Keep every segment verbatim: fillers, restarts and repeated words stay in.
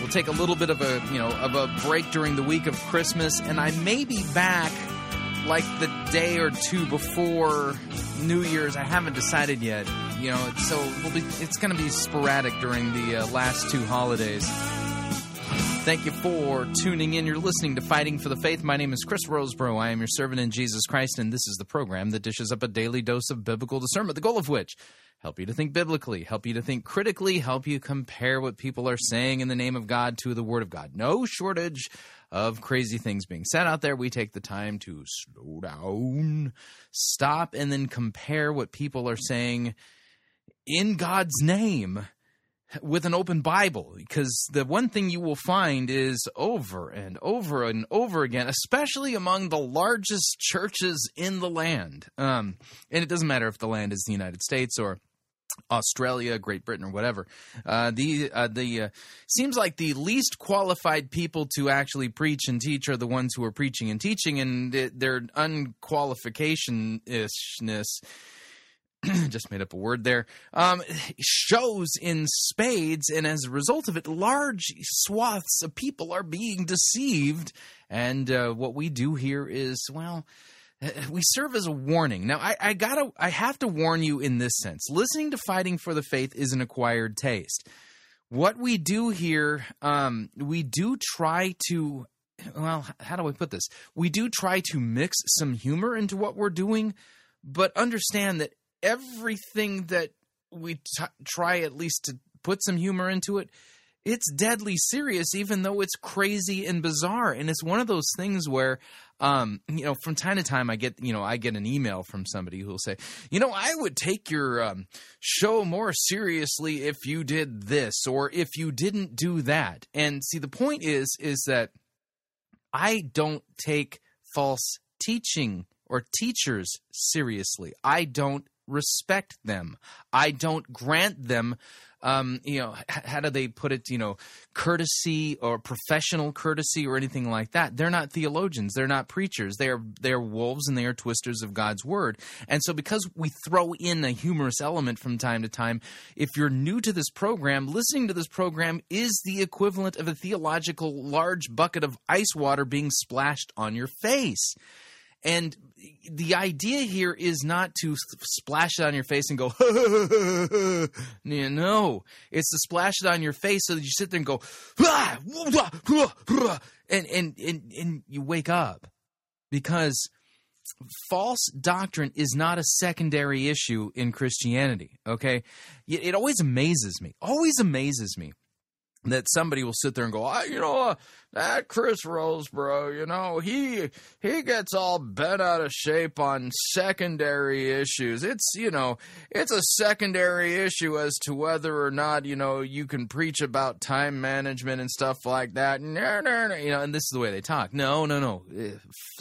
We'll take a little bit of a, you know, of a break during the week of Christmas, and I may be back like the day or two before New Year's. I haven't decided yet, you know. So we'll be, it's going to be sporadic during the uh, last two holidays. Thank you for tuning in. You're listening to Fighting for the Faith. My name is Chris Roseborough. I am your servant in Jesus Christ, and this is the program that dishes up a daily dose of biblical discernment, the goal of which: help you to think biblically, help you to think critically, help you compare what people are saying in the name of God to the Word of God. No shortage of crazy things being said out there. We take the time to slow down, stop, and then compare what people are saying in God's name with an open Bible. Because the one thing you will find is over and over and over again, especially among the largest churches in the land. Um, and it doesn't matter if the land is the United States or Australia, Great Britain, or whatever. Uh, the uh, the uh, seems like the least qualified people to actually preach and teach are the ones who are preaching and teaching, and it, their unqualification-ishness, just made up a word there, um, shows in spades, and as a result of it, large swaths of people are being deceived, and uh, what we do here is, well, we serve as a warning. Now, I, I gotta, I have to warn you in this sense. Listening to Fighting for the Faith is an acquired taste. What we do here, um, we do try to, well, how do I put this? We do try to mix some humor into what we're doing, but understand that everything that we t- try at least to put some humor into it, it's deadly serious, even though it's crazy and bizarre. And it's one of those things where, um, you know, from time to time I get, you know, I get an email from somebody who will say, you know, I would take your um, show more seriously if you did this or if you didn't do that. And see, the point is, is that I don't take false teaching or teachers seriously. I don't respect them. I don't grant them, um, you know, how do they put it, you know, courtesy or professional courtesy or anything like that. They're not theologians. They're not preachers. They are, they are wolves and they are twisters of God's word. And so because we throw in a humorous element from time to time, if you're new to this program, listening to this program is the equivalent of a theological large bucket of ice water being splashed on your face. And the idea here is not to splash it on your face and go, no, it's to splash it on your face so that you sit there and go, and, and, and, and you wake up. Because false doctrine is not a secondary issue in Christianity, okay? It always amazes me, always amazes me that somebody will sit there and go, oh, you know, uh, that Chris Roseborough, you know, he he gets all bent out of shape on secondary issues. It's, you know, it's a secondary issue as to whether or not, you know, you can preach about time management and stuff like that. No, no, no, you know, and this is the way they talk. No, no, no.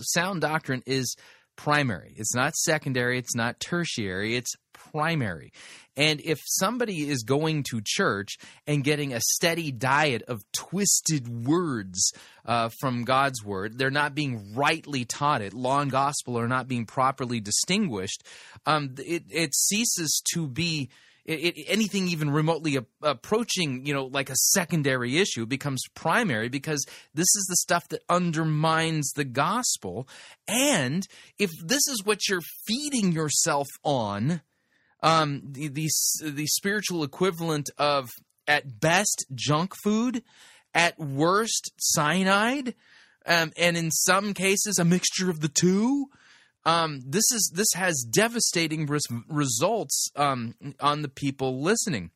Sound doctrine is primary. It's not secondary. It's not tertiary. It's primary. And if somebody is going to church and getting a steady diet of twisted words uh, from God's word, they're not being rightly taught it, law and gospel are not being properly distinguished, um, it, it ceases to be It, it, anything even remotely a, approaching, you know, like a secondary issue becomes primary, because this is the stuff that undermines the gospel. And if this is what you're feeding yourself on, um, the, the, the spiritual equivalent of, at best, junk food, at worst, cyanide, um, and in some cases, a mixture of the two— Um, this is this has devastating res- results um, on the people listening.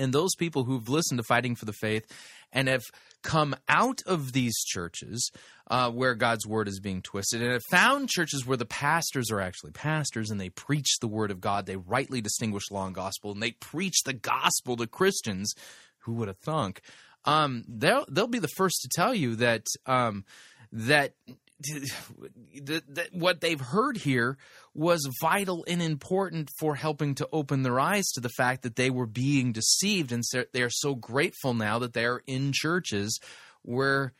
And those people who've listened to Fighting for the Faith and have come out of these churches uh, where God's word is being twisted and have found churches where the pastors are actually pastors and they preach the word of God, they rightly distinguish law and gospel, and they preach the gospel to Christians, who would have thunk, um, they'll, they'll be the first to tell you that um, that... what they've heard here was vital and important for helping to open their eyes to the fact that they were being deceived, and so they are so grateful now that they are in churches where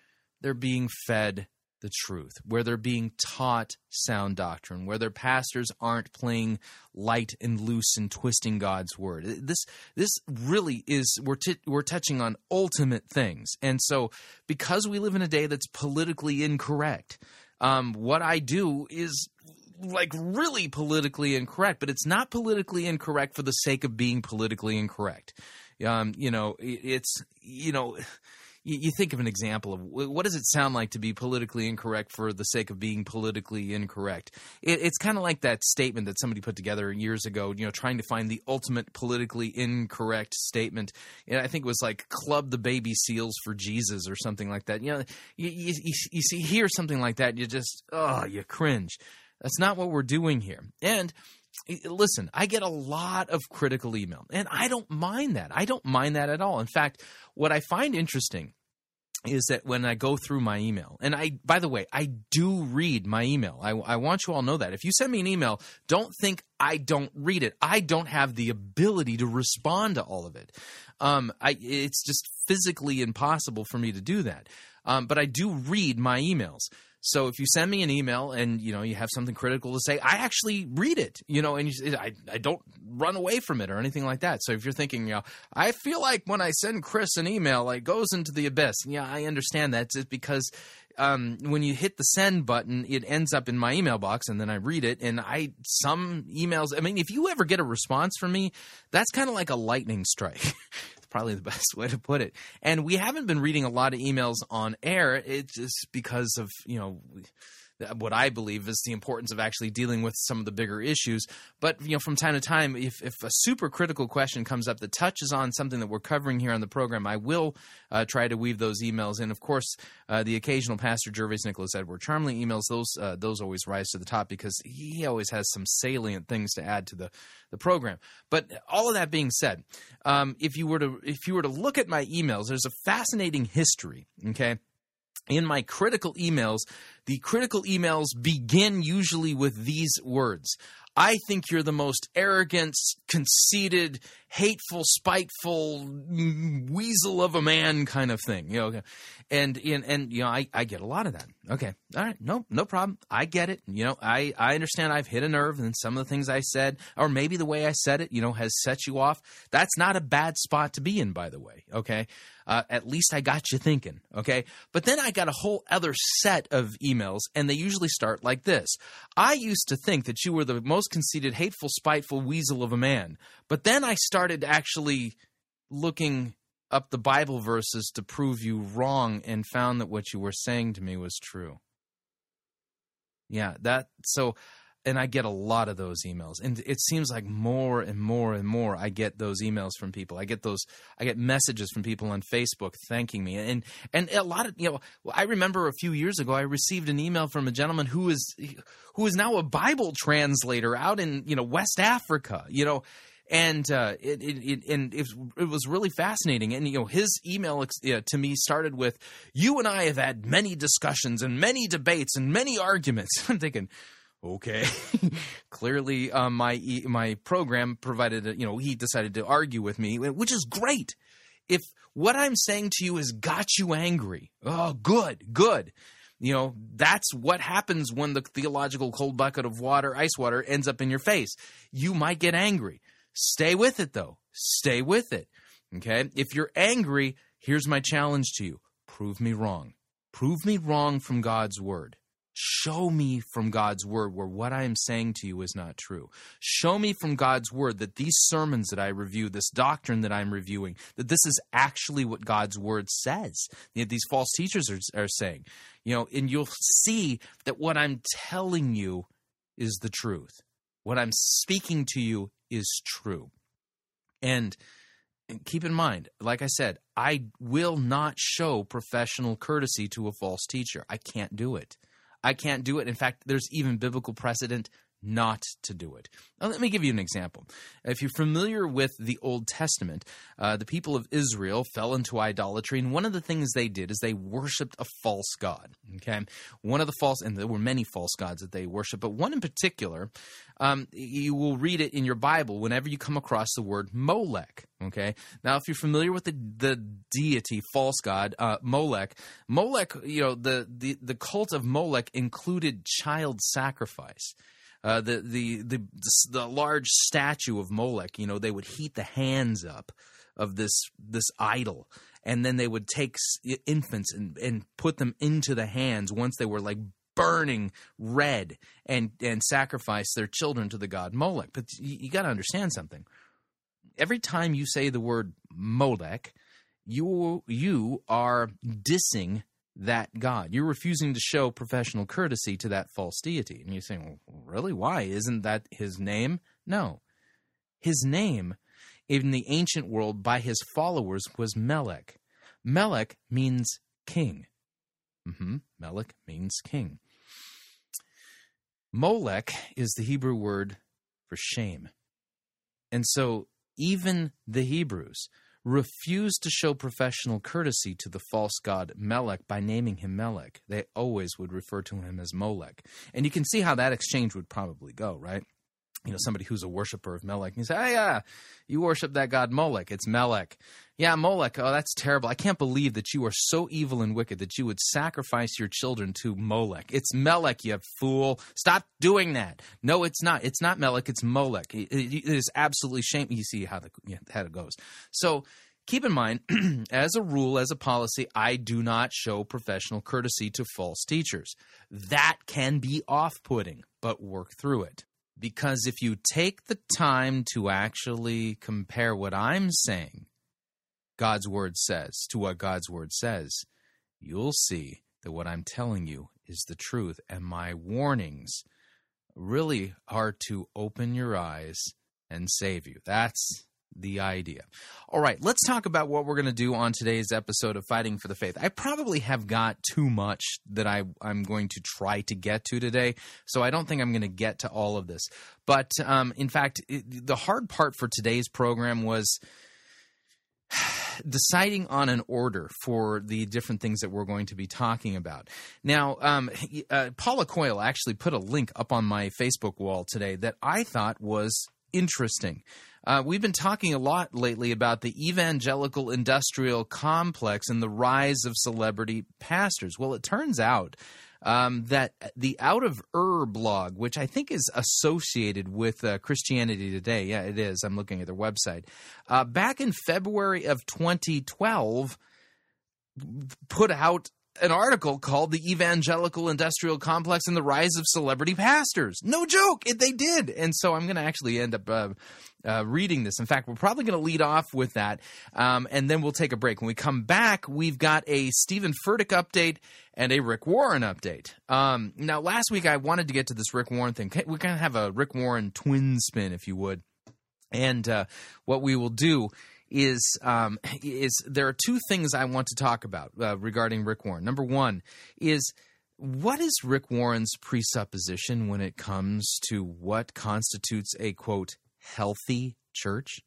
they're being fed the truth, where they're being taught sound doctrine, where their pastors aren't playing light and loose and twisting God's word. This this really is, we're t- we're touching on ultimate things. And so because we live in a day that's politically incorrect, um, what I do is like really politically incorrect, but it's not politically incorrect for the sake of being politically incorrect. Um, you know, it's, you know... You think of an example of what does it sound like to be politically incorrect for the sake of being politically incorrect? It, it's kind of like that statement that somebody put together years ago, you know, trying to find the ultimate politically incorrect statement. And I think it was like "Club the Baby Seals for Jesus" or something like that. You know, you, you, you, you see, hear something like that, and you just, oh, you cringe. That's not what we're doing here. And listen, I get a lot of critical email, and I don't mind that. I don't mind that at all. In fact, what I find interesting is that when I go through my email, and I, by the way, I do read my email. I, I want you all to know that. If you send me an email, don't think I don't read it. I don't have the ability to respond to all of it. Um, I, it's just physically impossible for me to do that. Um, but I do read my emails. So if you send me an email and, you know, you have something critical to say, I actually read it, you know, and you, I, I don't run away from it or anything like that. So if you're thinking, you know, I feel like when I send Chris an email, it goes into the abyss. Yeah, I understand that. It's just because um, when you hit the send button, it ends up in my email box, and then I read it. And I some emails – I mean, if you ever get a response from me, that's kind of like a lightning strike. Probably the best way to put it. And we haven't been reading a lot of emails on air. It's just because of, you know, what I believe is the importance of actually dealing with some of the bigger issues. But, you know, from time to time, if, if a super critical question comes up that touches on something that we're covering here on the program, I will uh, try to weave those emails in. Of course, uh, the occasional Pastor Gervais Nicholas Edward Charmley emails, those uh, those always rise to the top because he always has some salient things to add to the, the program. But all of that being said, um, if you were to if you were to look at my emails, there's a fascinating history, okay? In my critical emails, the critical emails begin usually with these words. I think you're the most arrogant, conceited, hateful, spiteful weasel of a man kind of thing. You know, and, and, and you know, I, I get a lot of that. Okay. All right. No, no problem. I get it. You know, I, I understand I've hit a nerve, and some of the things I said, or maybe the way I said it, you know, has set you off. That's not a bad spot to be in, by the way. Okay. Uh, at least I got you thinking. Okay. But then I got a whole other set of emails, and they usually start like this. I used to think that you were the most conceited, hateful, spiteful weasel of a man. But then I started started actually looking up the Bible verses to prove you wrong and found that what you were saying to me was true. Yeah, that so and I get a lot of those emails. And it seems like more and more and more I get those emails from people. I get those I get messages from people on Facebook thanking me. And and a lot of, you know, I remember a few years ago I received an email from a gentleman who is who is now a Bible translator out in, you know, West Africa, you know. And uh, it, it, it and it, it was really fascinating. And you know, his email ex- uh, to me started with, "You and I have had many discussions and many debates and many arguments." I'm thinking, okay, clearly uh, my e- my program provided. A, you know, he decided to argue with me, which is great. If what I'm saying to you has got you angry, oh, good, good. You know, that's what happens when the theological cold bucket of water, ice water, ends up in your face. You might get angry. Stay with it, though. Stay with it, okay? If you're angry, here's my challenge to you. Prove me wrong. Prove me wrong from God's word. Show me from God's word where what I am saying to you is not true. Show me from God's word that these sermons that I review, this doctrine that I'm reviewing, that this is actually what God's word says, you know, these false teachers are, are saying. You know, and you'll see that what I'm telling you is the truth. What I'm speaking to you is true. And keep in mind, like I said, I will not show professional courtesy to a false teacher. I can't do it. I can't do it. In fact, there's even biblical precedent not to do it. Now, let me give you an example. If you're familiar with the Old Testament, uh, the people of Israel fell into idolatry, and one of the things they did is they worshipped a false god. Okay, one of the false, and there were many false gods that they worshipped, but one in particular, um, you will read it in your Bible whenever you come across the word Molech. Okay, now if you're familiar with the, the deity, false god uh, Molech, Molech, you know the, the the cult of Molech included child sacrifice. Uh, the, the the the large statue of Molech, you know, they would heat the hands up of this this idol, and then they would take infants and, and put them into the hands once they were like burning red, and and sacrifice their children to the god Molech. But you, you got to understand something. Every time you say the word Molech, you you are dissing that god. You're refusing to show professional courtesy to that false deity. And you're saying, well, really? Why? Isn't that his name? No. His name in the ancient world by his followers was Melech. Melech means king. Mm-hmm. Melech means king. Molech is the Hebrew word for shame. And so even the Hebrews refused to show professional courtesy to the false god Melech by naming him Melech. They always would refer to him as Molech. And you can see how that exchange would probably go, right? You know, somebody who's a worshiper of Melech, and you say, oh, yeah, you worship that god Molech. It's Melech. Yeah, Molech. Oh, that's terrible. I can't believe that you are so evil and wicked that you would sacrifice your children to Molech. It's Melech, you fool. Stop doing that. No, it's not. It's not Melech. It's Molech. It, it, it is absolutely shameful. You see how, the, you know, how it goes. So keep in mind, as a rule, as a policy, I do not show professional courtesy to false teachers. That can be off-putting, but work through it. Because if you take the time to actually compare what I'm saying, God's word says, to what God's word says, you'll see that what I'm telling you is the truth. And my warnings really are to open your eyes and save you. That's the idea. All right, let's talk about what we're going to do on today's episode of Fighting for the Faith. I probably have got too much that I, I'm going to try to get to today, so I don't think I'm going to get to all of this. But um, in fact, it, the hard part for today's program was deciding on an order for the different things that we're going to be talking about. Now, um, uh, Paula Coyle actually put a link up on my Facebook wall today that I thought was interesting. Uh, we've been talking a lot lately about the evangelical industrial complex and the rise of celebrity pastors. Well, it turns out um, that the Out of Ur blog, which I think is associated with uh, Christianity Today, yeah, it is. I'm looking at their website. Uh, back in February of twenty twelve, put out an article called The Evangelical Industrial Complex and the Rise of Celebrity Pastors. No joke, it, they did. And so I'm going to actually end up uh, uh, reading this. In fact, we're probably going to lead off with that, um, and then we'll take a break. When we come back, we've got a Stephen Furtick update and a Rick Warren update. Um, now, last week I wanted to get to this Rick Warren thing. We're going to have a Rick Warren twin spin, if you would. And uh, what we will do is um, is there are two things I want to talk about uh, regarding Rick Warren. Number one is, what is Rick Warren's presupposition when it comes to what constitutes a, quote, healthy church?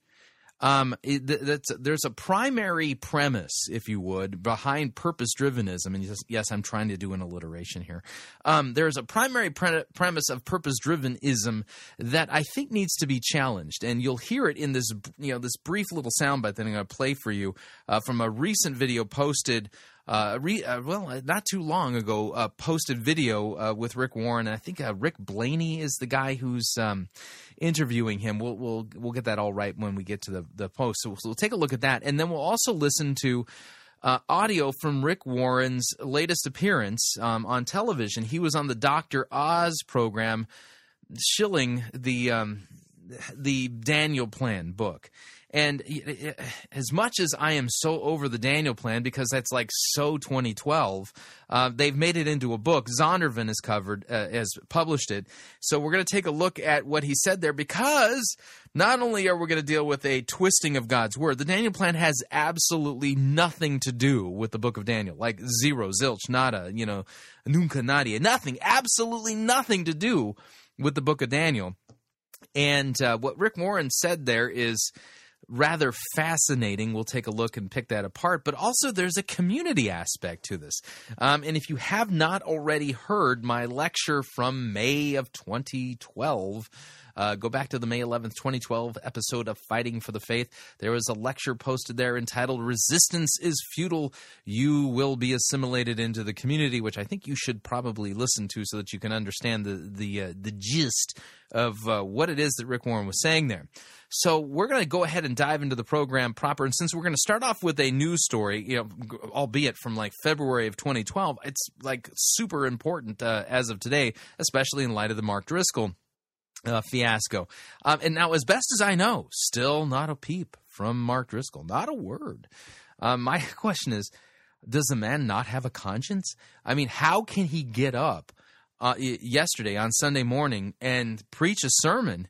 Um, it, that's, there's a primary premise, if you would, behind purpose-drivenism, and yes, yes I'm trying to do an alliteration here. Um, there's a primary pre- premise of purpose-drivenism that I think needs to be challenged, and you'll hear it in this, you know, this brief little soundbite that I'm going to play for you uh, from a recent video posted. Uh, re, uh, well, not too long ago, uh, posted video uh, with Rick Warren. I think uh, Rick Blaney is the guy who's um, interviewing him. We'll we'll we'll get that all right when we get to the the post. So we'll, so we'll take a look at that, and then we'll also listen to uh, audio from Rick Warren's latest appearance um, on television. He was on the Doctor Oz program, shilling the um, the Daniel Plan book. And as much as I am so over the Daniel Plan, because that's like so twenty twelve, uh, they've made it into a book. Zondervan has covered, uh, has published it. So we're going to take a look at what he said there, because not only are we going to deal with a twisting of God's word, the Daniel Plan has absolutely nothing to do with the book of Daniel. Like zero, zilch, nada, you know, nunca nadia, nothing, absolutely nothing to do with the book of Daniel. And uh, what Rick Warren said there is rather fascinating. We'll take a look and pick that apart. But also there's a community aspect to this. Um, and if you have not already heard my lecture from May of twenty twelve, uh, go back to the May eleventh, twenty twelve episode of Fighting for the Faith. There was a lecture posted there entitled Resistance is Futile. You will be assimilated into the community, which I think you should probably listen to so that you can understand the, the, uh, the gist of uh, what it is that Rick Warren was saying there. So we're going to go ahead and dive into the program proper. And since we're going to start off with a news story, you know, albeit from like February of twenty twelve, it's like super important uh, as of today, especially in light of the Mark Driscoll uh, fiasco. Um, and now, as best as I know, still not a peep from Mark Driscoll, not a word. Um, my question is, does the man not have a conscience? I mean, how can he get up uh, yesterday on Sunday morning and preach a sermon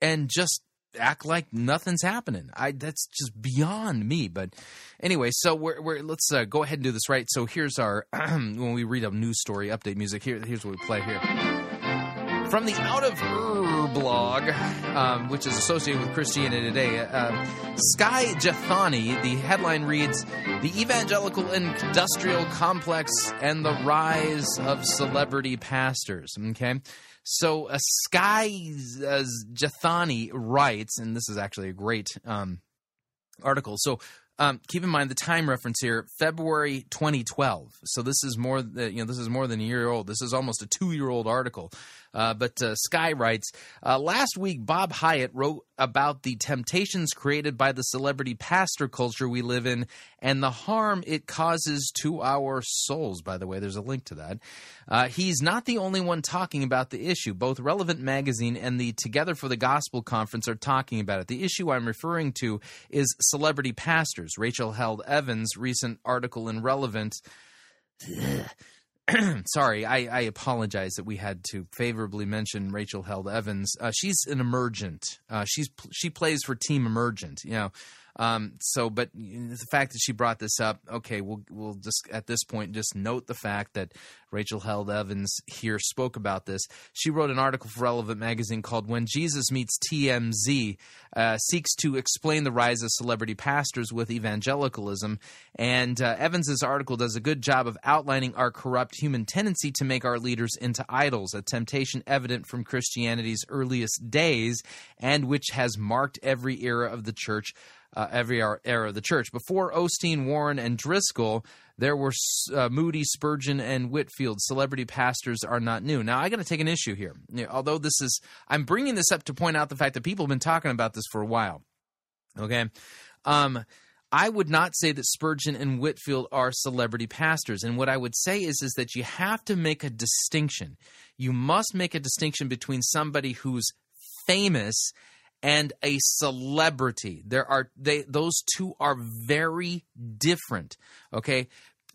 and just act like nothing's happening? I that's just beyond me. But anyway, so we're, we're let's uh, go ahead and do this right. So here's our when we read a news story update music. Here, here's what we play here from the Out of Ur blog, um, which is associated with Christianity Today. Uh, Skye Jethani. The headline reads: "The Evangelical Industrial Complex and the Rise of Celebrity Pastors." Okay. So uh, Skye uh, Jethani writes, and this is actually a great um, article. So um, keep in mind the time reference here, February twenty twelve. So this is more, uh, you know, this is more than a year old. This is almost a two-year-old article. Uh, but uh, Skye writes, uh, last week Bob Hyatt wrote about the temptations created by the celebrity pastor culture we live in and the harm it causes to our souls. By the way, there's a link to that. Uh, he's not the only one talking about the issue. Both Relevant Magazine and the Together for the Gospel Conference are talking about it. The issue I'm referring to is celebrity pastors. Rachel Held Evans' recent article in Relevant... Sorry, I, I apologize that we had to favorably mention Rachel Held Evans. Uh, she's an emergent. Uh, she's she plays for Team Emergent, you know. Um, so, but the fact that she brought this up, okay, we'll we'll just at this point just note the fact that Rachel Held Evans here spoke about this. She wrote an article for Relevant Magazine called "When Jesus Meets T M Z," uh, seeks to explain the rise of celebrity pastors with evangelicalism. And uh, Evans's article does a good job of outlining our corrupt human tendency to make our leaders into idols, a temptation evident from Christianity's earliest days and which has marked every era of the church. Uh, every era of the church. Before Osteen, Warren, and Driscoll, there were uh, Moody, Spurgeon, and Whitefield. Celebrity pastors are not new. Now, I got to take an issue here. You know, although this is, I'm bringing this up to point out the fact that people have been talking about this for a while. Okay? Um, I would not say that Spurgeon and Whitefield are celebrity pastors. And what I would say is, is that you have to make a distinction. You must make a distinction between somebody who's famous and a celebrity. There are they; those two are very different, okay?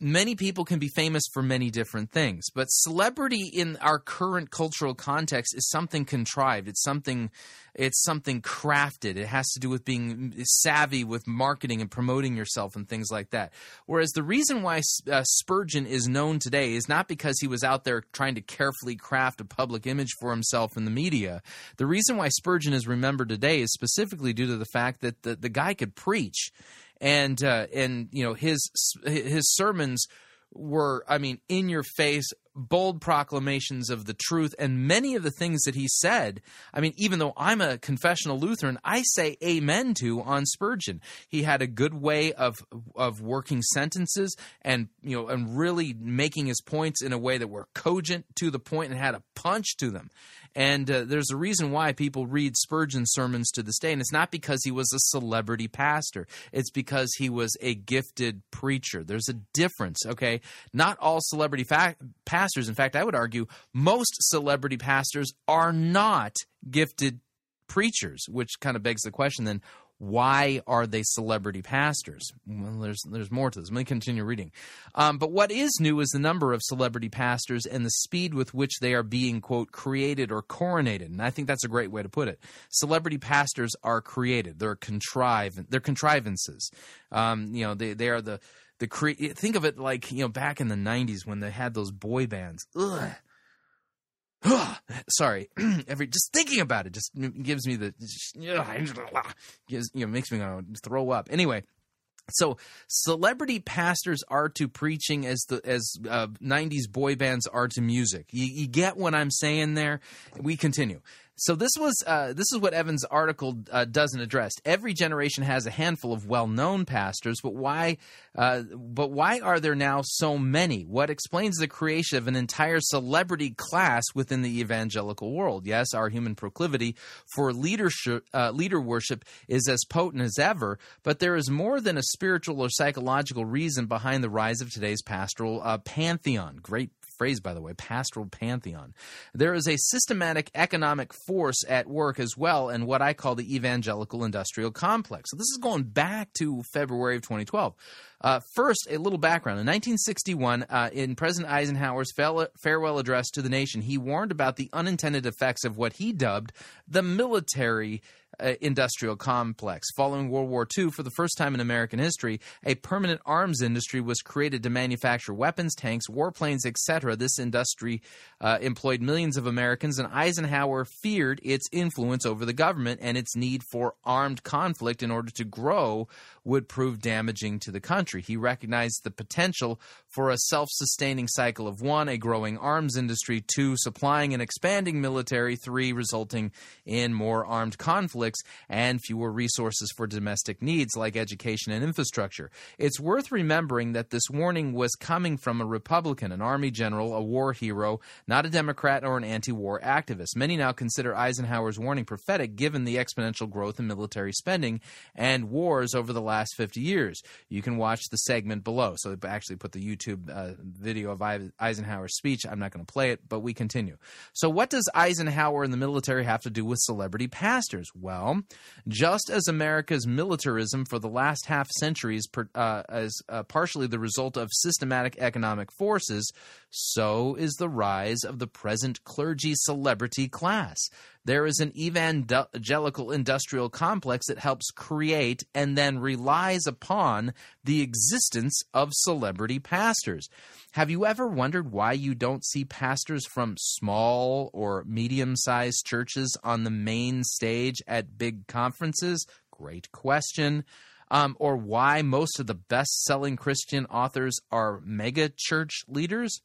Many people can be famous for many different things, but celebrity in our current cultural context is something contrived. It's something, it's something crafted. It has to do with being savvy with marketing and promoting yourself and things like that. Whereas the reason why uh, Spurgeon is known today is not because he was out there trying to carefully craft a public image for himself in the media. The reason why Spurgeon is remembered today is specifically due to the fact that the, the guy could preach. And, uh, and you know, his his sermons were, I mean, in-your-face, bold proclamations of the truth. And many of the things that he said, I mean, even though I'm a confessional Lutheran, I say amen to on Spurgeon. He had a good way of of working sentences and, you know, and really making his points in a way that were cogent, to the point, and had a punch to them. And uh, there's a reason why people read Spurgeon sermons to this day, and it's not because he was a celebrity pastor. It's because he was a gifted preacher. There's a difference, okay? Not all celebrity fa- pastors. In fact, I would argue most celebrity pastors are not gifted preachers, which kind of begs the question then, why are they celebrity pastors? Well, there's there's more to this. Let me continue reading. Um, but what is new is the number of celebrity pastors and the speed with which they are being, quote, created or coronated. And I think that's a great way to put it. Celebrity pastors are created. They're contriv- they're contrivances. Um, you know, they they are the the cre- think of it like, you know, back in the nineties when they had those boy bands. Ugh. Sorry, every just thinking about it just gives me the gives, you know, makes me want to throw up. Anyway, so celebrity pastors are to preaching as the as uh, nineties boy bands are to music. You, you get what I'm saying there? We continue. So this was uh, this is what Evans' article uh, doesn't address. Every generation has a handful of well-known pastors, but why? Uh, but why are there now so many? What explains the creation of an entire celebrity class within the evangelical world? Yes, our human proclivity for leadership, uh, leader worship is as potent as ever, but there is more than a spiritual or psychological reason behind the rise of today's pastoral uh, pantheon. Great phrase, by the way, pastoral pantheon. There is a systematic economic force at work as well, and what I call the evangelical industrial complex. So this is going back to February of twenty twelve. Uh, first, a little background. In nineteen sixty-one, uh, in President Eisenhower's farewell address to the nation, he warned about the unintended effects of what he dubbed the military Uh, industrial complex. Following World War Two, for the first time in American history, a permanent arms industry was created to manufacture weapons, tanks, warplanes, et cetera. This industry uh, employed millions of Americans, and Eisenhower feared its influence over the government and its need for armed conflict in order to grow would prove damaging to the country. He recognized the potential for a self-sustaining cycle of one, a growing arms industry, two, supplying and expanding military, three, resulting in more armed conflict, and fewer resources for domestic needs like education and infrastructure. It's worth remembering that this warning was coming from a Republican, an Army general, a war hero, not a Democrat or an anti-war activist. Many now consider Eisenhower's warning prophetic given the exponential growth in military spending and wars over the last fifty years. You can watch the segment below. So they actually put the YouTube uh, video of Eisenhower's speech. I'm not going to play it, but we continue. So what does Eisenhower and the military have to do with celebrity pastors? Well, Well, just as America's militarism for the last half centuries uh, is uh, partially the result of systematic economic forces, so is the rise of the present clergy celebrity class. There is an evangelical industrial complex that helps create and then relies upon the existence of celebrity pastors. Have you ever wondered why you don't see pastors from small or medium-sized churches on the main stage at big conferences? Great question. Um, or why most of the best-selling Christian authors are mega church leaders?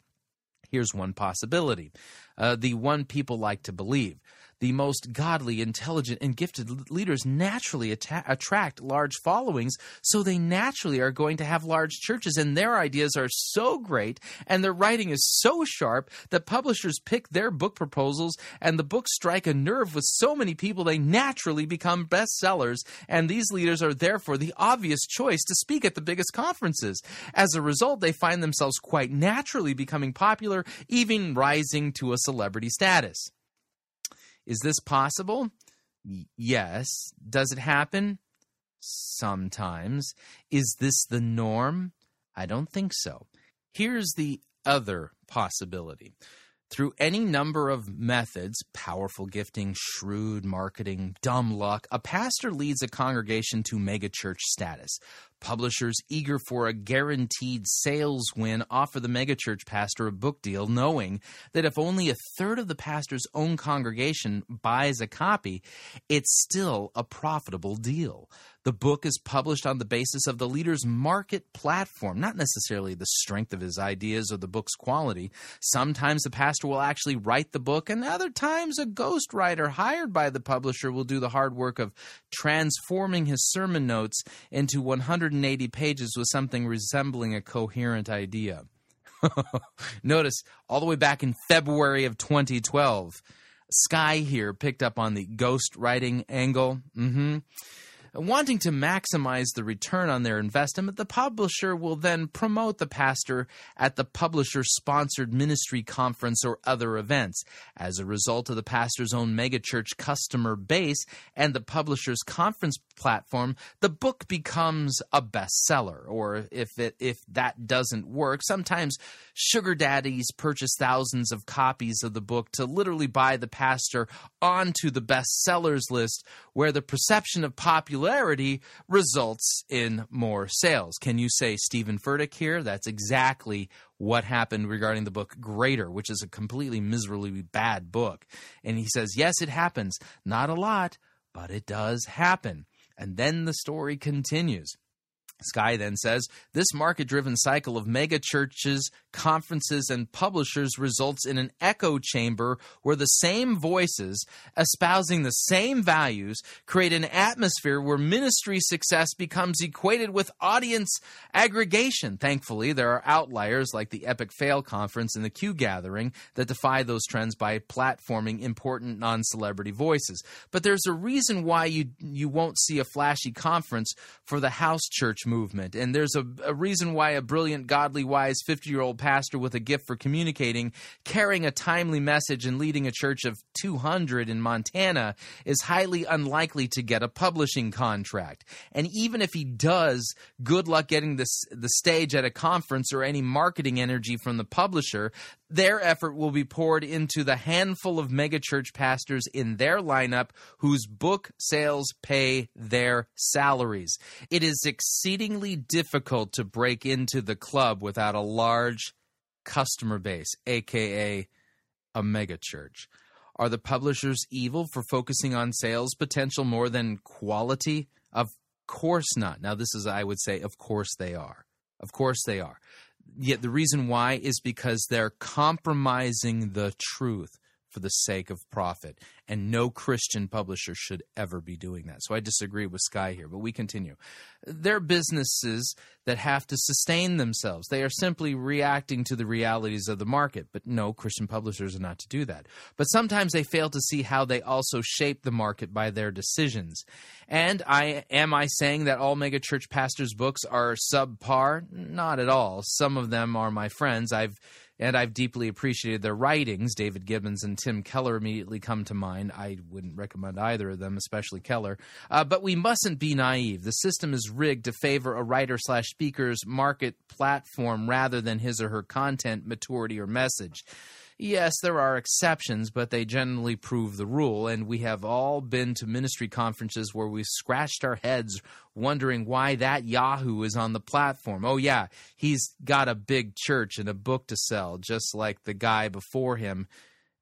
Here's one possibility. Uh, the one people like to believe. the most godly, intelligent, and gifted leaders naturally atta- attract large followings, so they naturally are going to have large churches, and their ideas are so great, and their writing is so sharp that publishers pick their book proposals, and the books strike a nerve with so many people they naturally become bestsellers, and these leaders are therefore the obvious choice to speak at the biggest conferences. As a result, they find themselves quite naturally becoming popular, even rising to a celebrity status. Is this possible? Y- yes. Does it happen? Sometimes. Is this the norm? I don't think so. Here's the other possibility. Through any number of methods, powerful gifting, shrewd marketing, dumb luck, a pastor leads a congregation to megachurch status. Publishers eager for a guaranteed sales win offer the megachurch pastor a book deal, knowing that if only a third of the pastor's own congregation buys a copy, it's still a profitable deal. The book is published on the basis of the leader's market platform, not necessarily the strength of his ideas or the book's quality. Sometimes the pastor will actually write the book, and other times a ghostwriter hired by the publisher will do the hard work of transforming his sermon notes into one hundred eighty pages with something resembling a coherent idea. Notice, all the way back in February of twenty twelve, Skye here picked up on the ghostwriting angle. Mm-hmm. Wanting to maximize the return on their investment, the publisher will then promote the pastor at the publisher-sponsored ministry conference or other events. As a result of the pastor's own megachurch customer base and the publisher's conference platform, the book becomes a bestseller. Or if it, if that doesn't work, sometimes sugar daddies purchase thousands of copies of the book to literally buy the pastor onto the bestsellers list, where the perception of popularity results in more sales. Can you say Stephen Furtick here? That's exactly what happened regarding the book Greater, which is a completely miserably bad book. And he says, yes, it happens. Not a lot, but it does happen. And then the story continues. Skye then says, this market-driven cycle of mega churches, conferences, and publishers results in an echo chamber where the same voices espousing the same values create an atmosphere where ministry success becomes equated with audience aggregation. Thankfully, there are outliers like the Epic Fail Conference and the Q Gathering that defy those trends by platforming important non-celebrity voices. But there's a reason why you, you won't see a flashy conference for the house church movement. And there's a, a reason why a brilliant, godly, wise fifty-year-old pastor with a gift for communicating, carrying a timely message and leading a church of two hundred in Montana is highly unlikely to get a publishing contract. And even if he does, good luck getting this, the stage at a conference or any marketing energy from the publisher. Their effort will be poured into the handful of megachurch pastors in their lineup whose book sales pay their salaries. It is exceedingly difficult to break into the club without a large customer base, a k a a megachurch. Are the publishers evil for focusing on sales potential more than quality? Of course not. Now, this is, I would say, of course they are. Of course they are. Yet the reason why is because they're compromising the truth for the sake of profit, and no Christian publisher should ever be doing that. So I disagree with Skye here, but we continue. They're businesses that have to sustain themselves. They are simply reacting to the realities of the market, but no, Christian publishers are not to do that. But sometimes they fail to see how they also shape the market by their decisions. And I am I saying that all megachurch pastors' books are subpar? Not at all. Some of them are my friends. I've And I've deeply appreciated their writings. David Gibbons and Tim Keller immediately come to mind. I wouldn't recommend either of them, especially Keller. Uh, but we mustn't be naive. The system is rigged to favor a writer-slash-speaker's market platform rather than his or her content, maturity, or message. Yes, there are exceptions, but they generally prove the rule, and we have all been to ministry conferences where we've scratched our heads wondering why that Yahoo is on the platform. Oh, yeah, he's got a big church and a book to sell, just like the guy before him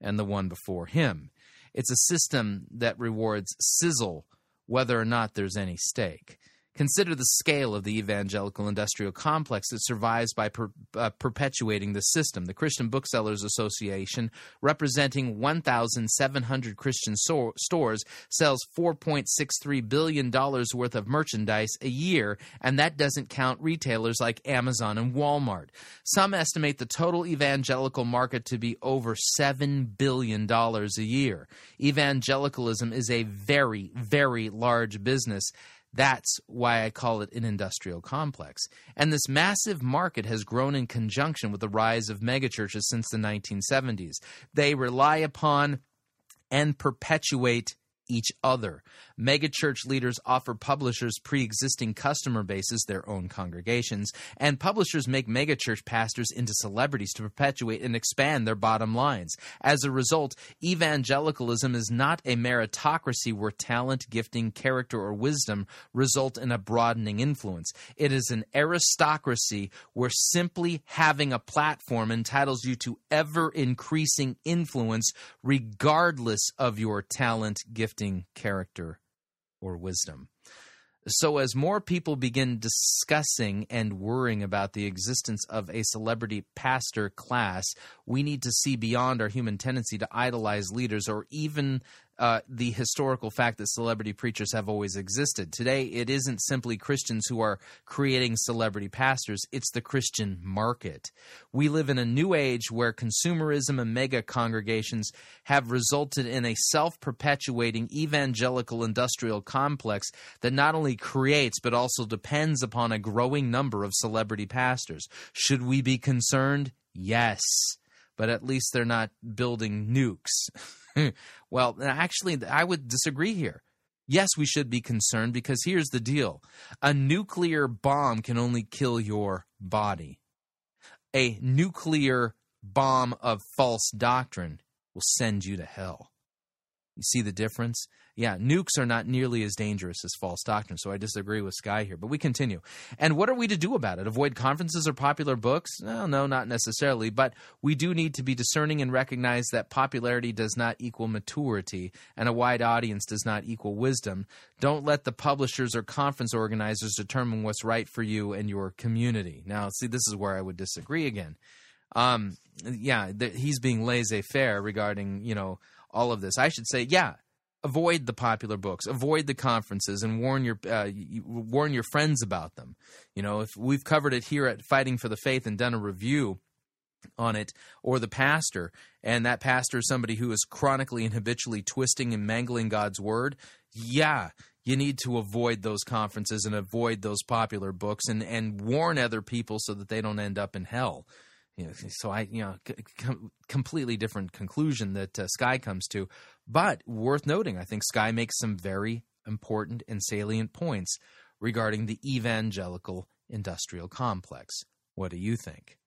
and the one before him. It's a system that rewards sizzle, whether or not there's any stake. Consider the scale of the evangelical industrial complex that survives by per, uh, perpetuating the system. The Christian Booksellers Association, representing one thousand seven hundred Christian so- stores, sells four point six three billion dollars worth of merchandise a year, and that doesn't count retailers like Amazon and Walmart. Some estimate the total evangelical market to be over seven billion dollars a year. Evangelicalism is a very, very large business. That's why I call it an industrial complex. And this massive market has grown in conjunction with the rise of megachurches since the nineteen seventies. They rely upon and perpetuate each other. Megachurch leaders offer publishers pre-existing customer bases, their own congregations, and publishers make megachurch pastors into celebrities to perpetuate and expand their bottom lines. As a result, evangelicalism is not a meritocracy where talent, gifting, character, or wisdom result in a broadening influence. It is an aristocracy where simply having a platform entitles you to ever-increasing influence regardless of your talent, gift, character, or wisdom. So as more people begin discussing and worrying about the existence of a celebrity pastor class, we need to see beyond our human tendency to idolize leaders or even Uh, the historical fact that celebrity preachers have always existed. Today, it isn't simply Christians who are creating celebrity pastors. It's the Christian market. We live in a new age where consumerism and mega congregations have resulted in a self-perpetuating evangelical industrial complex that not only creates but also depends upon a growing number of celebrity pastors. Should we be concerned? Yes. But at least they're not building nukes. Well, actually, I would disagree here. Yes, we should be concerned, because here's the deal. A nuclear bomb can only kill your body. A nuclear bomb of false doctrine will send you to hell. You see the difference? Yeah, nukes are not nearly as dangerous as false doctrine, so I disagree with Skye here, but we continue. And what are we to do about it? Avoid conferences or popular books? No, no, not necessarily, but we do need to be discerning and recognize that popularity does not equal maturity, and a wide audience does not equal wisdom. Don't let the publishers or conference organizers determine what's right for you and your community. Now, see, this is where I would disagree again. Um, yeah, th- he's being laissez-faire regarding, you know, all of this. I should say, yeah, avoid the popular books, avoid the conferences, and warn your uh, warn your friends about them. You know, if we've covered it here at Fighting for the Faith and done a review on it, or the pastor, and that pastor is somebody who is chronically and habitually twisting and mangling God's word, yeah, you need to avoid those conferences and avoid those popular books, and, and warn other people so that they don't end up in hell. You know, so I, you know, c- com- completely different conclusion that uh, Skye comes to, but worth noting, I think Skye makes some very important and salient points regarding the evangelical industrial complex. What do you think?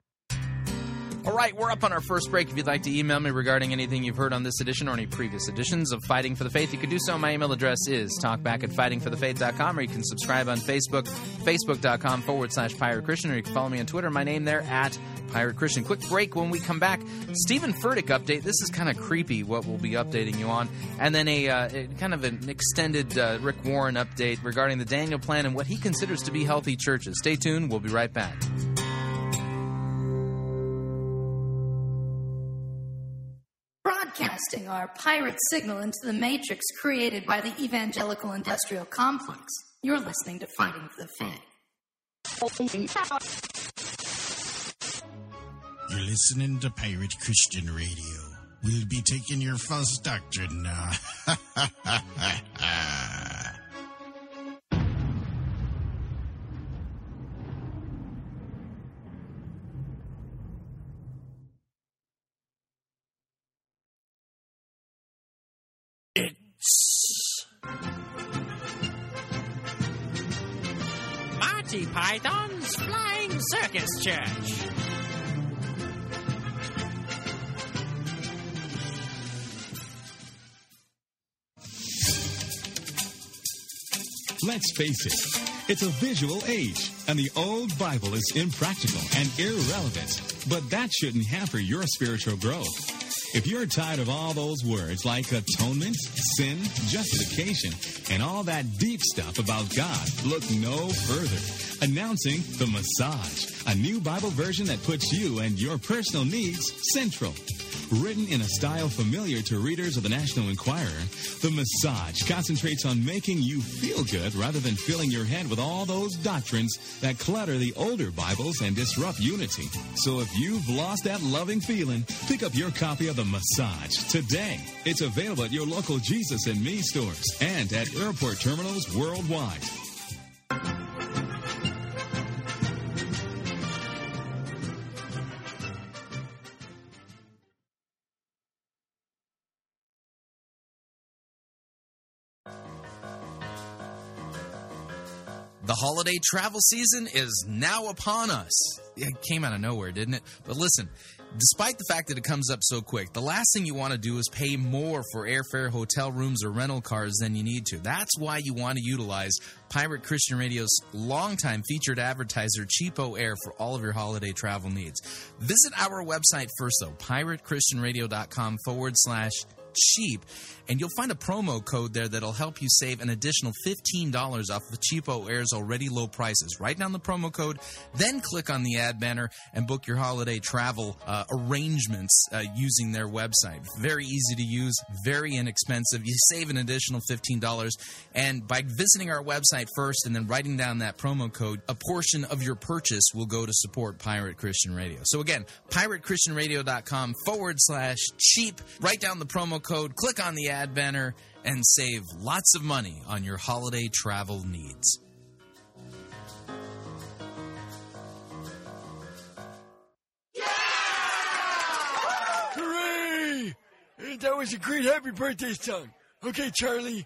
All right, we're up on our first break. If you'd like to email me regarding anything you've heard on this edition or any previous editions of Fighting for the Faith, you can do so. My email address is talkback at fighting for the faith dot com, or you can subscribe on Facebook, facebook.com forward slash Pirate Christian, or you can follow me on Twitter, my name there, at Pirate Christian. Quick break. When we come back, Stephen Furtick update. This is kind of creepy what we'll be updating you on. And then a, uh, a kind of an extended uh, Rick Warren update regarding the Daniel Plan and what he considers to be healthy churches. Stay tuned. We'll be right back. Broadcasting our pirate signal into the matrix created by the evangelical industrial complex. You're listening to Fighting for the Faith. You're listening to Pirate Christian Radio. We'll be taking your false doctrine now. Monty Python's Flying Circus Church. Let's face it, it's a visual age, and the old Bible is impractical and irrelevant, but that shouldn't hamper your spiritual growth. If you're tired of all those words like atonement, sin, justification, and all that deep stuff about God, look no further. Announcing The Massage, a new Bible version that puts you and your personal needs central. Written in a style familiar to readers of the National Enquirer, The Massage concentrates on making you feel good rather than filling your head with all those doctrines that clutter the older Bibles and disrupt unity. So if you've lost that loving feeling, pick up your copy of The Massage today. It's available at your local Jesus and Me stores and at airport terminals worldwide. The holiday travel season is now upon us. It came out of nowhere, didn't it? But listen, despite the fact that it comes up so quick, the last thing you want to do is pay more for airfare, hotel rooms, or rental cars than you need to. That's why you want to utilize Pirate Christian Radio's longtime featured advertiser, Cheapo Air, for all of your holiday travel needs. Visit our website first, though, piratechristianradio.com forward slash cheap, and you'll find a promo code there that'll help you save an additional fifteen dollars off the Cheapo Air's already low prices. Write down the promo code, then click on the ad banner and book your holiday travel uh, arrangements uh, using their website. Very easy to use, very inexpensive. You save an additional fifteen dollars, and by visiting our website first and then writing down that promo code, a portion of your purchase will go to support Pirate Christian Radio. So again, piratechristianradio.com forward slash cheap. Write down the promo code. Code, click on the ad banner, and save lots of money on your holiday travel needs. Yeah! Hooray! That was a great happy birthday song. Okay, Charlie,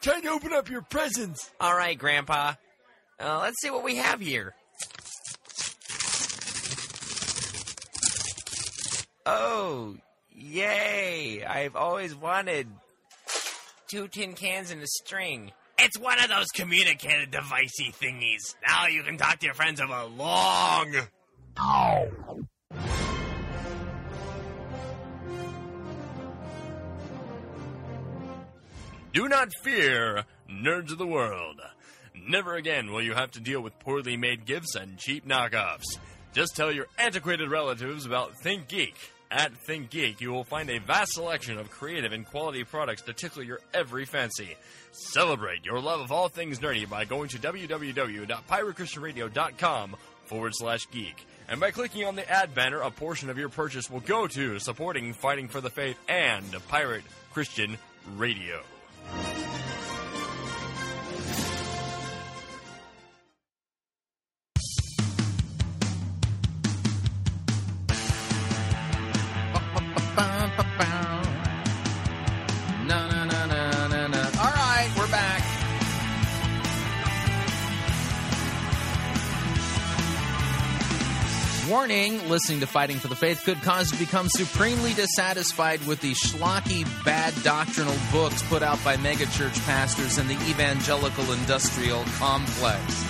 time to open up your presents. All right, Grandpa. Uh, let's see what we have here. Oh, yay! I've always wanted two tin cans and a string. It's one of those communicated devicey thingies. Now you can talk to your friends over long. Oh. Do not fear, nerds of the world. Never again will you have to deal with poorly made gifts and cheap knockoffs. Just tell your antiquated relatives about Think Geek. At Think Geek, you will find a vast selection of creative and quality products to tickle your every fancy. Celebrate your love of all things nerdy by going to www.piratechristianradio.com forward slash geek. And by clicking on the ad banner, a portion of your purchase will go to supporting Fighting for the Faith and Pirate Christian Radio. Warning, listening to Fighting for the Faith could cause you to become supremely dissatisfied with the schlocky, bad doctrinal books put out by megachurch pastors in the evangelical industrial complex.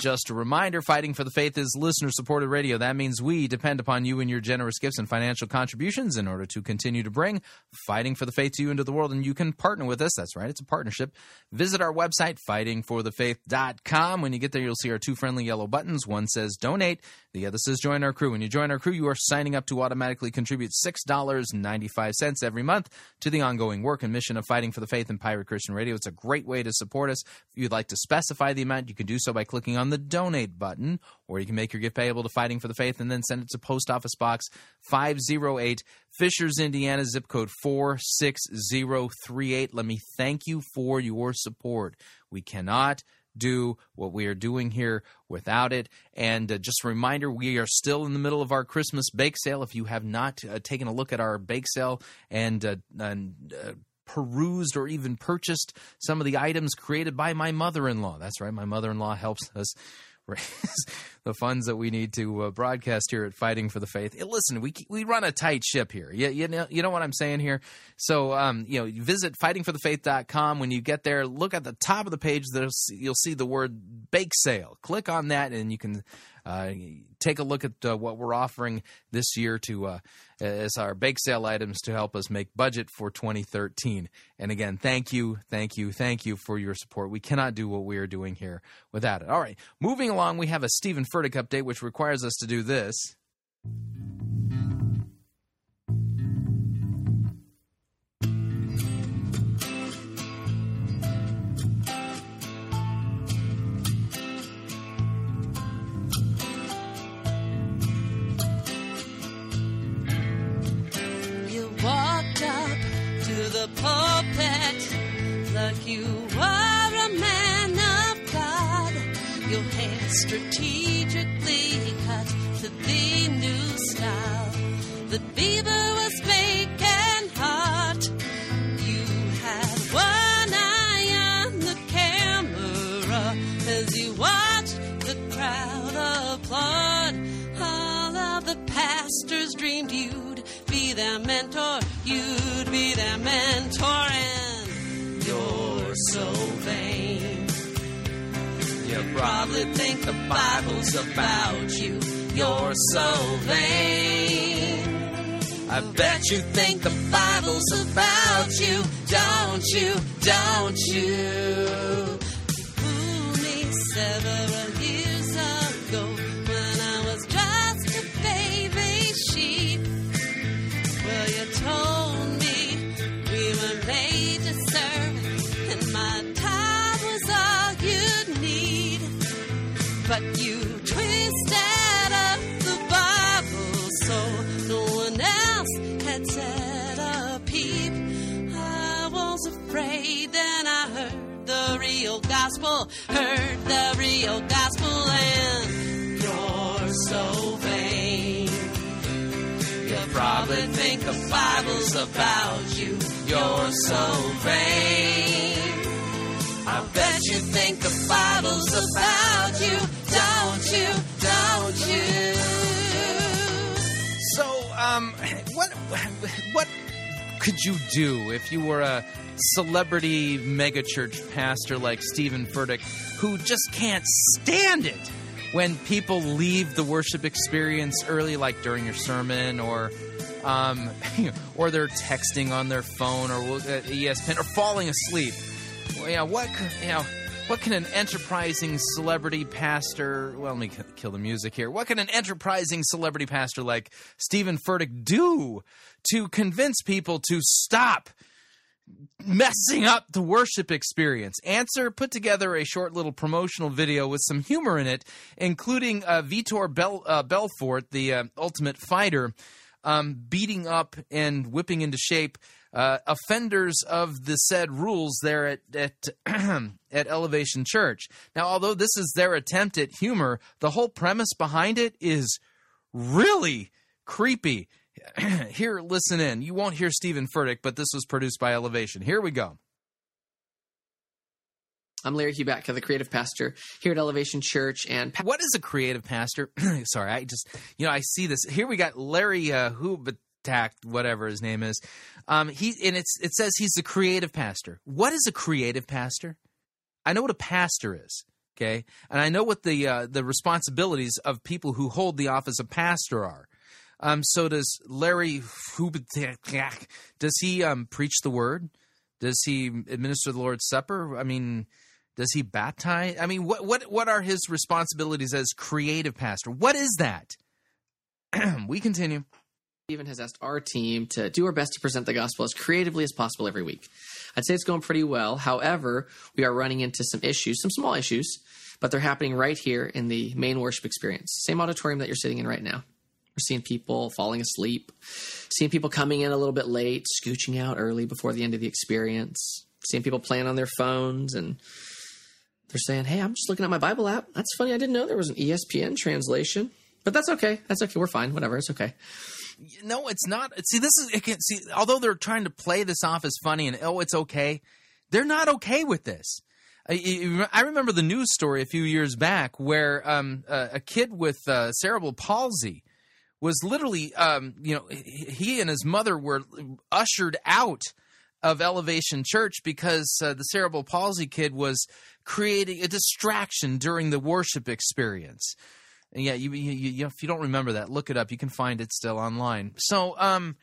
Just a reminder, Fighting for the Faith is listener-supported radio. That means we depend upon you and your generous gifts and financial contributions in order to continue to bring Fighting for the Faith to you into the world, and you can partner with us. That's right, it's a partnership. Visit our website, fighting for the faith dot com. When you get there, you'll see our two friendly yellow buttons. One says donate, the other says join our crew. When you join our crew, you are signing up to automatically contribute six dollars and ninety-five cents every month to the ongoing work and mission of Fighting for the Faith and Pirate Christian Radio. It's a great way to support us. If you'd like to specify the amount, you can do so by clicking on the donate button, or you can make your gift payable to Fighting for the Faith and then send it to Post Office Box five oh eight, Fishers, Indiana, zip code four six zero three eight. Let me thank you for your support. We cannot do what we are doing here without it. And uh, just a reminder, we are still in the middle of our Christmas bake sale. If you have not uh, taken a look at our bake sale and uh, and uh, perused or even purchased some of the items created by my mother-in-law. That's right, my mother-in-law helps us raise the funds that we need to uh, broadcast here at Fighting for the Faith. Hey, listen, we we run a tight ship here. You, you know you know what I'm saying here? So, um, you know, visit fighting for the faith dot com. When you get there, look at the top of the page. You'll see the word bake sale. Click on that, and you can Uh, take a look at uh, what we're offering this year to uh, as our bake sale items to help us make budget for twenty thirteen. And again, thank you, thank you, thank you for your support. We cannot do what we are doing here without it. All right, moving along, we have a Stephen Furtick update, which requires us to do this. You are a man of God. Your hair strategically cut to the new style. The beaver was big and hot. You had one eye on the camera as you watched the crowd applaud. All of the pastors dreamed you'd be their mentor. You'd be their mentor, and your so vain. You probably think the Bible's about you. You're so vain. I bet you think the Bible's about you. Don't you? Don't you? You fooled me several years ago when I was just a baby sheep. Well, you told me we were made to serve. My time was all you'd need, but you twisted up the Bible so no one else had said a peep. I was afraid, then I heard the real gospel, heard the real gospel, and you're so vain. You probably think the Bible's about you. You're so vain. I bet you think the Bible's about you, don't you, don't you? So, um, what, what could you do if you were a celebrity megachurch pastor like Stephen Furtick, who just can't stand it when people leave the worship experience early, like during your sermon, or um, or they're texting on their phone, or uh, E S P N, or falling asleep? You know, what, you know, what can an enterprising celebrity pastor... Well, let me kill the music here. What can an enterprising celebrity pastor like Stephen Furtick do to convince people to stop messing up the worship experience? Answer, put together a short little promotional video with some humor in it, including uh, Vitor Bel- uh, Belfort, the uh, ultimate fighter, um, beating up and whipping into shape Uh, offenders of the said rules there at at, at Elevation Church. Now, although this is their attempt at humor, the whole premise behind it is really creepy. Here, listen in. You won't hear Stephen Furtick, but this was produced by Elevation. Here we go. I'm Larry Huback, the creative pastor here at Elevation Church. And pa- what is a creative pastor? Sorry, I just, you know, I see this. Here we got Larry uh, Huback. Tact, whatever his name is, um, he and it's it says he's a creative pastor. What is a creative pastor? I know what a pastor is, okay, and I know what the uh, the responsibilities of people who hold the office of pastor are. Um, so does Larry Huback? Does he um, preach the word? Does he administer the Lord's Supper? I mean, does he baptize? I mean, what what what are his responsibilities as creative pastor? What is that? We continue. Stephen has asked our team to do our best to present the gospel as creatively as possible every week. I'd say it's going pretty well. However, we are running into some issues, some small issues, but they're happening right here in the main worship experience. Same auditorium that you're sitting in right now. We're seeing people falling asleep, seeing people coming in a little bit late, scooching out early before the end of the experience, seeing people playing on their phones, and they're saying, hey, I'm just looking at my Bible app. That's funny. I didn't know there was an E S P N translation. But that's okay. That's okay. We're fine. Whatever. It's okay. No, it's not. See, this is, it can, see, although they're trying to play this off as funny and, oh, it's okay, they're not okay with this. I, I remember the news story a few years back where um, a, a kid with uh, cerebral palsy was literally, um, you know, he and his mother were ushered out of Elevation Church because uh, the cerebral palsy kid was creating a distraction during the worship experience. And yeah, you, you, you, if you don't remember that, look it up. You can find it still online. So, um,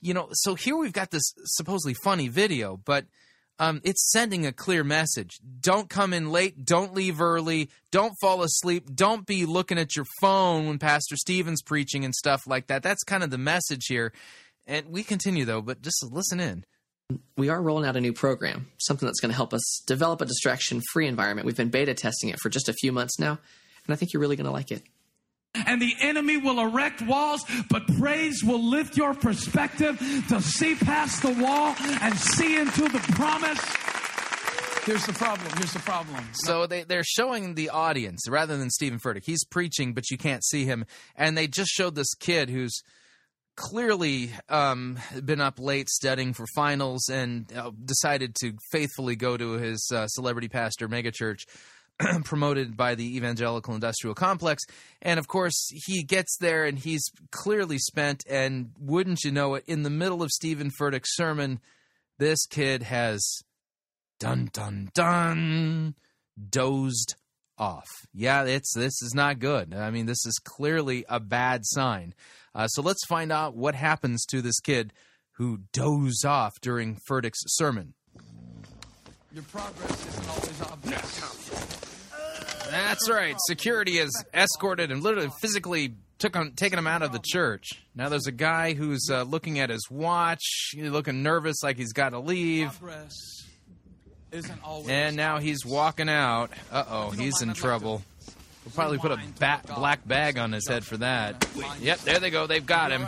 you know, so here we've got this supposedly funny video, but um, it's sending a clear message. Don't come in late. Don't leave early. Don't fall asleep. Don't be looking at your phone when Pastor Stephen's preaching and stuff like that. That's kind of the message here. And we continue, though, but just listen in. We are rolling out a new program, something that's going to help us develop a distraction-free environment. We've been beta testing it for just a few months now, and I think you're really going to like it. And the enemy will erect walls, but praise will lift your perspective to see past the wall and see into the promise. Here's the problem. Here's the problem. So they, they're showing the audience rather than Stephen Furtick. He's preaching, but you can't see him. And they just showed this kid who's clearly um, been up late studying for finals and uh, decided to faithfully go to his uh, celebrity pastor megachurch promoted by the evangelical industrial complex. And of course, he gets there and he's clearly spent, and wouldn't you know it, in the middle of Stephen Furtick's sermon, this kid has dun dun dun dozed off. Yeah, it's this is not good. I mean, this is clearly a bad sign. Uh, so let's find out what happens to this kid who dozed off during Furtick's sermon. Your progress isn't always obvious. That's right. Security has escorted and literally physically took on, taken him out of the church. Now there's a guy who's uh, looking at his watch, looking nervous like he's got to leave. And now he's walking out. Uh-oh, he's in trouble. We'll probably put a bat, black bag on his head for that. Yep, there they go. They've got him.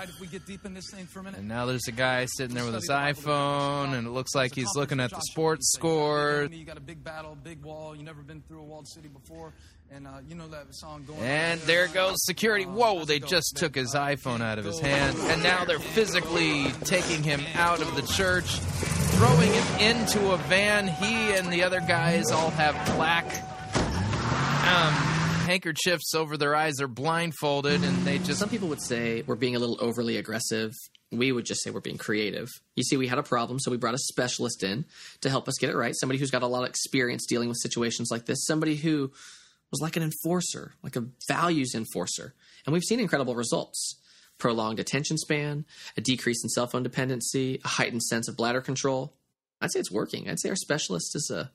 And now there's a guy sitting there with his iPhone, and it looks like he's looking at the sports score. And there goes security. Whoa, they just took his iPhone out of his hand. And now they're physically taking him out of the church, throwing him into a van. He and the other guys all have black... Um... handkerchiefs over their eyes, are blindfolded, and they just... Some people would say we're being a little overly aggressive. We would just say we're being creative. You see, we had a problem, so we brought a specialist in to help us get it right, somebody who's got a lot of experience dealing with situations like this, somebody who was like an enforcer, like a values enforcer. And we've seen incredible results. Prolonged attention span, a decrease in cell phone dependency, a heightened sense of bladder control. I'd say it's working. I'd say our specialist is a,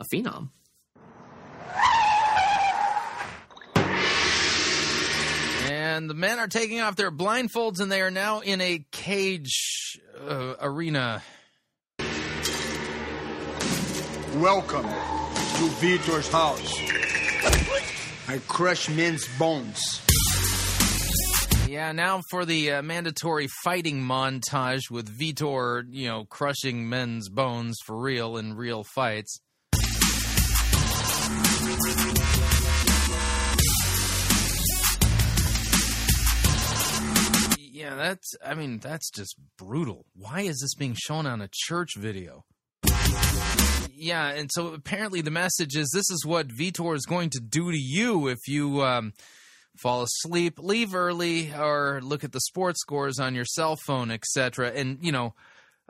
a phenom. And the men are taking off their blindfolds, and they are now in a cage uh, arena. Welcome to Vitor's house. I crush men's bones. Yeah, now for the uh, mandatory fighting montage with Vitor, you know, crushing men's bones for real in real fights. Yeah, that's, I mean, that's just brutal. Why is this being shown on a church video? Yeah, and so apparently the message is this is what Vitor is going to do to you if you um, fall asleep, leave early, or look at the sports scores on your cell phone, et cetera, and, you know,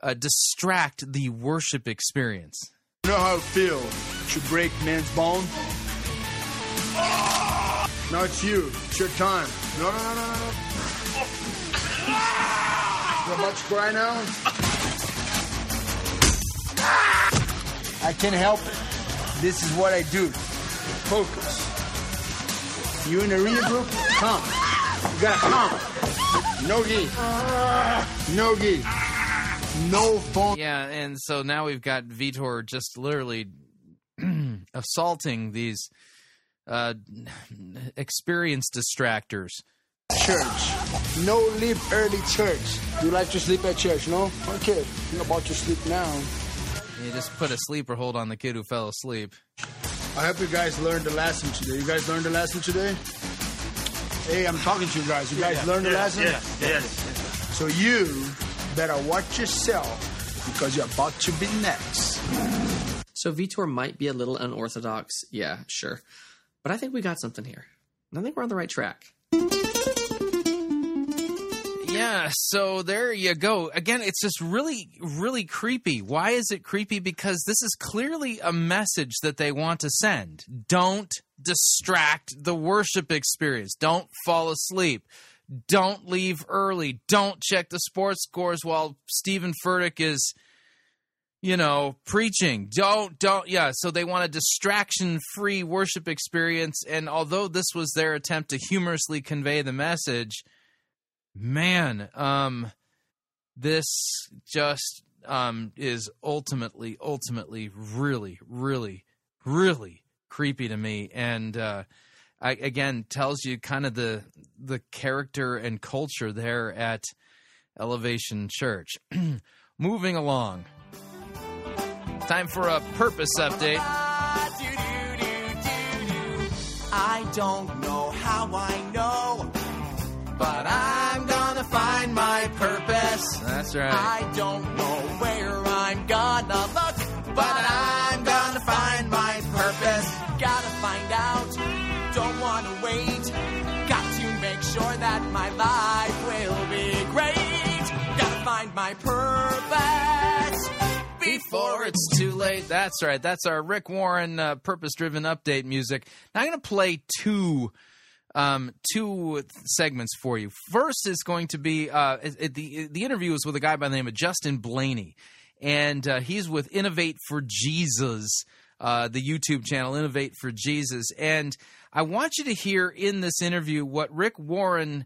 uh, distract the worship experience. You know how it feels to break man's bone? Oh! Now it's you. It's your time. No, no, no, no, no. Let's cry now. I can't help it. This is what I do. Focus. You in the arena group? Come. You gotta come. No gi. No gi. No phone. Yeah, and so now we've got Vitor just literally assaulting these uh, experience distractors. Church. No leave early church. You like to sleep at church, no? Okay, you're about to sleep now. You just put a sleeper hold on the kid who fell asleep. I hope you guys learned the lesson today. You guys learned the lesson today? Hey, I'm talking to you guys. You guys yeah, learned yeah, the lesson? Yes, yeah, yeah, yeah. So you better watch yourself because you're about to be next. So Vitor might be a little unorthodox. Yeah, sure. But I think we got something here. I think we're on the right track. Yeah, so there you go. Again, it's just really, really creepy. Why is it creepy? Because this is clearly a message that they want to send. Don't distract the worship experience. Don't fall asleep. Don't leave early. Don't check the sports scores while Stephen Furtick is, you know, preaching. Don't, don't, yeah. So they want a distraction-free worship experience. And although this was their attempt to humorously convey the message, man, um, this just um, is ultimately, ultimately really, really, really creepy to me. And, uh, I, again, tells you kind of the the character and culture there at Elevation Church. Moving along. Time for a purpose update. I don't know how I know, but I'm gonna find my purpose. That's right. I don't know where I'm gonna look, but I'm gonna find my purpose. Gotta find out. Don't want to wait. Got to make sure that my life will be great. Gotta find my purpose before it's too late. That's right. That's our Rick Warren uh, purpose-driven update music. Now I'm going to play two um, two segments for you. First is going to be uh, the the interview is with a guy by the name of Justin Blaney, and uh, he's with Innovate for Jesus. Uh, the YouTube channel, Innovate for Jesus. And I want you to hear in this interview what Rick Warren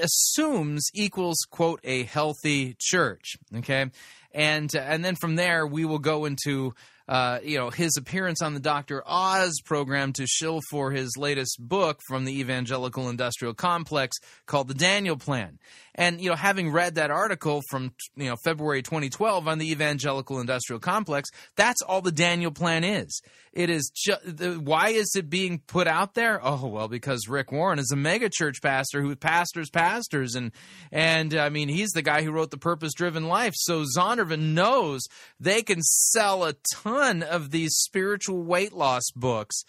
assumes equals, quote, a healthy church, okay? And uh, and then from there, we will go into, uh, you know, his appearance on the Doctor Oz program to shill for his latest book from the evangelical industrial complex called The Daniel Plan. And, you know, having read that article from, you know, February twenty twelve on the evangelical industrial complex, that's all the Daniel Plan is. It is ju- – why is it being put out there? Oh, well, because Rick Warren is a megachurch pastor who pastors pastors. And, and I mean, he's the guy who wrote The Purpose-Driven Life. So Zondervan knows they can sell a ton of these spiritual weight loss books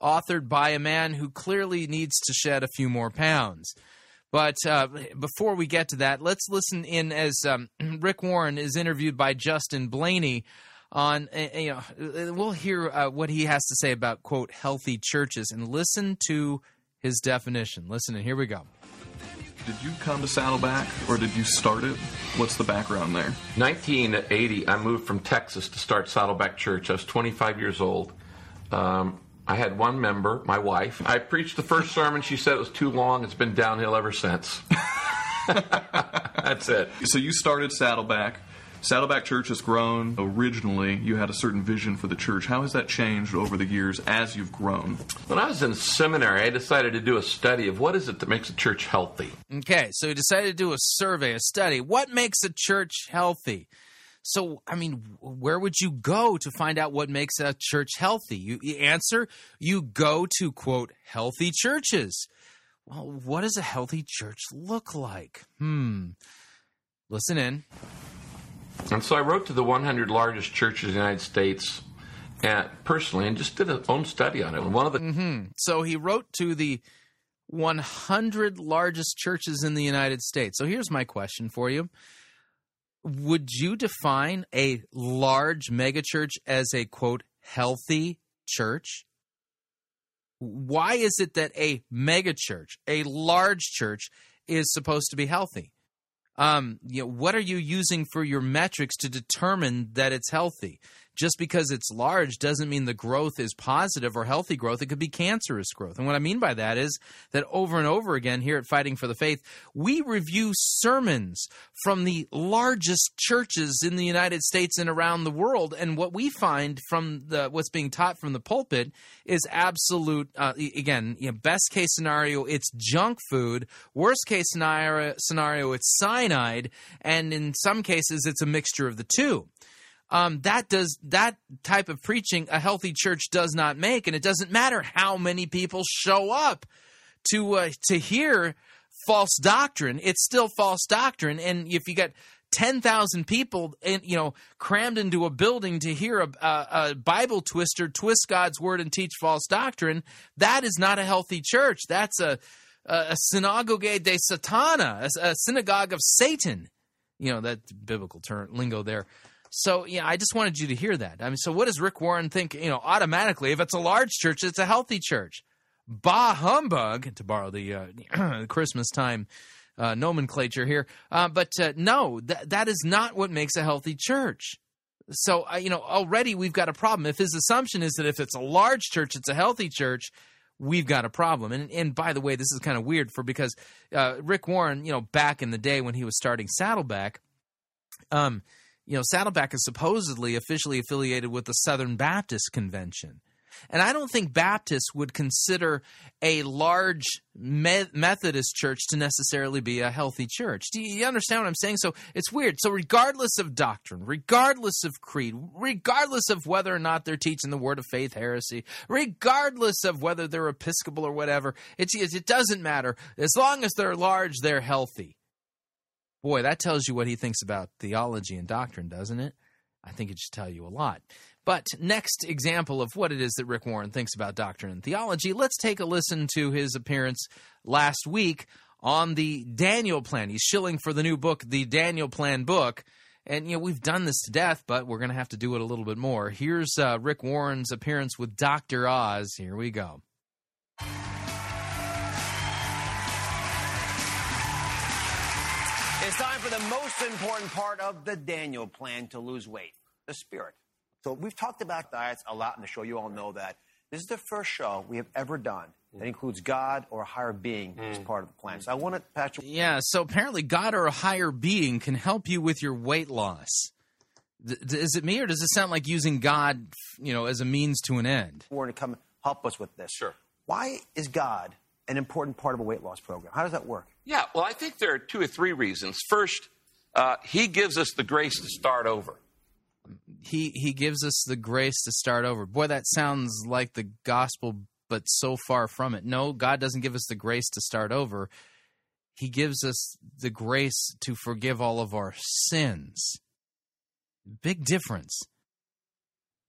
authored by a man who clearly needs to shed a few more pounds. But uh, before we get to that, let's listen in as um, Rick Warren is interviewed by Justin Blaney on, uh, you know, we'll hear uh, what he has to say about, quote, healthy churches, and listen to his definition. Listen, and here we go. Did you come to Saddleback, or did you start it? What's the background there? nineteen eighty, I moved from Texas to start Saddleback Church. I was twenty-five years old. Um, I had one member, my wife. I preached the first sermon. She said it was too long. It's been downhill ever since. That's it. So you started Saddleback. Saddleback Church has grown. Originally, you had a certain vision for the church. How has that changed over the years as you've grown? When I was in seminary, I decided to do a study of what is it that makes a church healthy. Okay, so you decided to do a survey, a study. What makes a church healthy? So, I mean, where would you go to find out what makes a church healthy? You, you answer, you go to, quote, healthy churches. Well, what does a healthy church look like? Hmm. Listen in. And so I wrote to the one hundred largest churches in the United States and personally and just did an own study on it. One of the mm-hmm. So he wrote to the one hundred largest churches in the United States. So here's my question for you. Would you define a large megachurch as a, quote, healthy church? Why is it that a megachurch, a large church, is supposed to be healthy? Um, you know, what are you using for your metrics to determine that it's healthy? Just because it's large doesn't mean the growth is positive or healthy growth. It could be cancerous growth. And what I mean by that is that over and over again here at Fighting for the Faith, we review sermons from the largest churches in the United States and around the world. And what we find from the what's being taught from the pulpit is absolute, uh, again, you know, best case scenario, it's junk food. Worst case scenario, scenario, it's cyanide. And in some cases, it's a mixture of the two. Um, that does that type of preaching a healthy church does not make, and it doesn't matter how many people show up to uh, to hear false doctrine. It's still false doctrine, and if you got ten thousand people, in, you know, crammed into a building to hear a, a, a Bible twister twist God's word and teach false doctrine, that is not a healthy church. That's a a, a synagogue de Satana, a, a synagogue of Satan. You know, that biblical term lingo there. So, yeah, I just wanted you to hear that. I mean, so what does Rick Warren think, you know, automatically, if it's a large church, it's a healthy church? bah humbug, to borrow the uh, Christmas time uh, nomenclature here. Uh, but uh, no, th- that is not what makes a healthy church. So, uh, you know, already we've got a problem. If his assumption is that if it's a large church, it's a healthy church, we've got a problem. And, and by the way, this is kind of weird for because uh, Rick Warren, you know, back in the day when he was starting Saddleback, um, you know, Saddleback is supposedly officially affiliated with the Southern Baptist Convention. And I don't think Baptists would consider a large me- Methodist church to necessarily be a healthy church. Do you understand what I'm saying? So it's weird. So regardless of doctrine, regardless of creed, regardless of whether or not they're teaching the word of faith heresy, regardless of whether they're Episcopal or whatever, it's, it doesn't matter. As long as they're large, they're healthy. Boy, that tells you what he thinks about theology and doctrine, doesn't it? I think it should tell you a lot. But next example of what it is that Rick Warren thinks about doctrine and theology, let's take a listen to his appearance last week on the Daniel Plan. He's shilling for the new book, the Daniel Plan book. And, you know, we've done this to death, but we're going to have to do it a little bit more. Here's uh, Rick Warren's appearance with Doctor Oz. Here we go. It's time for the most important part of the Daniel Plan to lose weight, the spirit. So we've talked about diets a lot in the show. You all know that. This is the first show we have ever done that includes God or a higher being mm. as part of the plan. So I want to patch. Yeah, so apparently God or a higher being can help you with your weight loss. Th- is it me, or does it sound like using God, you know, as a means to an end? We're going to come help us with this. Sure. Why is God an important part of a weight loss program? How does that work? Yeah, well, I think there are two or three reasons. First, uh, he gives us the grace to start over. He he gives us the grace to start over. Boy, that sounds like the gospel, but so far from it. No, God doesn't give us the grace to start over. He gives us the grace to forgive all of our sins. Big difference.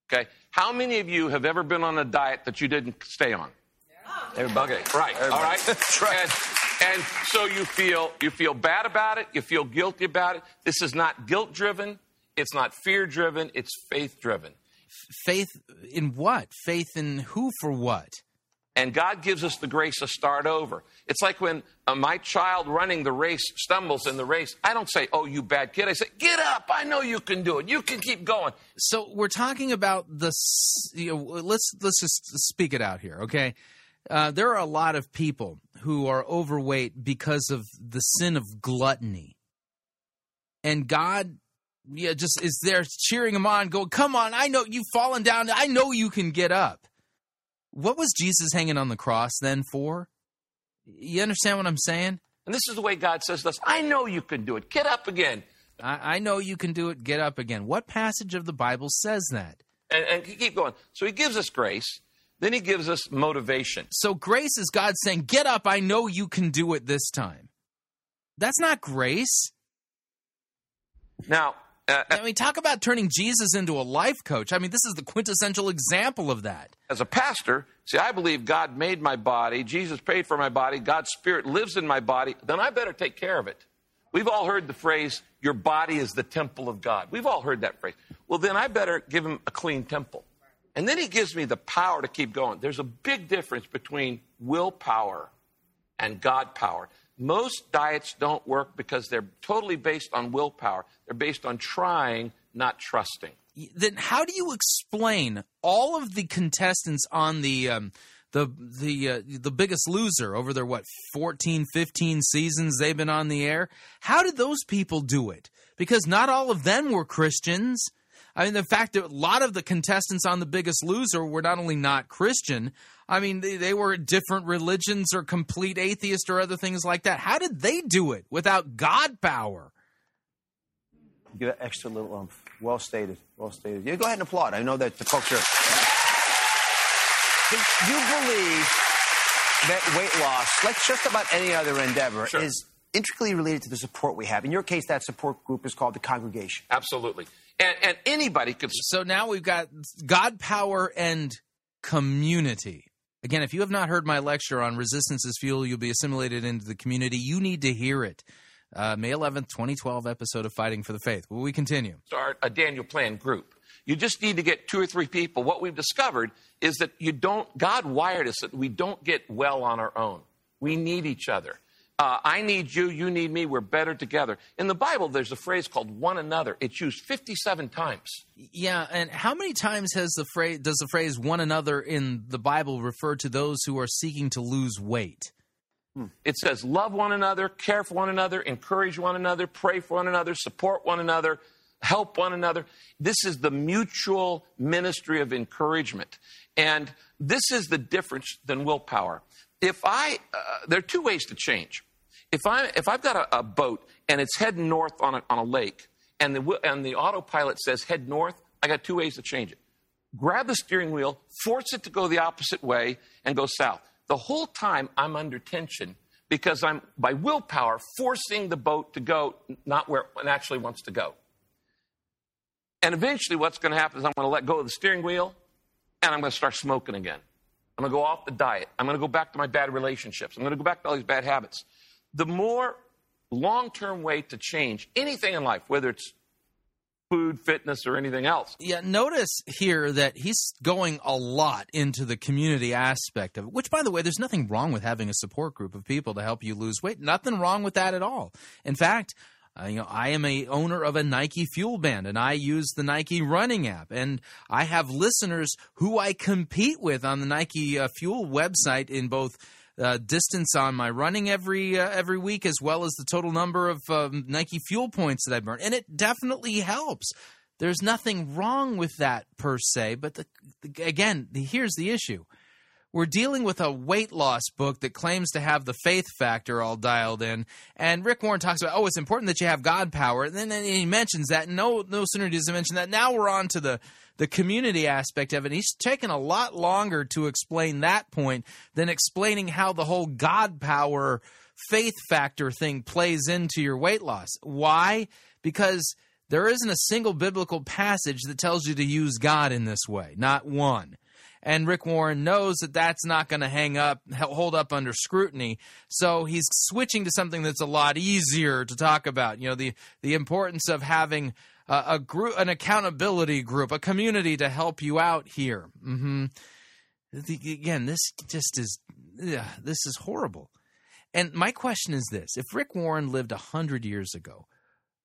Okay. How many of you have ever been on a diet that you didn't stay on? Everybody. Okay. Right. Everybody. All right. That's right. And, and so you feel you feel bad about it. You feel guilty about it. This is not guilt-driven. It's not fear-driven, it's faith-driven. Faith in what? Faith in who for what? And God gives us the grace to start over. It's like when uh, my child running the race stumbles in the race. I don't say, oh, you bad kid. I say, get up. I know you can do it. You can keep going. So we're talking about the, you know, let's, let's just speak it out here, okay? Uh, there are a lot of people who are overweight because of the sin of gluttony. And God... Yeah, just is there cheering him on, going, come on, I know you've fallen down. I know you can get up. What was Jesus hanging on the cross then for? You understand what I'm saying? And this is the way God says to us, I know you can do it. Get up again. I, I know you can do it. Get up again. What passage of the Bible says that? And, and keep going. So he gives us grace. Then he gives us motivation. So grace is God saying, get up. I know you can do it this time. That's not grace. Now... Uh, I mean, talk about turning Jesus into a life coach. I mean, this is the quintessential example of that. As a pastor, see, I believe God made my body. Jesus paid for my body. God's spirit lives in my body. Then I better take care of it. We've all heard the phrase, your body is the temple of God. We've all heard that phrase. Well, then I better give him a clean temple. And then he gives me the power to keep going. There's a big difference between willpower and God power. Most diets don't work because they're totally based on willpower. They're based on trying, not trusting. Then how do you explain all of the contestants on the um, the the uh, the Biggest Loser over their, what, fourteen, fifteen seasons they've been on the air? How did those people do it? Because not all of them were Christians. I mean, the fact that a lot of the contestants on The Biggest Loser were not only not Christian, I mean, they, they were different religions or complete atheists or other things like that. How did they do it without God power? Give an extra little oomph. Well stated. Well stated. You go ahead and applaud. I know that the folks are... Do you believe that weight loss, like just about any other endeavor, sure. is intricately related to the support we have? In your case, that support group is called the congregation. Absolutely. And, and anybody could... So now we've got God, power, and community. Again, if you have not heard my lecture on Resistance is Fuel, You'll Be Assimilated into the Community, you need to hear it. Uh, May eleventh, twenty twelve episode of Fighting for the Faith. Will we continue? Start a Daniel Plan group. You just need to get two or three people. What we've discovered is that you don't, God wired us that we don't get well on our own. We need each other. Uh, I need you, you need me, we're better together. In the Bible, there's a phrase called one another. It's used fifty-seven times. Yeah, and how many times has the phrase, does the phrase one another in the Bible refer to those who are seeking to lose weight? Hmm. It says love one another, care for one another, encourage one another, pray for one another, support one another, help one another. This is the mutual ministry of encouragement. And this is the difference than willpower. If I, uh, there are two ways to change. If I, if I've got a, a boat and it's heading north on a, on a lake, and the and the autopilot says head north, I got two ways to change it. Grab the steering wheel, force it to go the opposite way, and go south. The whole time I'm under tension because I'm by willpower forcing the boat to go not where it actually wants to go. And eventually, what's going to happen is I'm going to let go of the steering wheel, and I'm going to start smoking again. I'm going to go off the diet. I'm going to go back to my bad relationships. I'm going to go back to all these bad habits. The more long-term way to change anything in life, whether it's food, fitness, or anything else. Yeah, notice here that he's going a lot into the community aspect of it, which, by the way, there's nothing wrong with having a support group of people to help you lose weight. Nothing wrong with that at all. In fact, Uh, you know, I am a owner of a Nike fuel band, and I use the Nike running app. And I have listeners who I compete with on the Nike uh, fuel website in both uh, distance on my running every uh, every week, as well as the total number of um, Nike fuel points that I burn. And it definitely helps. There's nothing wrong with that per se. But the, the, again, the, here's the issue. We're dealing with a weight loss book that claims to have the faith factor all dialed in. And Rick Warren talks about, oh, it's important that you have God power. And then and he mentions that. No, no sooner does he mention that. Now we're on to the, the community aspect of it. He's taken a lot longer to explain that point than explaining how the whole God power faith factor thing plays into your weight loss. Why? Because there isn't a single biblical passage that tells you to use God in this way. Not one. And Rick Warren knows that that's not going to hang up, hold up under scrutiny. So he's switching to something that's a lot easier to talk about. You know, the, the importance of having a, a group, an accountability group, a community to help you out here. Mm-hmm. The, again, this just is, ugh, this is horrible. And my question is this: if Rick Warren lived one hundred years ago,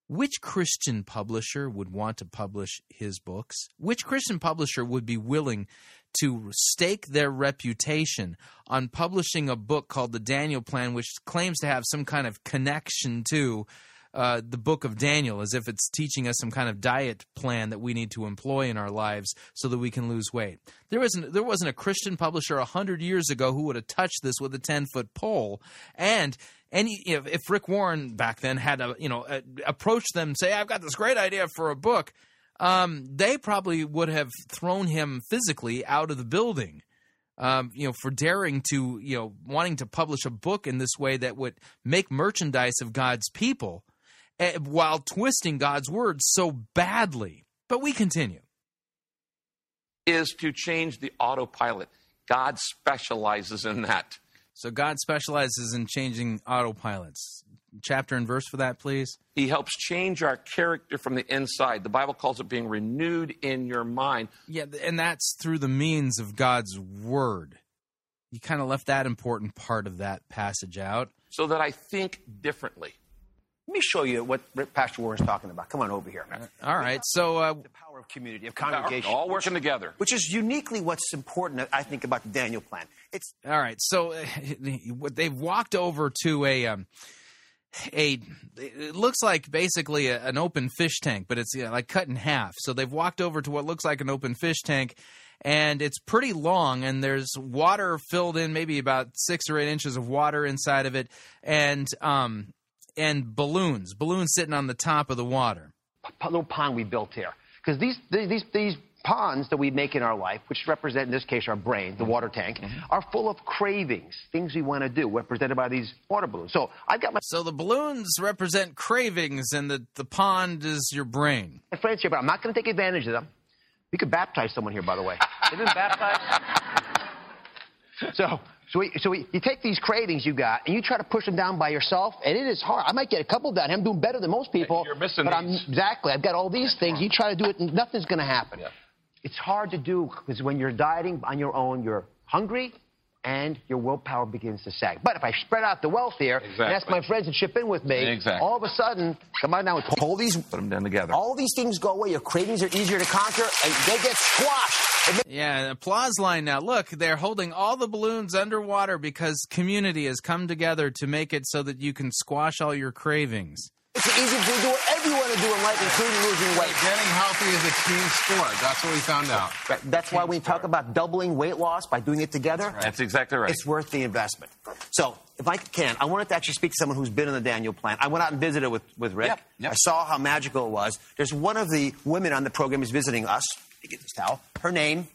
which Christian publisher would want to publish his books? Which Christian publisher would be willing to stake their reputation on publishing a book called The Daniel Plan, which claims to have some kind of connection to uh, the book of Daniel, as if it's teaching us some kind of diet plan that we need to employ in our lives so that we can lose weight? There isn't, there wasn't a Christian publisher one hundred years ago who would have touched this with a ten-foot pole. And Any, if, if Rick Warren back then had a, you know, a, approached them, say, I've got this great idea for a book, um, they probably would have thrown him physically out of the building, um, you know, for daring to, you know, wanting to publish a book in this way that would make merchandise of God's people uh, while twisting God's word so badly. But we continue. Is to change the autopilot. God specializes in that. So God specializes in changing autopilots. Chapter and verse for that, please. He helps change our character from the inside. The Bible calls it being renewed in your mind. Yeah, and that's through the means of God's word. You kind of left that important part of that passage out. So that I think differently. Let me show you what Pastor Warren's talking about. Come on over here. All right. So uh, the power of community, of congregation, all working which, together, which is uniquely what's important, I think, about the Daniel Plan. It's all right. So uh, they've walked over to a um, a. It looks like basically a, an open fish tank, but it's you know, like cut in half. So they've walked over to what looks like an open fish tank. And it's pretty long, and there's water filled in, maybe about six or eight inches of water inside of it. And um. And balloons, balloons sitting on the top of the water. A little pond we built here. Because these, these, these ponds that we make in our life, which represent, in this case, our brain, the water tank, mm-hmm. are full of cravings, things we want to do, represented by these water balloons. So I've got my... So the balloons represent cravings, and the, the pond is your brain. My friends here, but I'm not going to take advantage of them. We could baptize someone here, by the way. They've been baptized. So So, we, so we, you take these cravings you got, and you try to push them down by yourself, and it is hard. I might get a couple down. I'm doing better than most people. You're missing but these. I'm, exactly. I've got all these That's things. Wrong. You try to do it, and nothing's going to happen. Yeah. It's hard to do, because when you're dieting on your own, you're hungry, and your willpower begins to sag. But if I spread out the wealth here, exactly. and ask my friends to chip in with me, exactly. all of a sudden, come on now, it's pull these, put them down together. All these things go away. Your cravings are easier to conquer, and they get squashed. Yeah, an applause line now. Look, they're holding all the balloons underwater because community has come together to make it so that you can squash all your cravings. It's easy to do whatever you want to do in life, including losing weight. Getting healthy is a team sport. That's what we found out. That's why we talk about doubling weight loss by doing it together. That's right. That's exactly right. It's worth the investment. So, if I can, I wanted to actually speak to someone who's been in the Daniel Plan. I went out and visited with, with Rick. Yep, yep. I saw how magical it was. There's one of the women on the program who's visiting us. Let me get this towel. Her name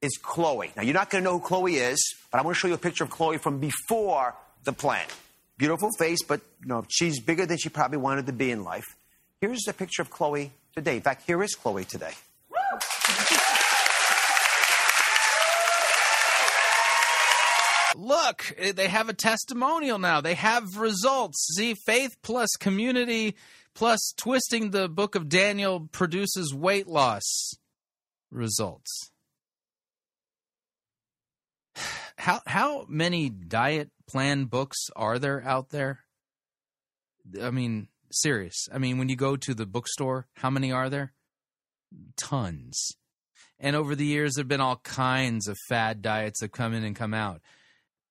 is Chloe. Now, you're not going to know who Chloe is, but I want to show you a picture of Chloe from before the plan. Beautiful face, but you know, she's bigger than she probably wanted to be in life. Here's a picture of Chloe today. In fact, here is Chloe today. Woo! Look, they have a testimonial now. They have results. See, faith plus community plus twisting the book of Daniel produces weight loss results. How how many diet plan books are there out there? I mean, serious. I mean, when you go to the bookstore, how many are there? Tons. And over the years, there have been all kinds of fad diets that come in and come out.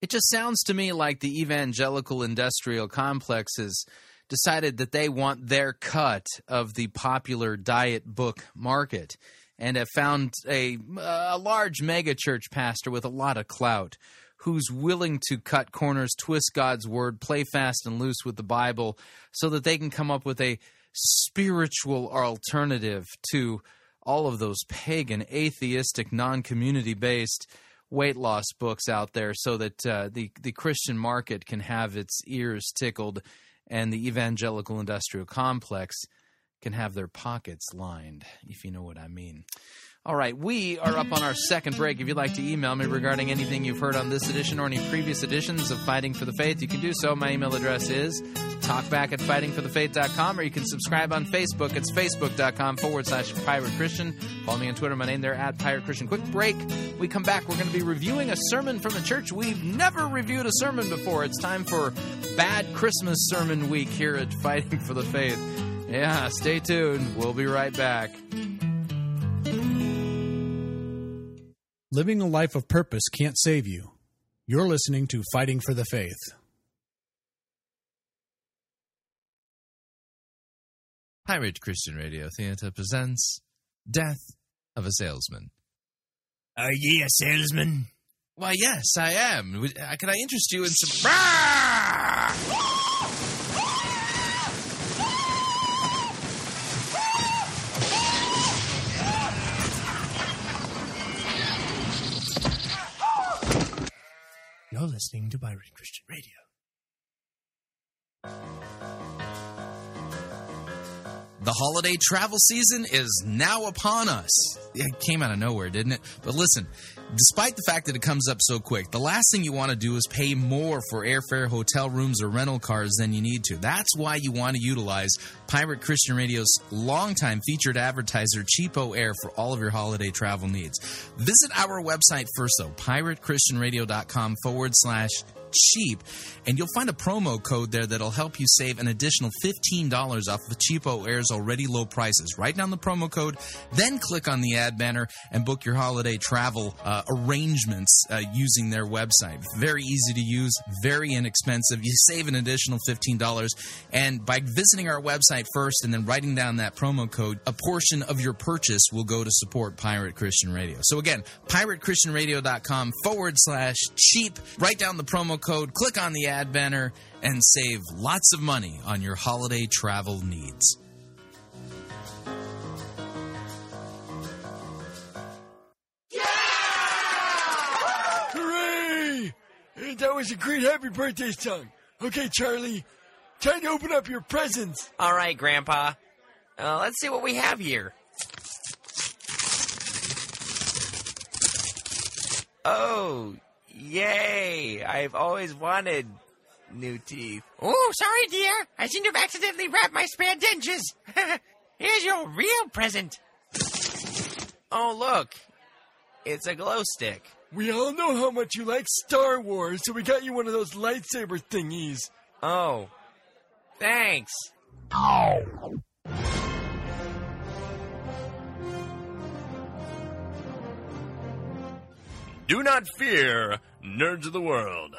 It just sounds to me like the evangelical industrial complexes decided that they want their cut of the popular diet book market and have found a, a large megachurch pastor with a lot of clout who's willing to cut corners, twist God's word, play fast and loose with the Bible so that they can come up with a spiritual alternative to all of those pagan, atheistic, non-community-based weight loss books out there so that uh, the, the Christian market can have its ears tickled and the evangelical industrial complex can have their pockets lined, if you know what I mean. All right, we are up on our second break. If you'd like to email me regarding anything you've heard on this edition or any previous editions of Fighting for the Faith, you can do so. My email address is talkback at fighting for the faith dot com, or you can subscribe on Facebook. It's facebook.com forward slash Pirate Christian. Follow me on Twitter. My name there, at Pirate Christian. Quick break. We come back. We're going to be reviewing a sermon from a church. We've never reviewed a sermon before. It's time for Bad Christmas Sermon Week here at Fighting for the Faith. Yeah, stay tuned. We'll be right back. Living a life of purpose can't save you. You're listening to Fighting for the Faith. Pirate Christian Radio Theater presents Death of a Salesman. Are ye a salesman? Why, yes, I am. Can I interest you in some... You're listening to Pirate Christian Radio. The holiday travel season is now upon us. It came out of nowhere, didn't it? But listen, despite the fact that it comes up so quick, the last thing you want to do is pay more for airfare, hotel rooms, or rental cars than you need to. That's why you want to utilize Pirate Christian Radio's longtime featured advertiser, Cheapo Air, for all of your holiday travel needs. Visit our website first, though, pirate christian radio dot com forward slash cheap, and you'll find a promo code there that'll help you save an additional fifteen dollars off of Cheapo Air's already low prices. Write down the promo code, then click on the ad banner and book your holiday travel uh, arrangements uh, using their website. Very easy to use, very inexpensive. You save an additional fifteen dollars, and by visiting our website first and then writing down that promo code, a portion of your purchase will go to support Pirate Christian Radio. So again, pirate christian radio dot com forward slash cheap. Write down the promo code, click on the ad banner, and save lots of money on your holiday travel needs. Yeah! Hooray! That was a great happy birthday song. Okay, Charlie, time to open up your presents. All right, Grandpa. Uh, let's see what we have here. Oh, Yay! I've always wanted new teeth. Oh, sorry, dear. I seem to have accidentally wrapped my spare dentures. Here's your real present. Oh, look. It's a glow stick. We all know how much you like Star Wars, so we got you one of those lightsaber thingies. Oh. Thanks. Oh. Do not fear, nerds of the world.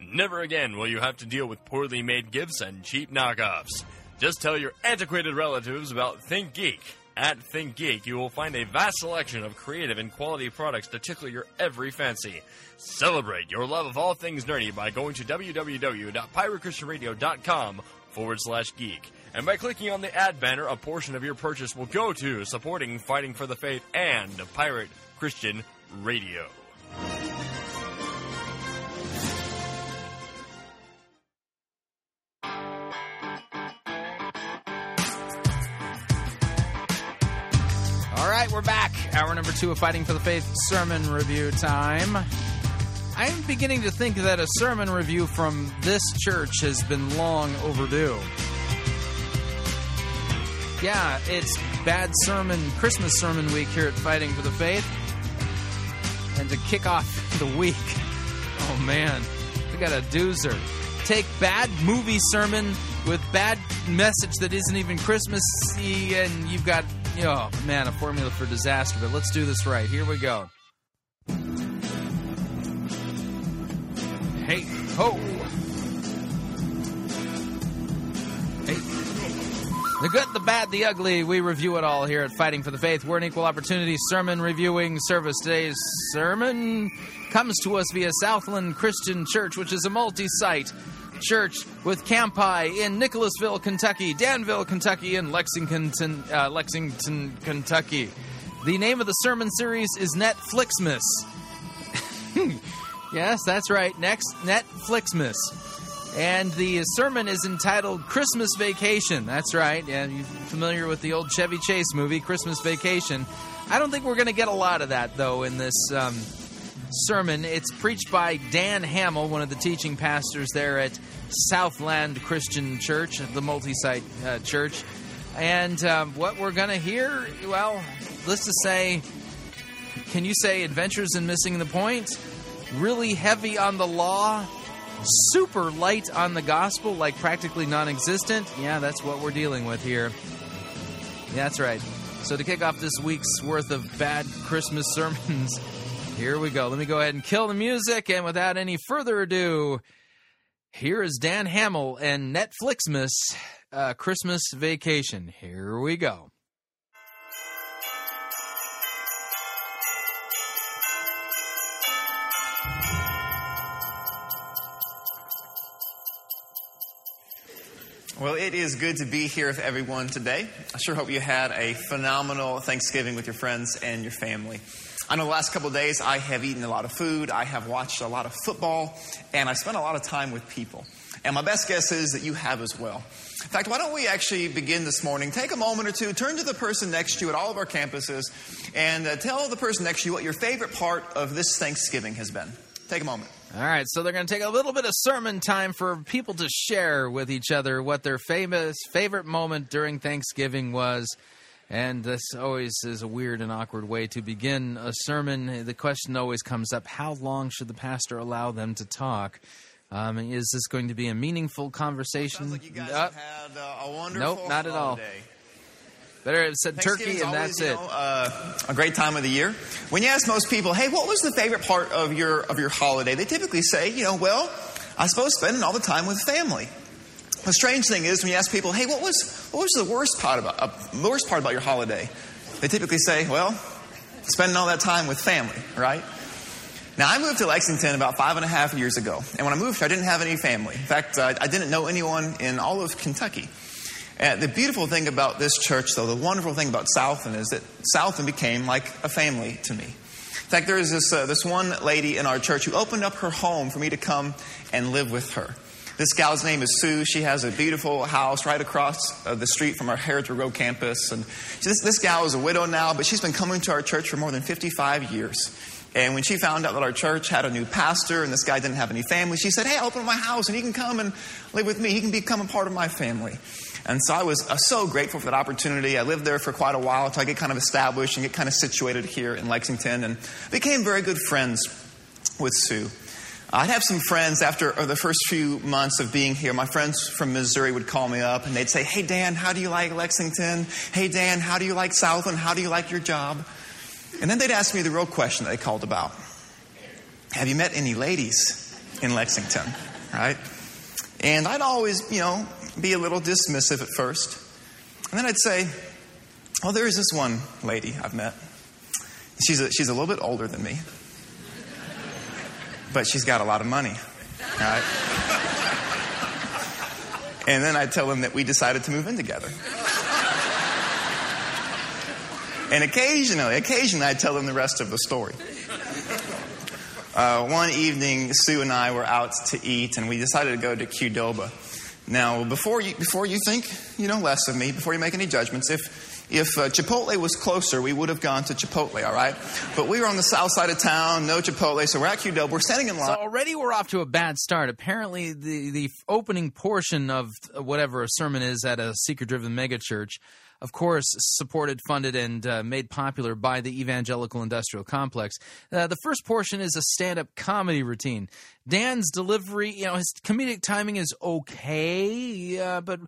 Never again will you have to deal with poorly made gifts and cheap knockoffs. Just tell your antiquated relatives about Think Geek. At Think Geek, you will find a vast selection of creative and quality products to tickle your every fancy. Celebrate your love of all things nerdy by going to www.piratechristianradio.com forward slash geek. And by clicking on the ad banner, a portion of your purchase will go to supporting Fighting for the Faith and Pirate Christian Radio. All right, we're back. Hour number two of Fighting for the Faith sermon review time. I'm beginning to think that a sermon review from this church has been long overdue. Yeah, it's bad sermon, Christmas sermon week here at Fighting for the Faith. And to kick off the week, oh man, we got a doozer. Take bad movie sermon with bad message that isn't even Christmassy, and you've got... Oh, man, a formula for disaster, but let's do this right. Here we go. Hey, ho. Hey. The good, the bad, the ugly, we review it all here at Fighting for the Faith. We're an equal opportunity sermon reviewing service. Today's sermon comes to us via Southland Christian Church, which is a multi-site church with campi in Nicholasville, Kentucky, Danville, Kentucky, and Lexington, uh, Lexington, Kentucky. The name of the sermon series is Netflixmas. Yes, that's right. Next, Netflixmas. And the sermon is entitled Christmas Vacation. That's right. Yeah, you're familiar with the old Chevy Chase movie, Christmas Vacation. I don't think we're going to get a lot of that, though, in this um sermon. It's preached by Dan Hamill, one of the teaching pastors there at Southland Christian Church, the multi-site uh, church. And um, what we're going to hear, well, let's just say, can you say adventures in missing the point? Really heavy on the law, super light on the gospel, like practically non-existent. Yeah, that's what we're dealing with here. That's right. So to kick off this week's worth of bad Christmas sermons... Here we go. Let me go ahead and kill the music. And without any further ado, here is Dan Hamill and Netflixmas uh, Christmas Vacation. Here we go. Well, it is good to be here with everyone today. I sure hope you had a phenomenal Thanksgiving with your friends and your family. I know the last couple of days I have eaten a lot of food, I have watched a lot of football, and I spent a lot of time with people. And my best guess is that you have as well. In fact, why don't we actually begin this morning? Take a moment or two, turn to the person next to you at all of our campuses, and uh, tell the person next to you what your favorite part of this Thanksgiving has been. Take a moment. All right, so they're going to take a little bit of sermon time for people to share with each other what their famous favorite moment during Thanksgiving was. And this always is a weird and awkward way to begin a sermon. The question always comes up, how long should the pastor allow them to talk? Um, is this going to be a meaningful conversation? Sounds like you guys uh, had uh, a wonderful Nope, not at all. Holiday. Better have said turkey, and that's it. You know, uh, a great time of the year. When you ask most people, hey, what was the favorite part of your of your holiday? They typically say, you know, well, I suppose spending all the time with family. The strange thing is when you ask people, hey, what was what was the worst part about uh, the worst part about your holiday? They typically say, well, spending all that time with family, right? Now, I moved to Lexington about five and a half years ago. And when I moved here, I didn't have any family. In fact, uh, I didn't know anyone in all of Kentucky. Uh, the beautiful thing about this church, though, the wonderful thing about Southland is that Southland became like a family to me. In fact, there is this, uh, this one lady in our church who opened up her home for me to come and live with her. This gal's name is Sue. She has a beautiful house right across uh, the street from our Heritage Road campus. And this, this gal is a widow now, but she's been coming to our church for more than fifty-five years. And when she found out that our church had a new pastor and this guy didn't have any family, she said, hey, I opened my house and he can come and live with me. He can become a part of my family. And so I was uh, so grateful for that opportunity. I lived there for quite a while until I get kind of established and get kind of situated here in Lexington, and became very good friends with Sue. I'd have some friends after or the first few months of being here. My friends from Missouri would call me up and they'd say, hey, Dan, how do you like Lexington? Hey, Dan, how do you like Southland? How do you like your job? And then they'd ask me the real question that they called about. Have you met any ladies in Lexington? Right? And I'd always, you know, be a little dismissive at first. And then I'd say, well, there is this one lady I've met. She's a, she's a little bit older than me. But she's got a lot of money. Right? And then I'd tell them that we decided to move in together. And occasionally, occasionally I tell them the rest of the story. Uh, one evening, Sue and I were out to eat, and we decided to go to Qdoba. Now, before you before you think, you know, less of me, before you make any judgments, if if uh, Chipotle was closer, we would have gone to Chipotle, all right? But we were on the south side of town, no Chipotle, so we're at Qdoba. We're standing in line. So already we're off to a bad start. Apparently, the, the opening portion of whatever a sermon is at a seeker-driven megachurch, of course, supported, funded, and uh, made popular by the evangelical industrial complex. Uh, the first portion is a stand-up comedy routine. Dan's delivery, you know, his comedic timing is okay, uh, but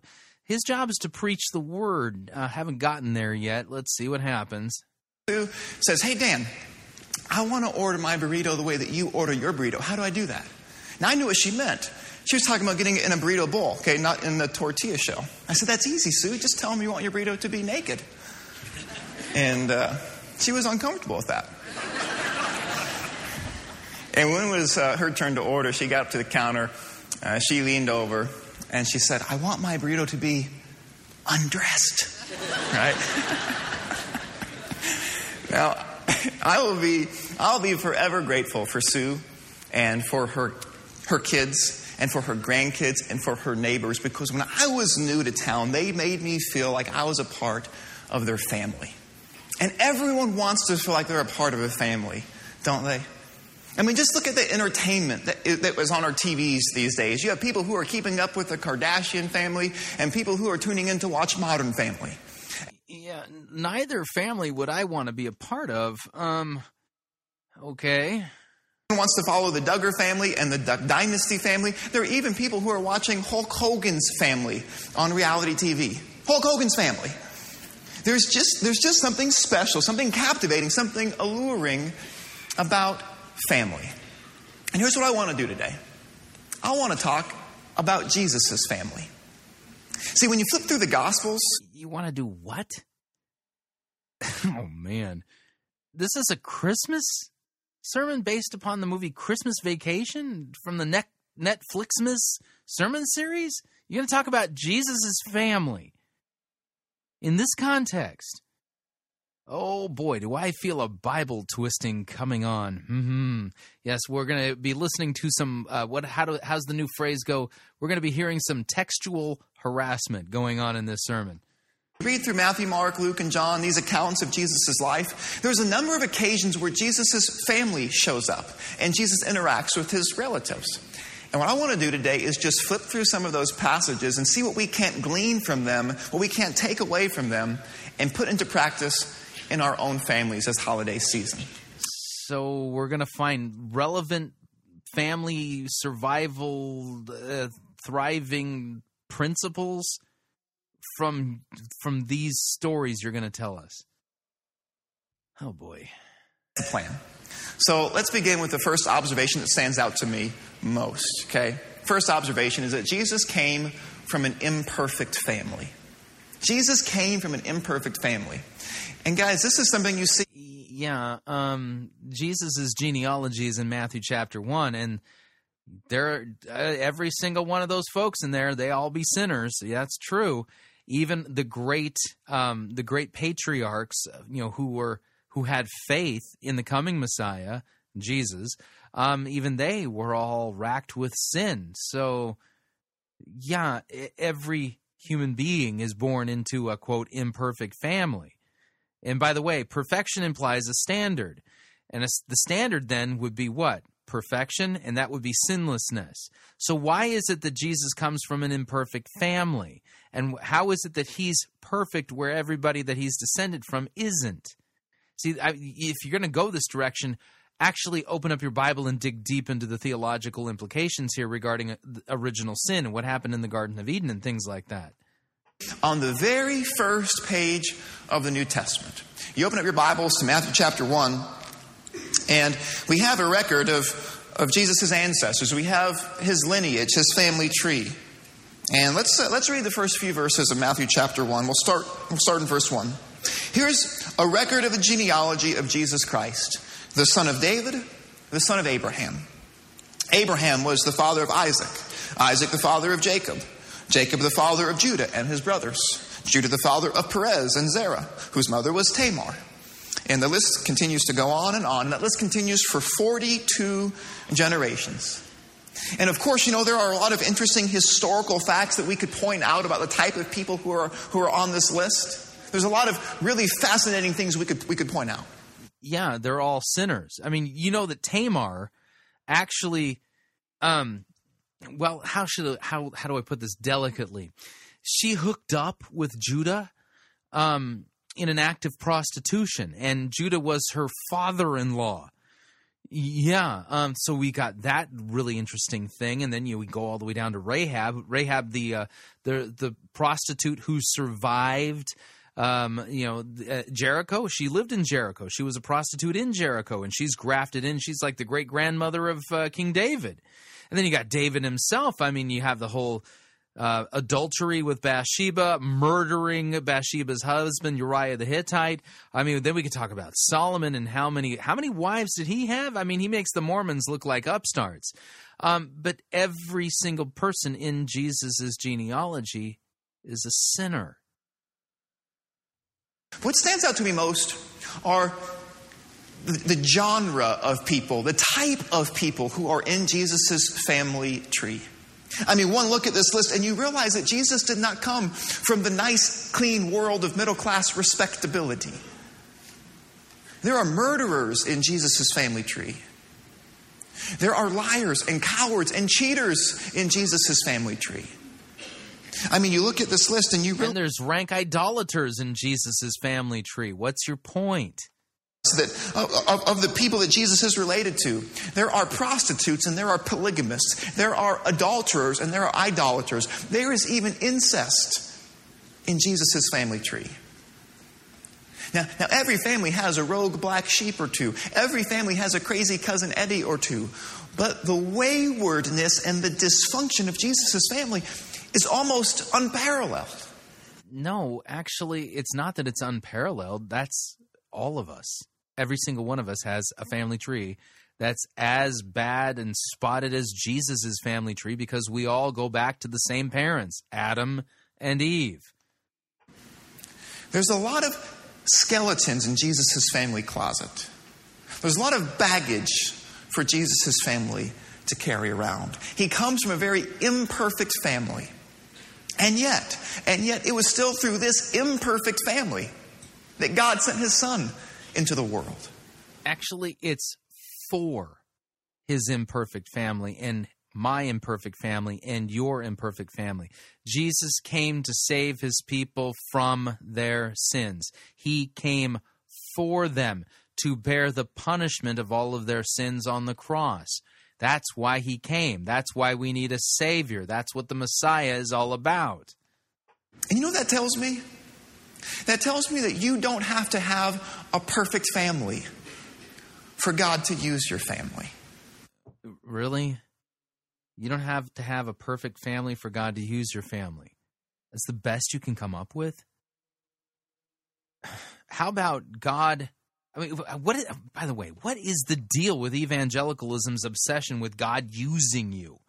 his job is to preach the word. Uh, haven't gotten there yet. Let's see what happens. Who says, hey, Dan, I want to order my burrito the way that you order your burrito. How do I do that? Now, I knew what she meant. She was talking about getting it in a burrito bowl, okay, not in the tortilla shell. I said, that's easy, Sue. Just tell them you want your burrito to be naked. And uh, she was uncomfortable with that. And when it was uh, her turn to order, she got up to the counter. Uh, she leaned over, and she said, I want my burrito to be undressed, right? Now, I will be, I'll be forever grateful for Sue and for her her kids, and for her grandkids, and for her neighbors, because when I was new to town, they made me feel like I was a part of their family. And everyone wants to feel like they're a part of a family, don't they? I mean, just look at the entertainment that, that was on our T Vs these days. You have people who are keeping up with the Kardashian family, and people who are tuning in to watch Modern Family. Yeah, neither family would I want to be a part of. Um, okay. Wants to follow the Duggar family and the D- Dynasty family. There are even people who are watching Hulk Hogan's family on reality T V. Hulk Hogan's family. There's just there's just something special, something captivating, something alluring about family. And here's what I want to do today. I want to talk about Jesus' family. See, when you flip through the Gospels... You want to do what? Oh, man. This is a Christmas sermon based upon the movie Christmas Vacation from the ne- Netflixmas sermon series? You're going to talk about Jesus' family in this context. Oh, boy, do I feel a Bible twisting coming on. Mm-hmm. Yes, we're going to be listening to some, uh, what? How do, how's the new phrase go? We're going to be hearing some textual harassment going on in this sermon. Read through Matthew, Mark, Luke, and John, these accounts of Jesus' life. There's a number of occasions where Jesus' family shows up and Jesus interacts with his relatives. And what I want to do today is just flip through some of those passages and see what we can't glean from them, what we can't take away from them, and put into practice in our own families this holiday season. So we're going to find relevant family survival, uh, thriving principles from from these stories you're going to tell us. Oh, boy. Plan. So let's begin with the first observation that stands out to me most, okay? First observation is that Jesus came from an imperfect family. Jesus came from an imperfect family. And, guys, this is something you see. Yeah, um, Jesus' genealogy is in Matthew chapter one, and there, uh, every single one of those folks in there, they all be sinners. Yeah, that's true. Even the great, um, the great patriarchs, you know, who were who had faith in the coming Messiah, Jesus, um, even they were all racked with sin. So, yeah, every human being is born into a quote imperfect family. And by the way, perfection implies a standard. And the standard then would be what? Perfection, and that would be sinlessness. So why is it that Jesus comes from an imperfect family? And how is it that he's perfect where everybody that he's descended from isn't? See, I, if you're going to go this direction, actually open up your Bible and dig deep into the theological implications here regarding original sin and what happened in the Garden of Eden and things like that. On the very first page of the New Testament, you open up your Bibles to Matthew chapter one, and we have a record of, of Jesus' ancestors. We have his lineage, his family tree. And let's uh, let's read the first few verses of Matthew chapter one. We'll start, we'll start in verse one. Here's a record of the genealogy of Jesus Christ, the son of David, the son of Abraham. Abraham was the father of Isaac. Isaac, the father of Jacob. Jacob, the father of Judah and his brothers. Judah, the father of Perez and Zerah, whose mother was Tamar. And the list continues to go on and on. That list continues for forty-two generations. And of course, you know, there are a lot of interesting historical facts that we could point out about the type of people who are who are on this list. There's a lot of really fascinating things we could we could point out. Yeah, they're all sinners. I mean, you know that Tamar actually, um, well, how should how how do I put this delicately? She hooked up with Judah. Um, in an act of prostitution, and Judah was her father-in-law. Yeah, um, so we got that really interesting thing, and then you know, we go all the way down to Rahab. Rahab, the uh, the the prostitute who survived, um, you know, uh, Jericho. She lived in Jericho. She was a prostitute in Jericho, and she's grafted in. She's like the great grandmother of uh, King David. And then you got David himself. I mean, you have the whole. Uh, adultery with Bathsheba, murdering Bathsheba's husband, Uriah the Hittite. I mean, then we could talk about Solomon and how many how many wives did he have? I mean, he makes the Mormons look like upstarts. Um, but every single person in Jesus' genealogy is a sinner. What stands out to me most are the, the genre of people, the type of people who are in Jesus' family tree. I mean, one look at this list and you realize that Jesus did not come from the nice, clean world of middle-class respectability. There are murderers in Jesus' family tree. There are liars and cowards and cheaters in Jesus' family tree. I mean, you look at this list and you realize... And there's rank idolaters in Jesus' family tree. What's your point? That of, of the people that Jesus is related to, there are prostitutes and there are polygamists. There are adulterers and there are idolaters. There is even incest in Jesus' family tree. Now, now, every family has a rogue black sheep or two. Every family has a crazy cousin Eddie or two. But the waywardness and the dysfunction of Jesus' family is almost unparalleled. No, actually, it's not that it's unparalleled. That's all of us. Every single one of us has a family tree that's as bad and spotted as Jesus's family tree because we all go back to the same parents, Adam and Eve. There's a lot of skeletons in Jesus's family closet. There's a lot of baggage for Jesus's family to carry around. He comes from a very imperfect family. And yet, and yet it was still through this imperfect family that God sent his son into the world. Actually, it's for his imperfect family and my imperfect family and your imperfect family. Jesus came to save his people from their sins. He came for them to bear the punishment of all of their sins on the cross. That's why he came. That's why we need a Savior. That's what the Messiah is all about. And you know what that tells me? That tells me that you don't have to have a perfect family for God to use your family. Really? You don't have to have a perfect family for God to use your family? That's the best you can come up with? How about God... I mean, what? Is, by the way, what is the deal with evangelicalism's obsession with God using you?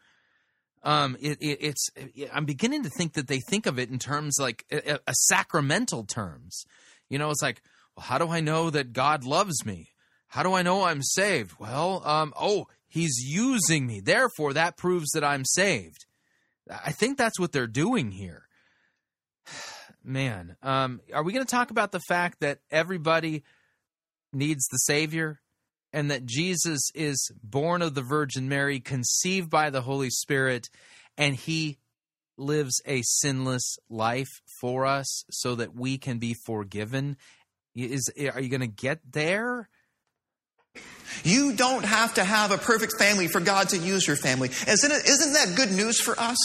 Um, it, it, it's. It, I'm beginning to think that they think of it in terms like a, a sacramental terms. You know, it's like, well, how do I know that God loves me? How do I know I'm saved? Well, um, oh, he's using me. Therefore, that proves that I'm saved. I think that's what they're doing here. Man, um, are we going to talk about the fact that everybody needs the Savior? and that Jesus is born of the Virgin Mary, conceived by the Holy Spirit, and he lives a sinless life for us so that we can be forgiven. Is, are you going to get there? You don't have to have a perfect family for God to use your family. Isn't it, isn't that good news for us?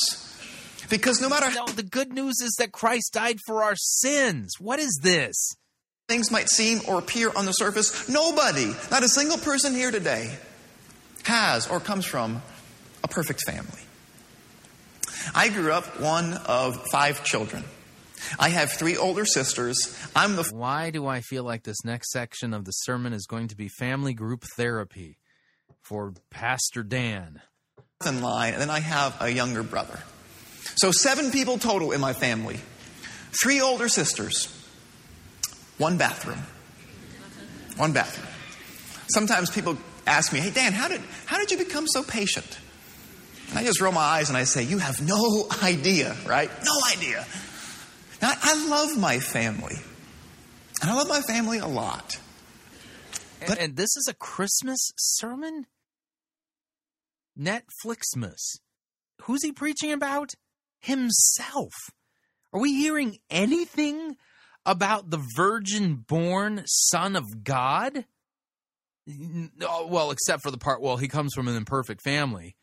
Because no matter how... No, the good news is that Christ died for our sins. What is this? Things might seem or appear on the surface. Nobody, not a single person here today, has or comes from a perfect family. I grew up one of five children. I have three older sisters. I'm the... Why do I feel like this next section of the sermon is going to be family group therapy for Pastor Dan? ...in line, and then I have a younger brother. So seven people total in my family. Three older sisters. One bathroom. One bathroom. Sometimes people ask me, hey, Dan, how did, how did you become so patient? And I just roll my eyes and I say, you have no idea, right? No idea. Now, I love my family. And I love my family a lot. But and, and this is a Christmas sermon? Netflixmas. Who's he preaching about? Himself. Are we hearing anything about the virgin-born Son of God? Oh, well, except for the part, well, he comes from an imperfect family.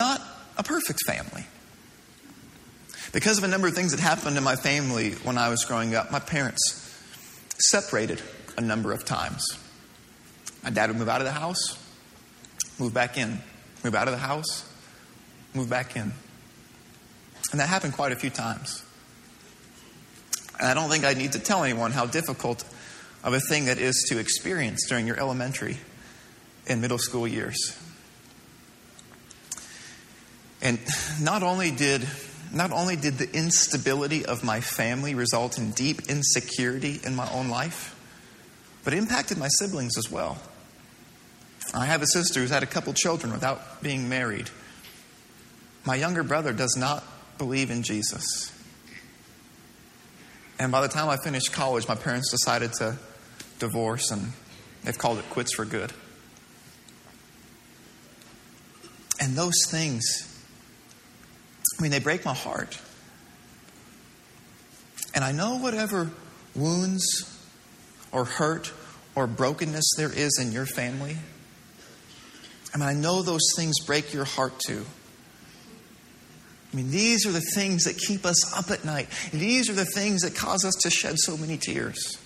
Not a perfect family. Because of a number of things that happened in my family when I was growing up, my parents separated a number of times. My dad would move out of the house, move back in, move out of the house, move back in. And that happened quite a few times. And I don't think I need to tell anyone how difficult of a thing that is to experience during your elementary and middle school years. And not only did not only did the instability of my family result in deep insecurity in my own life, but it impacted my siblings as well. I have a sister who's had a couple children without being married. My younger brother does not believe in Jesus. And by the time I finished college, my parents decided to divorce, and they've called it quits for good. And those things... I mean, they break my heart. And I know whatever wounds or hurt or brokenness there is in your family, I mean, I know those things break your heart too. I mean, these are the things that keep us up at night. These are the things that cause us to shed so many tears.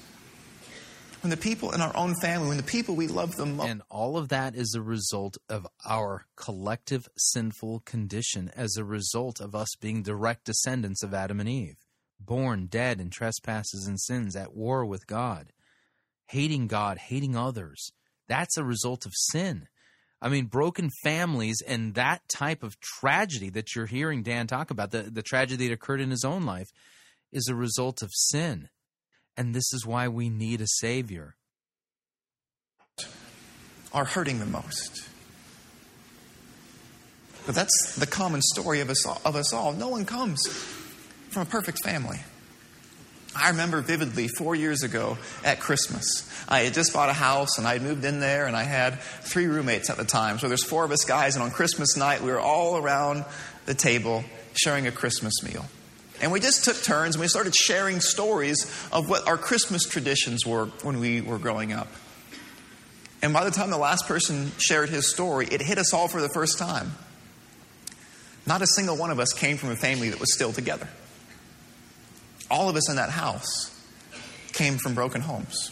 When the people in our own family, when the people we love the most. And all of that is a result of our collective sinful condition, as a result of us being direct descendants of Adam and Eve, born dead in trespasses and sins, at war with God, hating God, hating others. That's a result of sin. I mean, broken families and that type of tragedy that you're hearing Dan talk about, the, the tragedy that occurred in his own life, is a result of sin. And this is why we need a Savior. Are hurting the most. But that's the common story of us all, of us all. No one comes from a perfect family. I remember vividly four years ago at Christmas. I had just bought a house and I had moved in there, and I had three roommates at the time. So there's four of us guys, and on Christmas night we were all around the table sharing a Christmas meal. And we just took turns and we started sharing stories of what our Christmas traditions were when we were growing up. And by the time the last person shared his story, it hit us all for the first time. Not a single one of us came from a family that was still together. All of us in that house came from broken homes.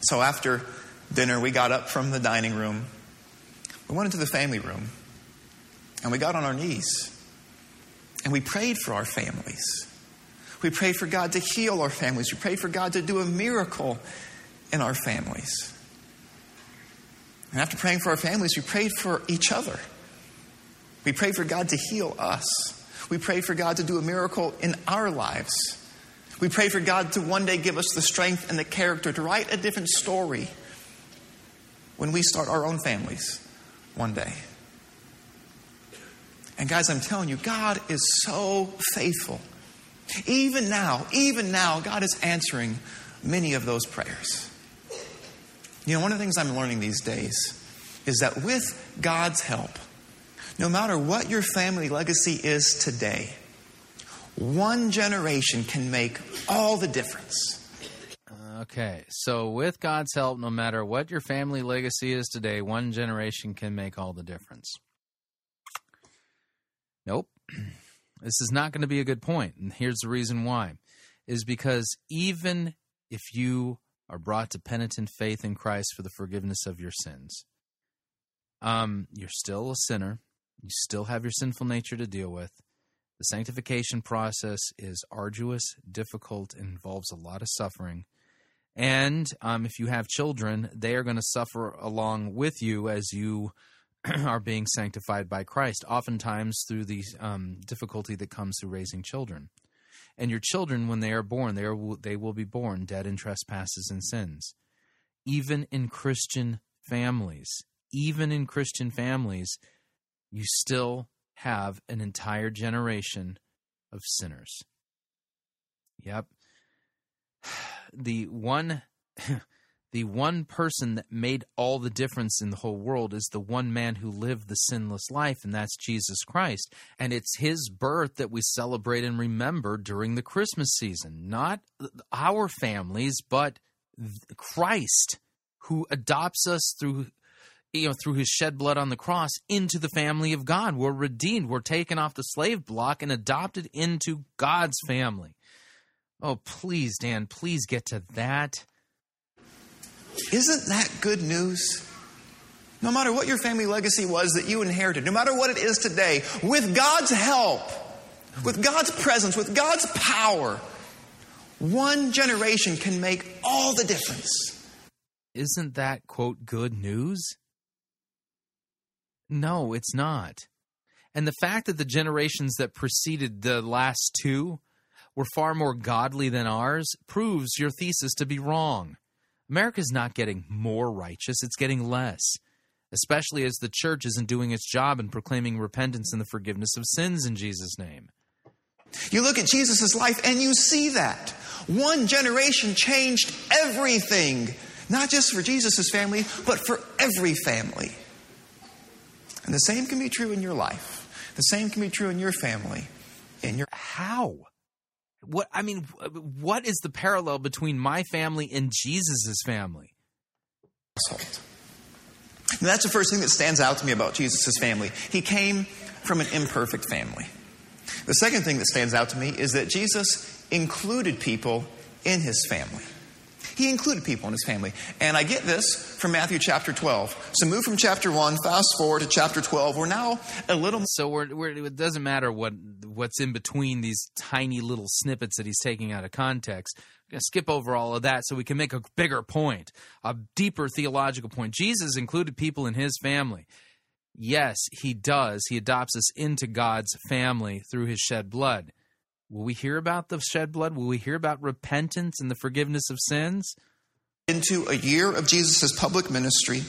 So after dinner, we got up from the dining room. We went into the family room and we got on our knees. And we prayed for our families. We prayed for God to heal our families. We prayed for God to do a miracle in our families. And after praying for our families, we prayed for each other. We prayed for God to heal us. We prayed for God to do a miracle in our lives. We prayed for God to one day give us the strength and the character to write a different story when we start our own families one day. And guys, I'm telling you, God is so faithful. Even now, even now, God is answering many of those prayers. You know, one of the things I'm learning these days is that with God's help, no matter what your family legacy is today, one generation can make all the difference. Okay, so with God's help, no matter what your family legacy is today, one generation can make all the difference. Nope. This is not going to be a good point, and here's the reason why. Is because even if you are brought to penitent faith in Christ for the forgiveness of your sins, um, you're still a sinner. You still have your sinful nature to deal with. The sanctification process is arduous, difficult, and involves a lot of suffering. And um, if you have children, they are going to suffer along with you as you are being sanctified by Christ, oftentimes through the um, difficulty that comes through raising children. And your children, when they are born, they, are, they will be born dead in trespasses and sins. Even in Christian families, even in Christian families, you still have an entire generation of sinners. Yep. The one, the one person that made all the difference in the whole world is the one man who lived the sinless life, and that's Jesus Christ. And it's his birth that we celebrate and remember during the Christmas season. Not our families, but Christ, who adopts us through, you know, through his shed blood on the cross into the family of God. We're redeemed. We're taken off the slave block and adopted into God's family. Oh, please, Dan, please get to that. Isn't that good news? No matter what your family legacy was that you inherited, no matter what it is today, with God's help, with God's presence, with God's power, one generation can make all the difference. Isn't that, quote, good news? No, it's not. And the fact that the generations that preceded the last two were far more godly than ours proves your thesis to be wrong. America's not getting more righteous, it's getting less, especially as the church isn't doing its job in proclaiming repentance and the forgiveness of sins in Jesus' name. You look at Jesus' life and you see that. One generation changed everything, not just for Jesus' family, but for every family. And the same can be true in your life. The same can be true in your family. In your How? What I mean, what is the parallel between my family and Jesus' family? And that's the first thing that stands out to me about Jesus' family. He came from an imperfect family. The second thing that stands out to me is that Jesus included people in his family. He included people in his family. And I get this from Matthew chapter twelve. So move from chapter one, fast forward to chapter twelve. We're now a little... So we're, we're, it doesn't matter what what's in between these tiny little snippets that he's taking out of context. We're going to skip over all of that so we can make a bigger point, a deeper theological point. Jesus included people in his family. Yes, he does. He adopts us into God's family through his shed blood. Will we hear about the shed blood? Will we hear about repentance and the forgiveness of sins? Into a year of Jesus' public ministry.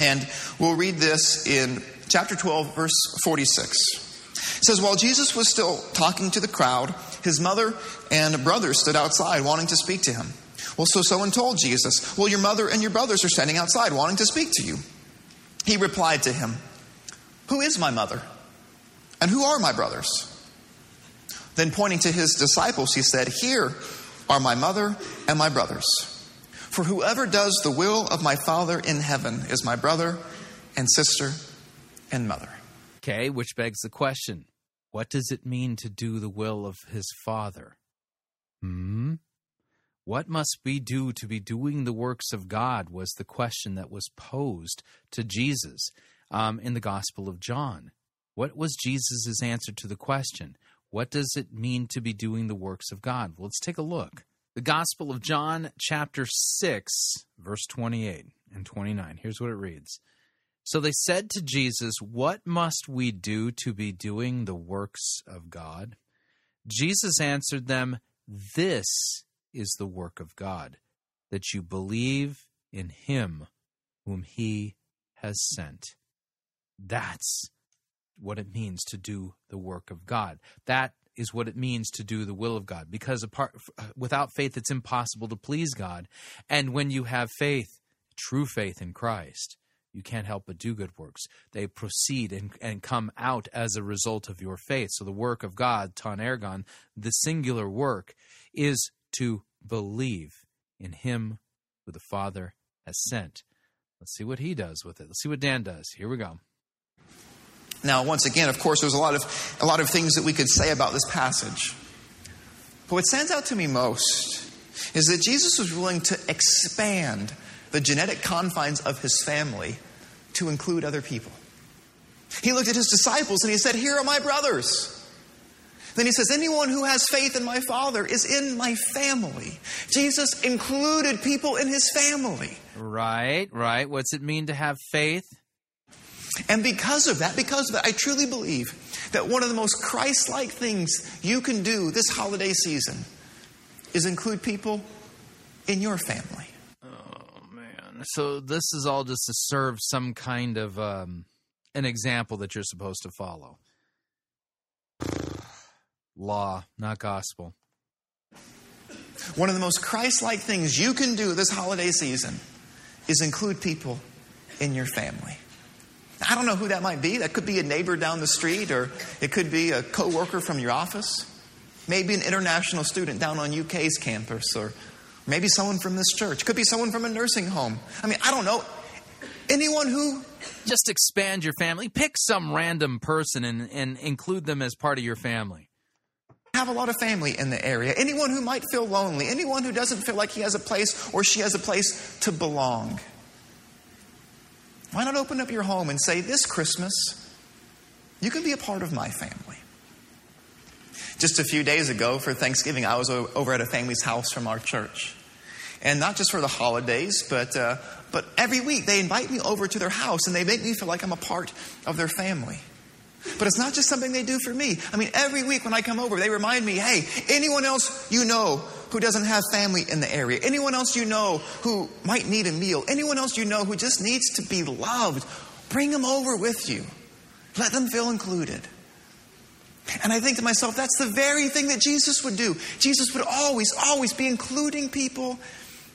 And we'll read this in chapter twelve, verse forty-six. It says, while Jesus was still talking to the crowd, his mother and brother stood outside wanting to speak to him. Well, so someone told Jesus, well, your mother and your brothers are standing outside wanting to speak to you. He replied to him, who is my mother? And who are my brothers? Then pointing to his disciples, he said, here are my mother and my brothers. For whoever does the will of my Father in heaven is my brother and sister and mother. Okay, which begs the question, what does it mean to do the will of his Father? Hmm? What must we do to be doing the works of God was the question that was posed to Jesus um, in the Gospel of John. What was Jesus' answer to the question? What does it mean to be doing the works of God? Well, let's take a look. The Gospel of John, chapter six, verse twenty-eight and twenty-nine. Here's what it reads. So they said to Jesus, what must we do to be doing the works of God? Jesus answered them, this is the work of God, that you believe in him whom he has sent. That's what it means to do the work of God. That is what it means to do the will of God, because apart without faith, it's impossible to please God. And when you have faith, true faith in Christ, you can't help but do good works. They proceed and, and come out as a result of your faith. So the work of God, ton ergon, the singular work, is to believe in him who the Father has sent. Let's see what he does with it. Let's see what Dan does. Here we go. Now, once again, of course, there's a lot of a lot of things that we could say about this passage. But what stands out to me most is that Jesus was willing to expand the genetic confines of his family to include other people. He looked at his disciples and he said, "Here are my brothers." Then he says, "Anyone who has faith in my Father is in my family." Jesus included people in his family. Right, right. What's it mean to have faith? And because of that, because of that, I truly believe that one of the most Christ-like things you can do this holiday season is include people in your family. Oh, man. So this is all just to serve some kind of um, an example that you're supposed to follow. Law, not gospel. One of the most Christ-like things you can do this holiday season is include people in your family. I don't know who that might be. That could be a neighbor down the street, or it could be a coworker from your office. Maybe an international student down on U K's campus, or maybe someone from this church. Could be someone from a nursing home. I mean, I don't know. Anyone who... Just expand your family. Pick some random person and, and include them as part of your family. Have a lot of family in the area. Anyone who might feel lonely. Anyone who doesn't feel like he has a place or she has a place to belong. Why not open up your home and say, this Christmas, you can be a part of my family. Just a few days ago for Thanksgiving, I was over at a family's house from our church. And not just for the holidays, but uh, but every week they invite me over to their house and they make me feel like I'm a part of their family. But it's not just something they do for me. I mean, every week when I come over, they remind me, hey, anyone else you know who doesn't have family in the area, anyone else you know who might need a meal, anyone else you know who just needs to be loved, bring them over with you. Let them feel included. And I think to myself, that's the very thing that Jesus would do. Jesus would always, always be including people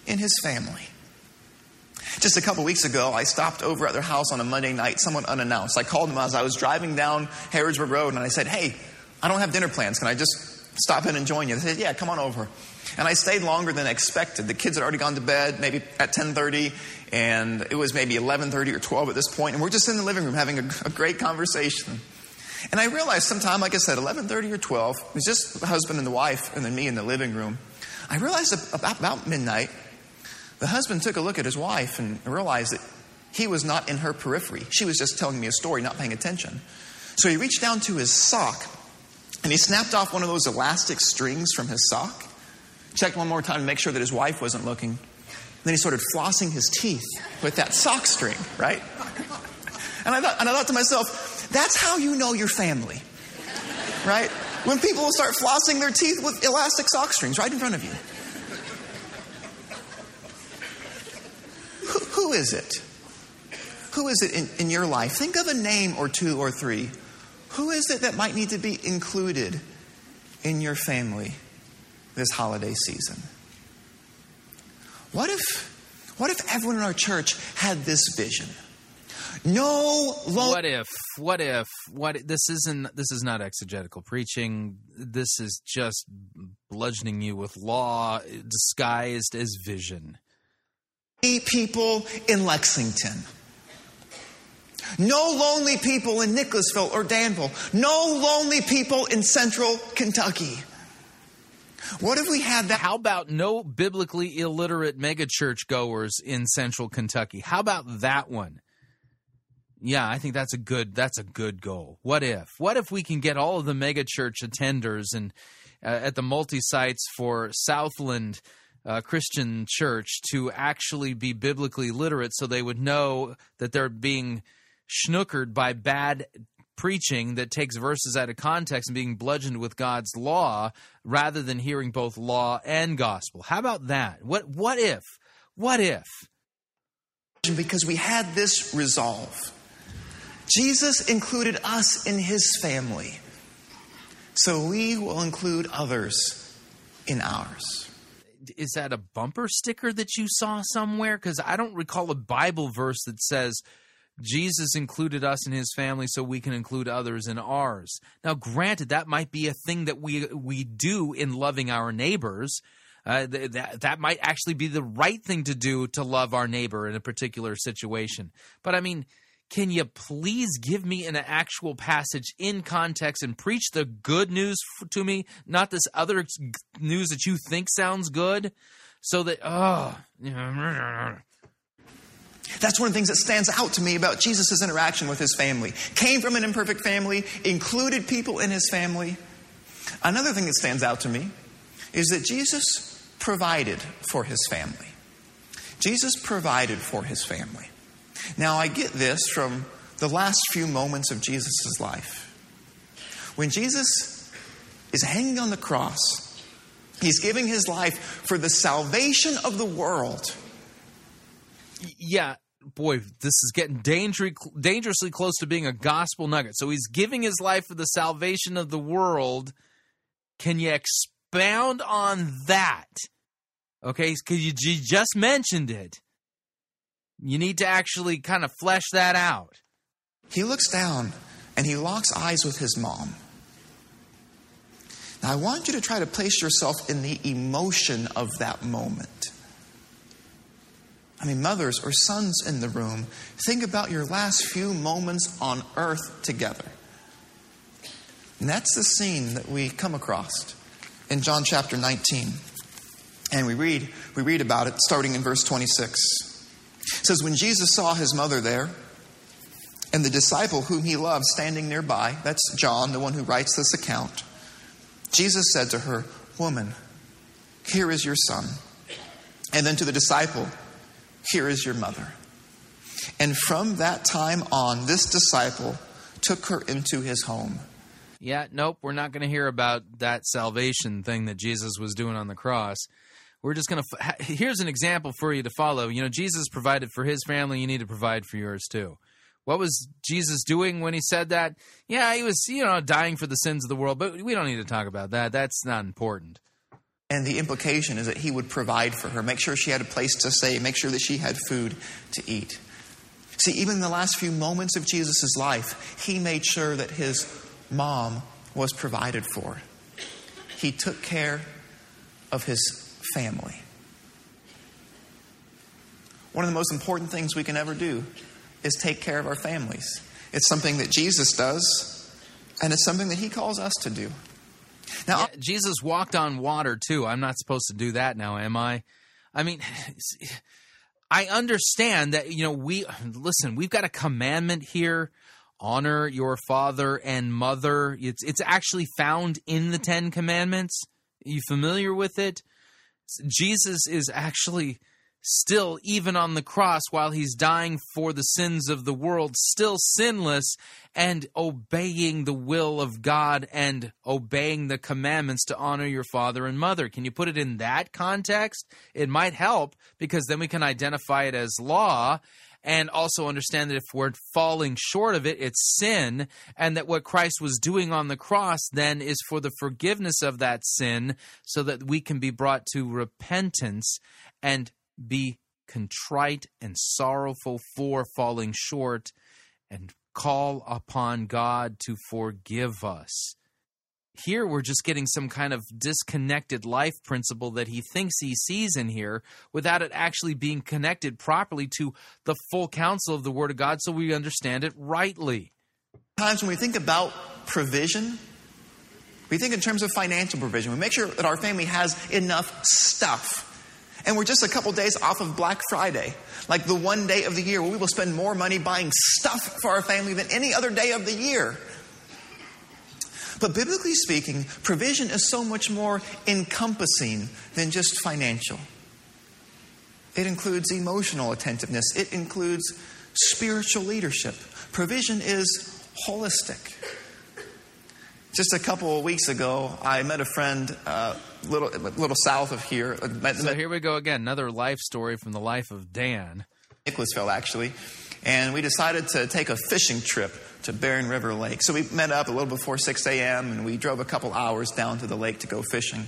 in his family. Just a couple weeks ago, I stopped over at their house on a Monday night, somewhat unannounced. I called them as I was driving down Harrodsburg Road, and I said, hey, I don't have dinner plans. Can I just stop in and join you? They said, yeah, come on over. And I stayed longer than expected. The kids had already gone to bed, maybe at ten thirty, and it was maybe eleven thirty or twelve at this point, and we're just in the living room having a, a great conversation. And I realized sometime, like I said, eleven thirty or twelve, it was just the husband and the wife, and then me in the living room. I realized about, about midnight, the husband took a look at his wife and realized that he was not in her periphery. She was just telling me a story, not paying attention. So he reached down to his sock and he snapped off one of those elastic strings from his sock, checked one more time to make sure that his wife wasn't looking. And then he started flossing his teeth with that sock string, right? And I thought, and I thought to myself, that's how you know your family, right? When people will start flossing their teeth with elastic sock strings right in front of you. Who is it? Who is it in, in your life? Think of a name or two or three. Who is it that might need to be included in your family this holiday season? What if, what if everyone in our church had this vision? No lo- What if, what if, what if, this isn't, this is not exegetical preaching. This is just bludgeoning you with law disguised as vision. People in Lexington. No lonely people in Nicholasville or Danville. No lonely people in central Kentucky. What if we had that? How about no biblically illiterate megachurch goers in central Kentucky? How about that one? Yeah, I think that's a good that's a good goal. What if? What if we can get all of the megachurch attenders and uh, at the multi-sites for Southland Uh, Christian Church to actually be biblically literate so they would know that they're being schnookered by bad preaching that takes verses out of context and being bludgeoned with God's law rather than hearing both law and gospel. How about that? What what if? What if? Because we had this resolve. Jesus included us in his family, so we will include others in ours. is that a bumper sticker that you saw somewhere? Because I don't recall a Bible verse that says Jesus included us in his family so we can include others in ours. Now, granted, that might be a thing that we we do in loving our neighbors. Uh, th- that, that might actually be the right thing to do, to love our neighbor in a particular situation. But, I mean, can you please give me an actual passage in context and preach the good news f- to me, not this other news that you think sounds good? So that, oh... That's one of the things that stands out to me about Jesus' interaction with his family. Came from an imperfect family, included people in his family. Another thing that stands out to me is that Jesus provided for his family. Jesus provided for his family. Now, I get this from the last few moments of Jesus' life. When Jesus is hanging on the cross, he's giving his life for the salvation of the world. Yeah, boy, this is getting danger- dangerously close to being a gospel nugget. So he's giving his life for the salvation of the world. Can you expound on that? Okay, because you just mentioned it. You need to actually kind of flesh that out. He looks down and he locks eyes with his mom. Now, I want you to try to place yourself in the emotion of that moment. I mean, mothers or sons in the room, think about your last few moments on earth together. And that's the scene that we come across in John chapter nineteen. And we read, we read about it starting in verse twenty-six. It says, when Jesus saw his mother there and the disciple whom he loved standing nearby, that's John, the one who writes this account, Jesus said to her, woman, here is your son. And then to the disciple, here is your mother. And from that time on, this disciple took her into his home. Yeah, nope, we're not going to hear about that salvation thing that Jesus was doing on the cross. We're just going to, here's an example for you to follow. You know, Jesus provided for his family. You need to provide for yours too. What was Jesus doing when he said that? Yeah, he was, you know, dying for the sins of the world, but we don't need to talk about that. That's not important. And the implication is that he would provide for her, make sure she had a place to stay, make sure that she had food to eat. See, even in the last few moments of Jesus' life, he made sure that his mom was provided for. He took care of his family. One of the most important things we can ever do is take care of our families. It's something that Jesus does, and it's something that he calls us to do. Now, yeah, Jesus walked on water too. I'm not supposed to do that now, am I? I mean, I understand that, you know, we listen, we've got a commandment here. Honor your father and mother. It's it's actually found in the Ten Commandments. Are you familiar with it? Jesus is actually still, even on the cross, while he's dying for the sins of the world, still sinless and obeying the will of God and obeying the commandments to honor your father and mother. Can you put it in that context? It might help, because then we can identify it as law and also understand that if we're falling short of it, it's sin, and that what Christ was doing on the cross then is for the forgiveness of that sin, so that we can be brought to repentance and be contrite and sorrowful for falling short and call upon God to forgive us. Here we're just getting some kind of disconnected life principle that he thinks he sees in here without it actually being connected properly to the full counsel of the Word of God so we understand it rightly. Times when we think about provision, we think in terms of financial provision. We make sure that our family has enough stuff. And we're just a couple days off of Black Friday, like the one day of the year where we will spend more money buying stuff for our family than any other day of the year. But biblically speaking, provision is so much more encompassing than just financial. It includes emotional attentiveness. It includes spiritual leadership. Provision is holistic. Just a couple of weeks ago, I met a friend uh, little little south of here. Met, so here we go again, another life story from the life of Dan. Nicholasville, actually. And we decided to take a fishing trip to Barren River Lake. So we met up a little before six a.m. and we drove a couple hours down to the lake to go fishing.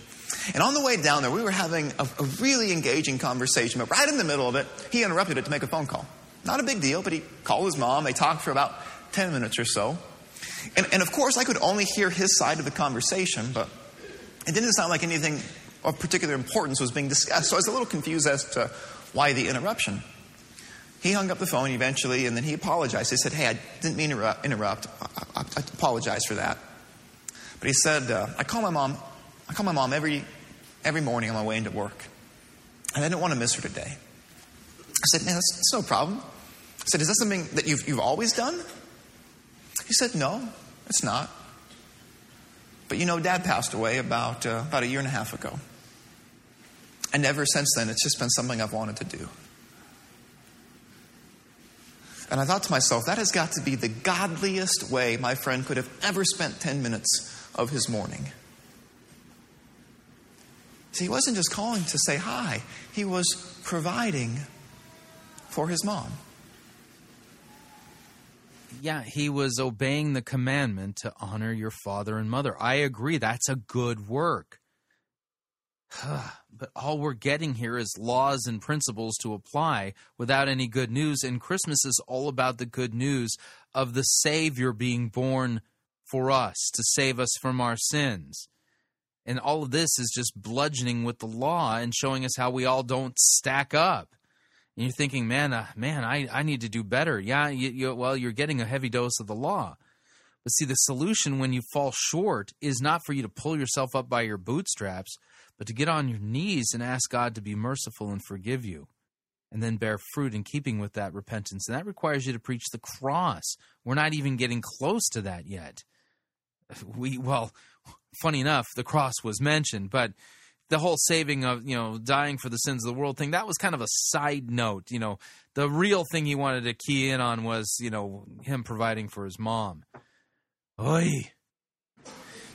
And on the way down there, we were having a, a really engaging conversation, but right in the middle of it, he interrupted it to make a phone call. Not a big deal, but he called his mom. They talked for about ten minutes or so. And, and of course, I could only hear his side of the conversation, but it didn't sound like anything of particular importance was being discussed. So I was a little confused as to why the interruption. He hung up the phone eventually, and then he apologized. He said, hey, I didn't mean to interrupt. I, I, I apologize for that. But he said, uh, I call my mom. I call my mom every every morning on my way into work. And I didn't want to miss her today. I said, man, that's, that's no problem. I said, is that something that you've, you've always done? He said, no, it's not. But you know, Dad passed away about uh, about a year and a half ago. And ever since then, it's just been something I've wanted to do. And I thought to myself, that has got to be the godliest way my friend could have ever spent ten minutes of his morning. See, he wasn't just calling to say hi. He was providing for his mom. Yeah, he was obeying the commandment to honor your father and mother. I agree, that's a good work. But all we're getting here is laws and principles to apply without any good news. And Christmas is all about the good news of the Savior being born for us, to save us from our sins. And all of this is just bludgeoning with the law and showing us how we all don't stack up. And you're thinking, man, uh, man, I, I need to do better. Yeah, you, you, well, you're getting a heavy dose of the law. But see, the solution when you fall short is not for you to pull yourself up by your bootstraps, but to get on your knees and ask God to be merciful and forgive you, and then bear fruit in keeping with that repentance. And that requires you to preach the cross. We're not even getting close to that yet. We, well, funny enough, the cross was mentioned, but the whole saving of, you know, dying for the sins of the world thing, that was kind of a side note. You know, the real thing he wanted to key in on was, you know, him providing for his mom. Oy.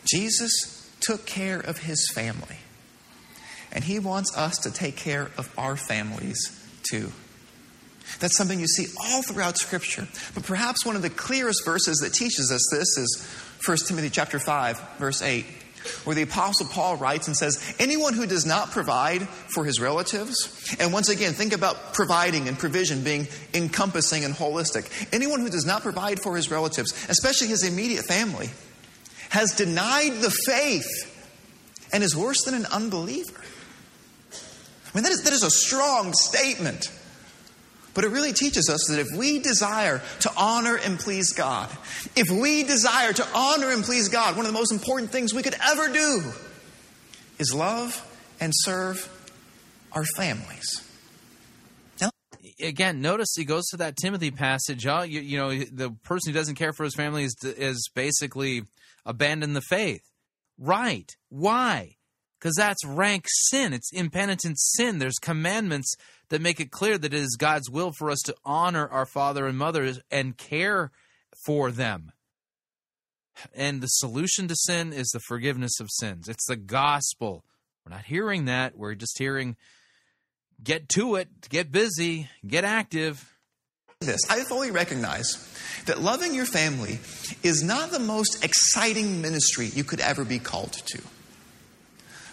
Jesus took care of his family. And he wants us to take care of our families too. That's something you see all throughout Scripture. But perhaps one of the clearest verses that teaches us this is First Timothy chapter five, verse eight, where the Apostle Paul writes and says, anyone who does not provide for his relatives, and once again, think about providing and provision being encompassing and holistic. Anyone who does not provide for his relatives, especially his immediate family, has denied the faith and is worse than an unbeliever. I mean, that is, that is a strong statement. But it really teaches us that if we desire to honor and please God, if we desire to honor and please God, one of the most important things we could ever do is love and serve our families. Now, again, notice he goes to that Timothy passage. You, you know, the person who doesn't care for his family is, is basically abandoned the faith. Right. Why? Because that's rank sin. It's impenitent sin. There's commandments that make it clear that it is God's will for us to honor our father and mother and care for them. And the solution to sin is the forgiveness of sins. It's the gospel. We're not hearing that. We're just hearing, get to it, get busy, get active. This, I fully recognize that loving your family is not the most exciting ministry you could ever be called to.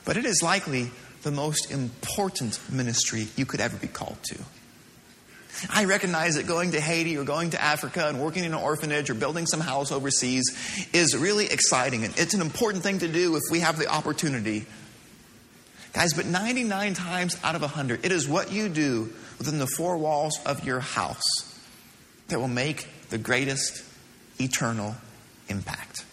But it is likely the most important ministry you could ever be called to. I recognize that going to Haiti or going to Africa and working in an orphanage or building some house overseas is really exciting. And it's an important thing to do if we have the opportunity. Guys, but ninety-nine times out of one hundred, it is what you do within the four walls of your house that will make the greatest eternal impact.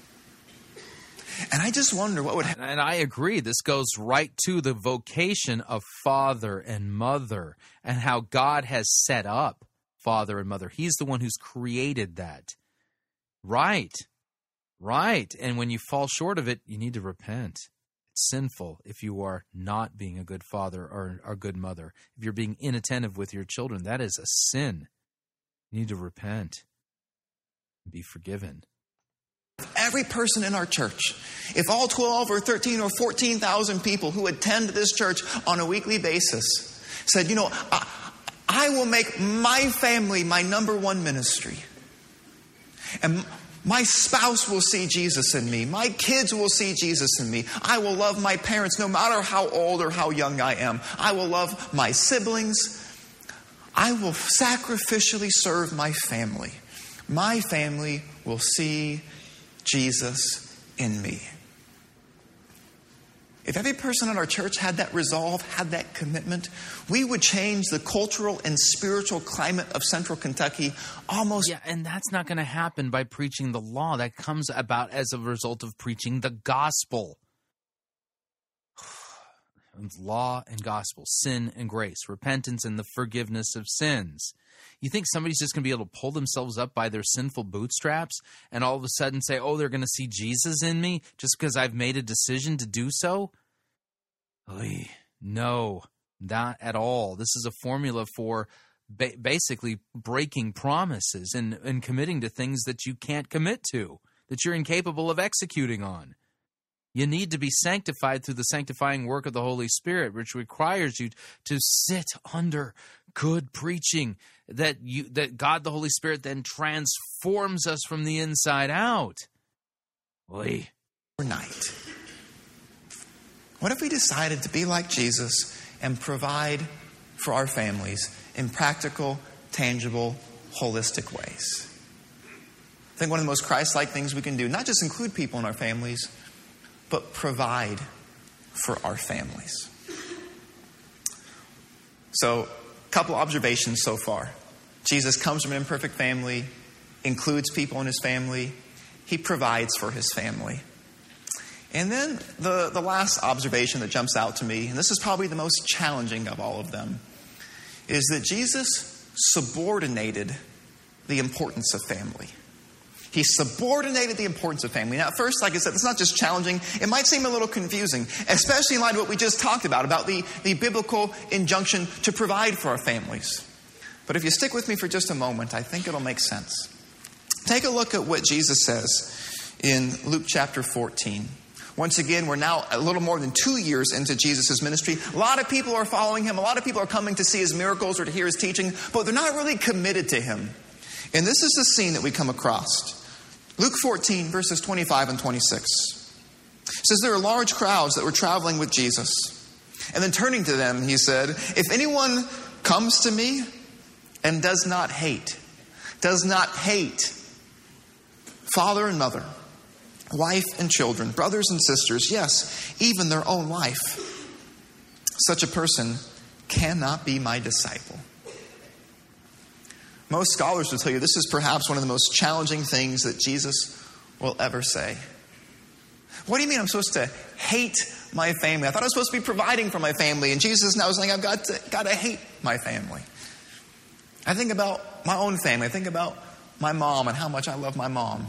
And I just wonder what would happen. And I agree. This goes right to the vocation of father and mother and how God has set up father and mother. He's the one who's created that. Right. Right. And when you fall short of it, you need to repent. It's sinful if you are not being a good father or a good mother. If you're being inattentive with your children, that is a sin. You need to repent and be forgiven. Every person in our church, if all twelve or thirteen or fourteen thousand people who attend this church on a weekly basis said, you know, I, I will make my family my number one ministry. And My spouse will see Jesus in me. My kids will see Jesus in me. I will love my parents no matter how old or how young I am. I will love my siblings. I will sacrificially serve my family. My family will see Jesus in me. If every person in our church had that resolve, had that commitment, we would change the cultural and spiritual climate of Central Kentucky almost. Yeah, and that's not going to happen by preaching the law. That comes about as a result of preaching the gospel. Law and gospel, sin and grace, repentance and the forgiveness of sins. You think somebody's just going to be able to pull themselves up by their sinful bootstraps and all of a sudden say, oh, they're going to see Jesus in me just because I've made a decision to do so? Oy, no, not at all. This is a formula for ba- basically breaking promises and, and committing to things that you can't commit to, that you're incapable of executing on. You need to be sanctified through the sanctifying work of the Holy Spirit, which requires you to sit under good preaching that you that God the Holy Spirit then transforms us from the inside out. Oy. Overnight. What if we decided to be like Jesus and provide for our families in practical, tangible, holistic ways? I think one of the most Christ-like things we can do, not just include people in our families, but provide for our families. So, a couple observations so far. Jesus comes from an imperfect family, includes people in his family. He provides for his family. And then the, the last observation that jumps out to me, and this is probably the most challenging of all of them, is that Jesus subordinated the importance of family. He subordinated the importance of family. Now, at first, like I said, it's not just challenging. It might seem a little confusing, especially in light of what we just talked about, about the, the biblical injunction to provide for our families. But if you stick with me for just a moment, I think it'll make sense. Take a look at what Jesus says in Luke chapter fourteen. Once again, we're now a little more than two years into Jesus' ministry. A lot of people are following him. A lot of people are coming to see his miracles or to hear his teaching, but they're not really committed to him. And this is the scene that we come across. Luke fourteen, verses twenty-five and twenty-six. It says, there were large crowds that were traveling with Jesus. And then turning to them, he said, if anyone comes to me and does not hate, does not hate father and mother, wife and children, brothers and sisters, yes, even their own life, such a person cannot be my disciple. Most scholars will tell you this is perhaps one of the most challenging things that Jesus will ever say. What do you mean I'm supposed to hate my family? I thought I was supposed to be providing for my family. And Jesus now is saying I've got to, got to hate my family. I think about my own family. I think about my mom and how much I love my mom.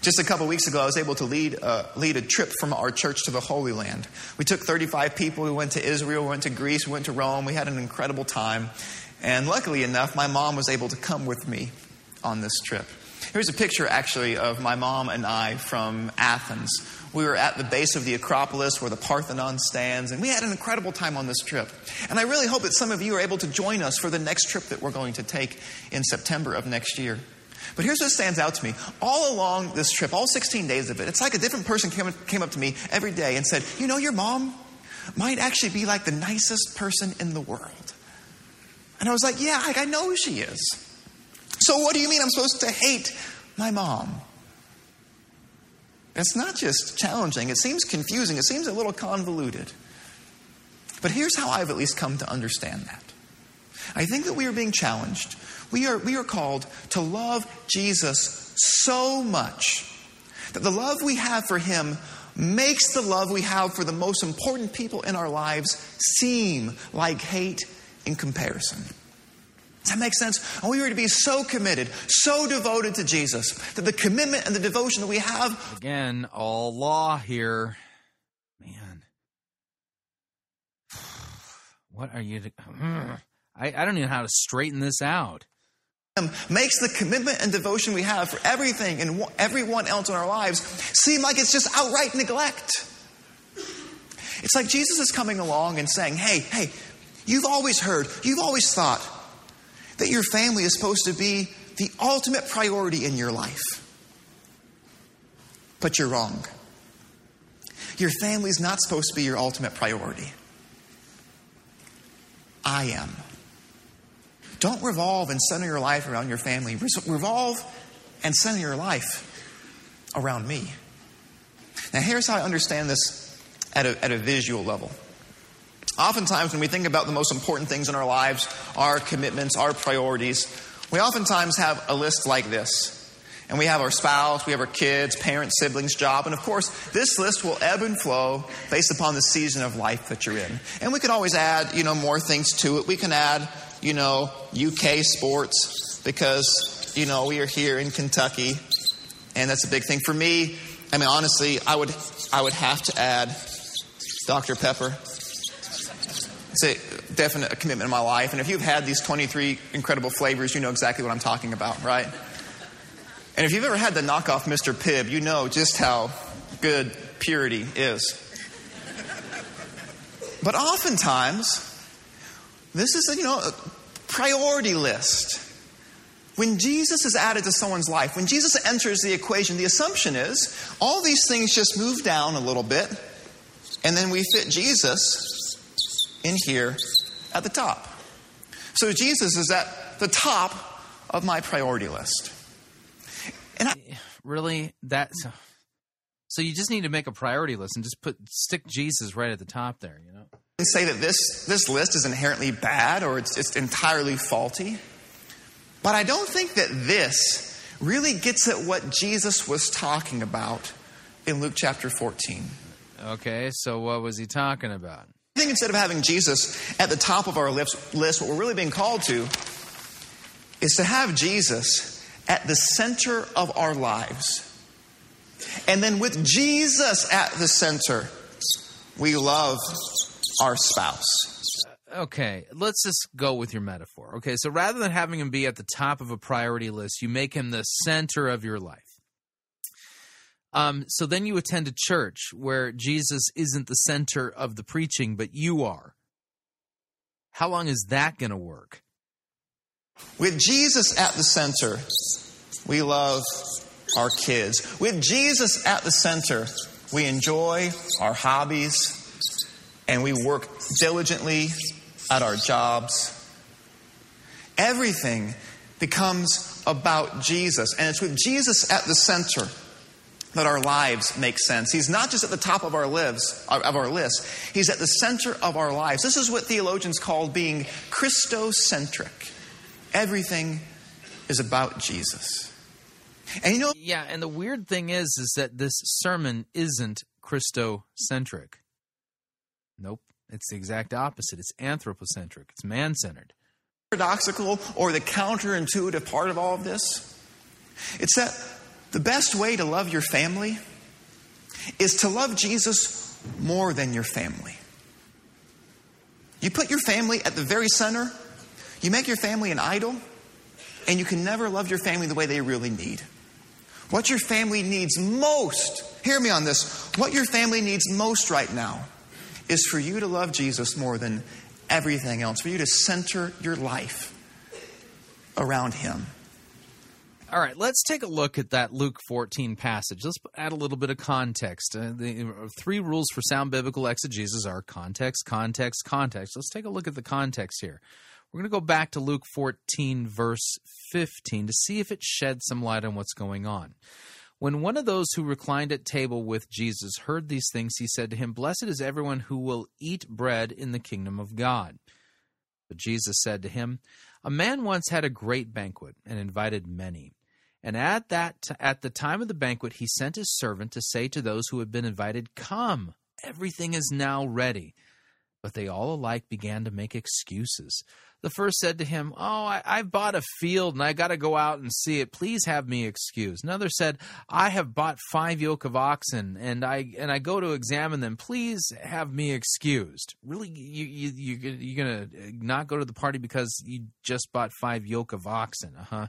Just a couple weeks ago, I was able to lead a, lead a trip from our church to the Holy Land. We took thirty-five people. We went to Israel. We went to Greece. We went to Rome. We had an incredible time. And luckily enough, my mom was able to come with me on this trip. Here's a picture, actually, of my mom and I from Athens. We were at the base of the Acropolis where the Parthenon stands, and we had an incredible time on this trip. And I really hope that some of you are able to join us for the next trip that we're going to take in September of next year. But here's what stands out to me. All along this trip, all sixteen days of it, it's like a different person came, came up to me every day and said, you know, your mom might actually be like the nicest person in the world. And I was like, yeah, like I know she is. So what do you mean I'm supposed to hate my mom? It's not just challenging. It seems confusing. It seems a little convoluted. But here's how I've at least come to understand that. I think that we are being challenged. We are, we are called to love Jesus so much that the love we have for him makes the love we have for the most important people in our lives seem like hate in comparison. Does that make sense? And we are to be so committed, so devoted to Jesus, that the commitment and the devotion that we have... Again, all law here. Man. What are you... To, I, I don't even know how to straighten this out. Makes the commitment and devotion we have for everything and everyone else in our lives seem like it's just outright neglect. It's like Jesus is coming along and saying, hey, hey, you've always heard, you've always thought that your family is supposed to be the ultimate priority in your life. But you're wrong. Your family's not supposed to be your ultimate priority. I am. Don't revolve and center your life around your family. Revolve and center your life around me. Now, here's how I understand this at a, at a visual level. Oftentimes, when we think about the most important things in our lives, our commitments, our priorities, we oftentimes have a list like this. And we have our spouse, we have our kids, parents, siblings, job. And of course, this list will ebb and flow based upon the season of life that you're in. And we can always add, you know, more things to it. We can add, you know, U K sports because, you know, we are here in Kentucky. And that's a big thing for me. I mean, honestly, I would I would have to add Doctor Pepper. It's a definite commitment in my life. And if you've had these twenty-three incredible flavors, you know exactly what I'm talking about, right? And if you've ever had the knockoff Mister Pibb, you know just how good purity is. But oftentimes, this is a, you know, a priority list. When Jesus is added to someone's life, when Jesus enters the equation, the assumption is all these things just move down a little bit, and then we fit Jesus in here at the top. So Jesus is at the top of my priority list. And I, really, that so, so you just need to make a priority list and just put stick Jesus right at the top there, you know. And say that this this list is inherently bad or it's it's entirely faulty, but I don't think that this really gets at what Jesus was talking about in Luke chapter fourteen. Okay, so what was he talking about? I think instead of having Jesus at the top of our list, what we're really being called to is to have Jesus at the center of our lives. And then with Jesus at the center, we love our spouse. Okay, let's just go with your metaphor. Okay, so rather than having him be at the top of a priority list, you make him the center of your life. Um, so then you attend a church where Jesus isn't the center of the preaching, but you are. How long is that going to work? With Jesus at the center, we love our kids. With Jesus at the center, we enjoy our hobbies and we work diligently at our jobs. Everything becomes about Jesus, and it's with Jesus at the center that our lives make sense. He's not just at the top of our lives, of our list. He's at the center of our lives. This is what theologians call being Christocentric. Everything is about Jesus. And you know, yeah, and the weird thing is, is that this sermon isn't Christocentric. Nope, it's the exact opposite. It's anthropocentric. It's man-centered. Paradoxical, or the counterintuitive part of all of this, it's that the best way to love your family is to love Jesus more than your family. You put your family at the very center. You make your family an idol, and you can never love your family the way they really need. What your family needs most, hear me on this, what your family needs most right now is for you to love Jesus more than everything else, for you to center your life around him. All right, let's take a look at that Luke fourteen passage. Let's add a little bit of context. Uh, the three rules for sound biblical exegesis are context, context, context. Let's take a look at the context here. We're going to go back to Luke fourteen, verse fifteen, to see if it sheds some light on what's going on. When one of those who reclined at table with Jesus heard these things, he said to him, "Blessed is everyone who will eat bread in the kingdom of God." But Jesus said to him, "A man once had a great banquet and invited many. And at that t- at the time of the banquet, he sent his servant to say to those who had been invited, 'Come, everything is now ready.' But they all alike began to make excuses. The first said to him, 'Oh, I, I bought a field and I got to go out and see it. Please have me excused.' Another said, 'I have bought five yoke of oxen and I and I go to examine them. Please have me excused.'" Really, you you, you you're going to not go to the party because you just bought five yoke of oxen, uh-huh.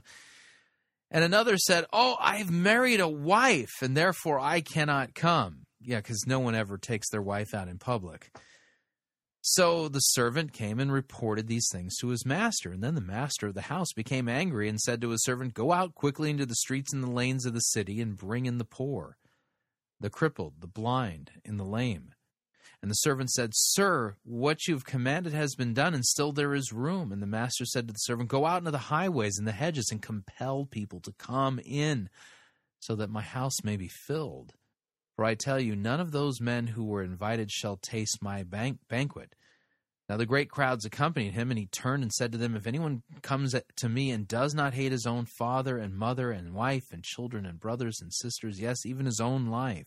And another said, "Oh, I've married a wife and therefore I cannot come." Yeah, because no one ever takes their wife out in public. So the servant came and reported these things to his master. And then the master of the house became angry and said to his servant, "Go out quickly into the streets and the lanes of the city and bring in the poor, the crippled, the blind, and the lame. And the servant said, Sir, what you have commanded has been done, and still there is room. And the master said to the servant, Go out into the highways and the hedges and compel people to come in, so that my house may be filled. For I tell you, none of those men who were invited shall taste my bank- banquet. Now the great crowds accompanied him, and he turned and said to them, If anyone comes to me and does not hate his own father and mother and wife and children and brothers and sisters, yes, even his own life,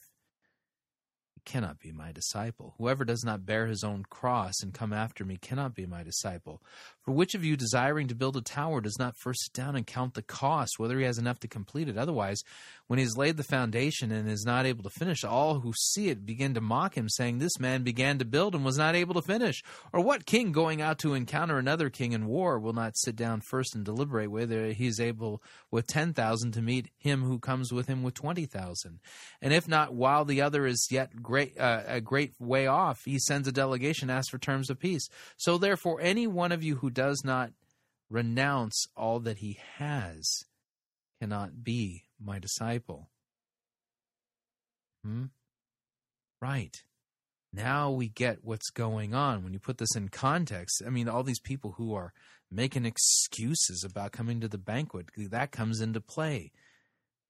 he cannot be my disciple. Whoever does not bear his own cross and come after me cannot be my disciple. For which of you, desiring to build a tower, does not first sit down and count the cost, whether he has enough to complete it? Otherwise, when he has laid the foundation and is not able to finish, all who see it begin to mock him, saying, This man began to build and was not able to finish. Or what king going out to encounter another king in war will not sit down first and deliberate whether he is able with ten thousand to meet him who comes with him with twenty thousand? And if not, while the other is yet great uh, a great way off, he sends a delegation, asks for terms of peace. So therefore, any one of you who does not renounce all that he has cannot be my disciple. Hmm? Right. Now we get what's going on. When you put this in context, I mean, all these people who are making excuses about coming to the banquet, that comes into play.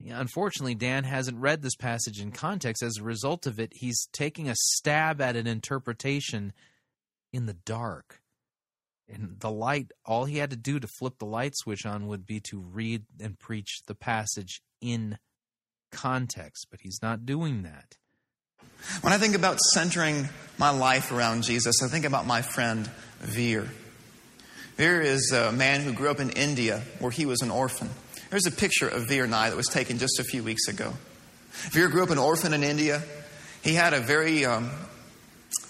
Unfortunately, Dan hasn't read this passage in context. As a result of it, he's taking a stab at an interpretation in the dark. And the light, all he had to do to flip the light switch on would be to read and preach the passage in context, but he's not doing that. When I think about centering my life around Jesus, I think about my friend Veer. Veer is a man who grew up in India where he was an orphan. There's a picture of Veer and I that was taken just a few weeks ago. Veer grew up an orphan in India. He had a very um,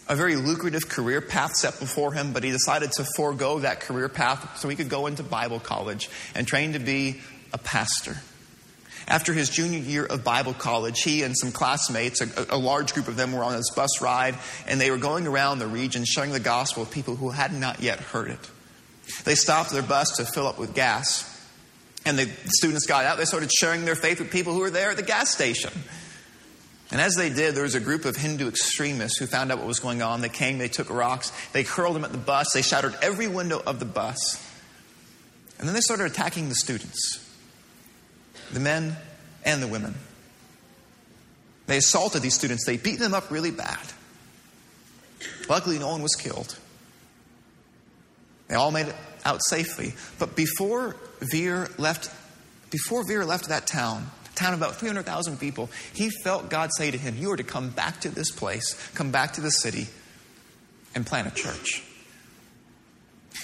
a very lucrative career path set before him, but he decided to forego that career path so he could go into Bible college and train to be a pastor. After his junior year of Bible college, he and some classmates, a, a large group of them, were on this bus ride, and they were going around the region sharing the gospel with people who had not yet heard it. They stopped their bus to fill up with gas. And the students got out. They started sharing their faith with people who were there at the gas station. And as they did, there was a group of Hindu extremists who found out what was going on. They came, they took rocks, they curled them at the bus, they shattered every window of the bus. And then they started attacking the students, the men and the women. They assaulted these students. They beat them up really bad. Luckily, no one was killed. They all made it out safely. But before Veer left, before Veer left that town, a town of about three hundred thousand people, he felt God say to him, you are to come back to this place, come back to the city, and plant a church.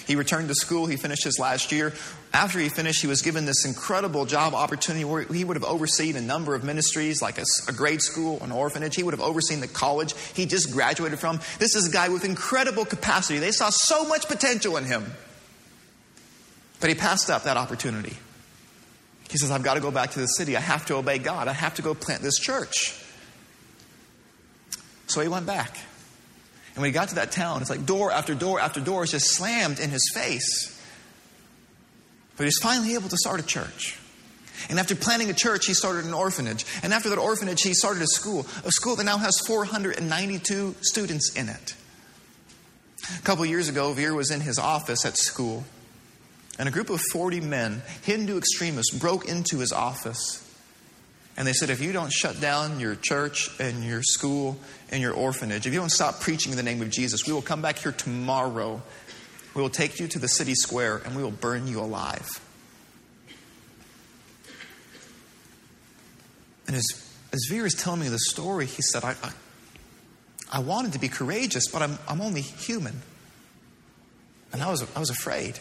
He returned to school. He finished his last year. After he finished, he was given this incredible job opportunity where he would have overseen a number of ministries, like a, a grade school, an orphanage. He would have overseen the college he just graduated from. This is a guy with incredible capacity. They saw so much potential in him. But he passed up that opportunity. He says, I've got to go back to the city. I have to obey God. I have to go plant this church. So he went back. And when he got to that town, it's like door after door after door is just slammed in his face. But he was finally able to start a church. And after planting a church, he started an orphanage. And after that orphanage, he started a school, a school that now has four hundred ninety-two students in it. A couple years ago, Veer was in his office at school. And a group of forty men, Hindu extremists, broke into his office. And they said, if you don't shut down your church and your school and your orphanage, if you don't stop preaching in the name of Jesus, we will come back here tomorrow. We will take you to the city square and we will burn you alive. And as, as Veer is telling me the story, he said, I, I, I wanted to be courageous, but I'm, I'm only human. And I was, I was afraid.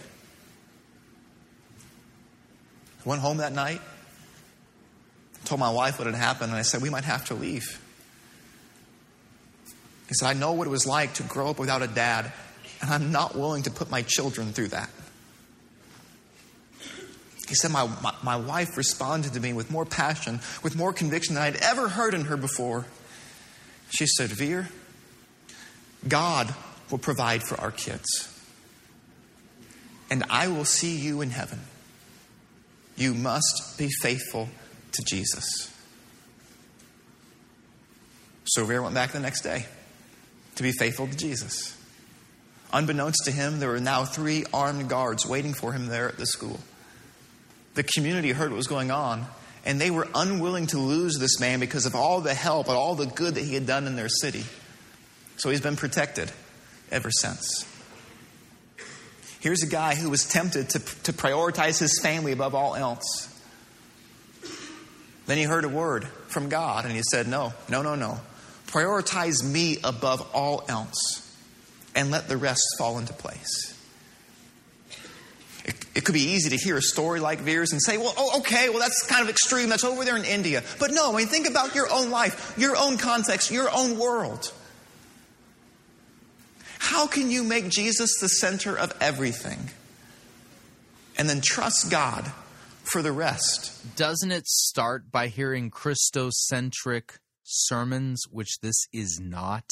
I went home that night, told my wife what had happened, and I said, we might have to leave. He said, I know what it was like to grow up without a dad, and I'm not willing to put my children through that. He said, my, my, my wife responded to me with more passion, with more conviction than I'd ever heard in her before. She said, Veer, God will provide for our kids, and I will see you in heaven. You must be faithful to Jesus. So Veer went back the next day to be faithful to Jesus. Unbeknownst to him, there were now three armed guards waiting for him there at the school. The community heard what was going on, and they were unwilling to lose this man because of all the help and all the good that he had done in their city. So he's been protected ever since. Here's a guy who was tempted to, to prioritize his family above all else. Then he heard a word from God, and he said, no, no, no, no. Prioritize me above all else. And let the rest fall into place. It, it could be easy to hear a story like Veer's and say, well, oh, okay, well, that's kind of extreme. That's over there in India. But no, I mean, think about your own life, your own context, your own world. How can you make Jesus the center of everything and then trust God for the rest? Doesn't it start by hearing Christocentric sermons, which this is not?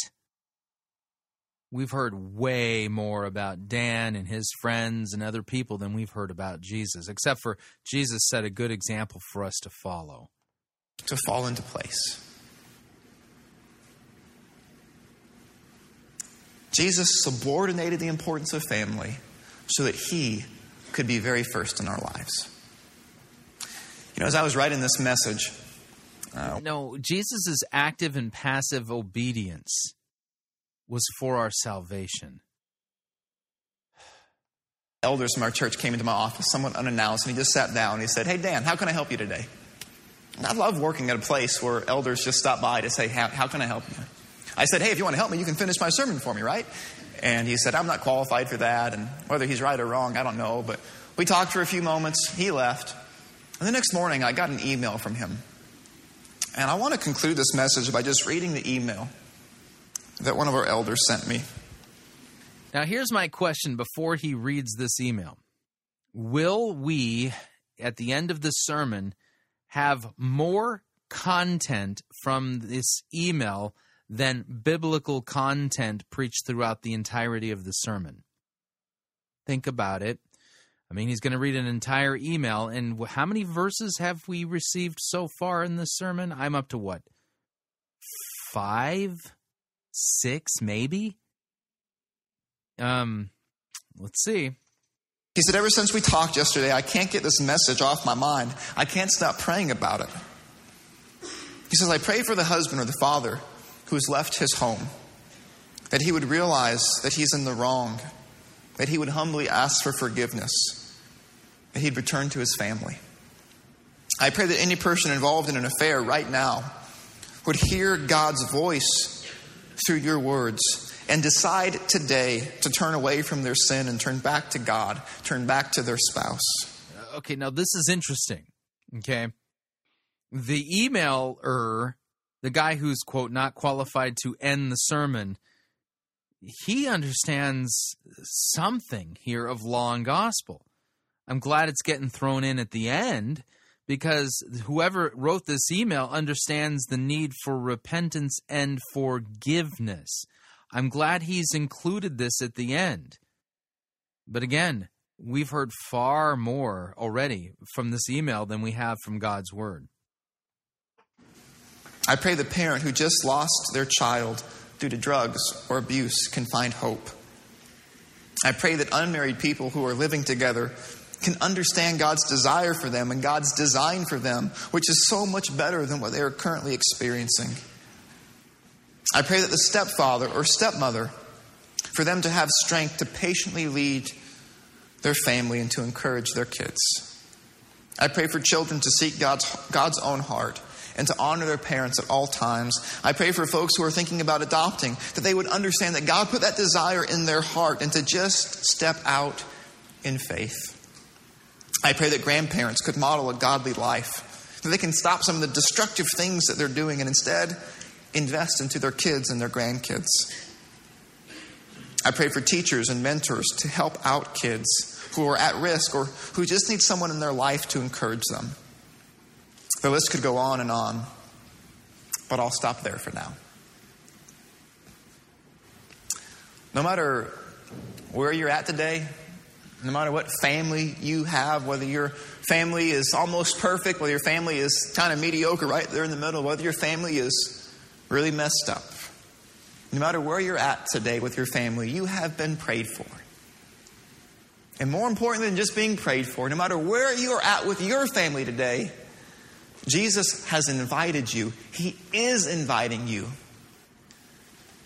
We've heard way more about Dan and his friends and other people than we've heard about Jesus, except for Jesus set a good example for us to follow. To fall into place. Jesus subordinated the importance of family so that he could be very first in our lives. You know, as I was writing this message... Uh, no, Jesus' active and passive obedience was for our salvation. Elders from our church came into my office, somewhat unannounced, and he just sat down and he said, hey, Dan, how can I help you today? And I love working at a place where elders just stop by to say, how, how can I help you? I said, hey, if you want to help me, you can finish my sermon for me, right? And he said, I'm not qualified for that. And whether he's right or wrong, I don't know. But we talked for a few moments. He left. And the next morning, I got an email from him. And I want to conclude this message by just reading the email that one of our elders sent me. Now, here's my question before he reads this email. Will we, at the end of the sermon, have more content from this email than biblical content preached throughout the entirety of the sermon? Think about it. I mean, he's going to read an entire email, and how many verses have we received so far in this sermon? I'm up to what? Five? Six, maybe? Um, let's see. He said, ever since we talked yesterday, I can't get this message off my mind. I can't stop praying about it. He says, I pray for the husband or the father who has left his home, that he would realize that he's in the wrong, that he would humbly ask for forgiveness, that he'd return to his family. I pray that any person involved in an affair right now would hear God's voice through your words and decide today to turn away from their sin and turn back to God, turn back to their spouse. Okay, now this is interesting, okay? The emailer, the guy who's, quote, not qualified to end the sermon, he understands something here of law and gospel. I'm glad it's getting thrown in at the end, because whoever wrote this email understands the need for repentance and forgiveness. I'm glad he's included this at the end. But again, we've heard far more already from this email than we have from God's word. I pray the parent who just lost their child due to drugs or abuse can find hope. I pray that unmarried people who are living together can understand God's desire for them and God's design for them, which is so much better than what they are currently experiencing. I pray that the stepfather or stepmother, for them to have strength to patiently lead their family and to encourage their kids. I pray for children to seek God's, God's own heart and to honor their parents at all times. I pray for folks who are thinking about adopting, that they would understand that God put that desire in their heart and to just step out in faith. I pray that grandparents could model a godly life, that they can stop some of the destructive things that they're doing and instead invest into their kids and their grandkids. I pray for teachers and mentors to help out kids who are at risk or who just need someone in their life to encourage them. The list could go on and on, but I'll stop there for now. No matter where you're at today, no matter what family you have, whether your family is almost perfect, whether your family is kind of mediocre right there in the middle, whether your family is really messed up. No matter where you're at today with your family, you have been prayed for. And more important than just being prayed for, no matter where you are at with your family today, Jesus has invited you. He is inviting you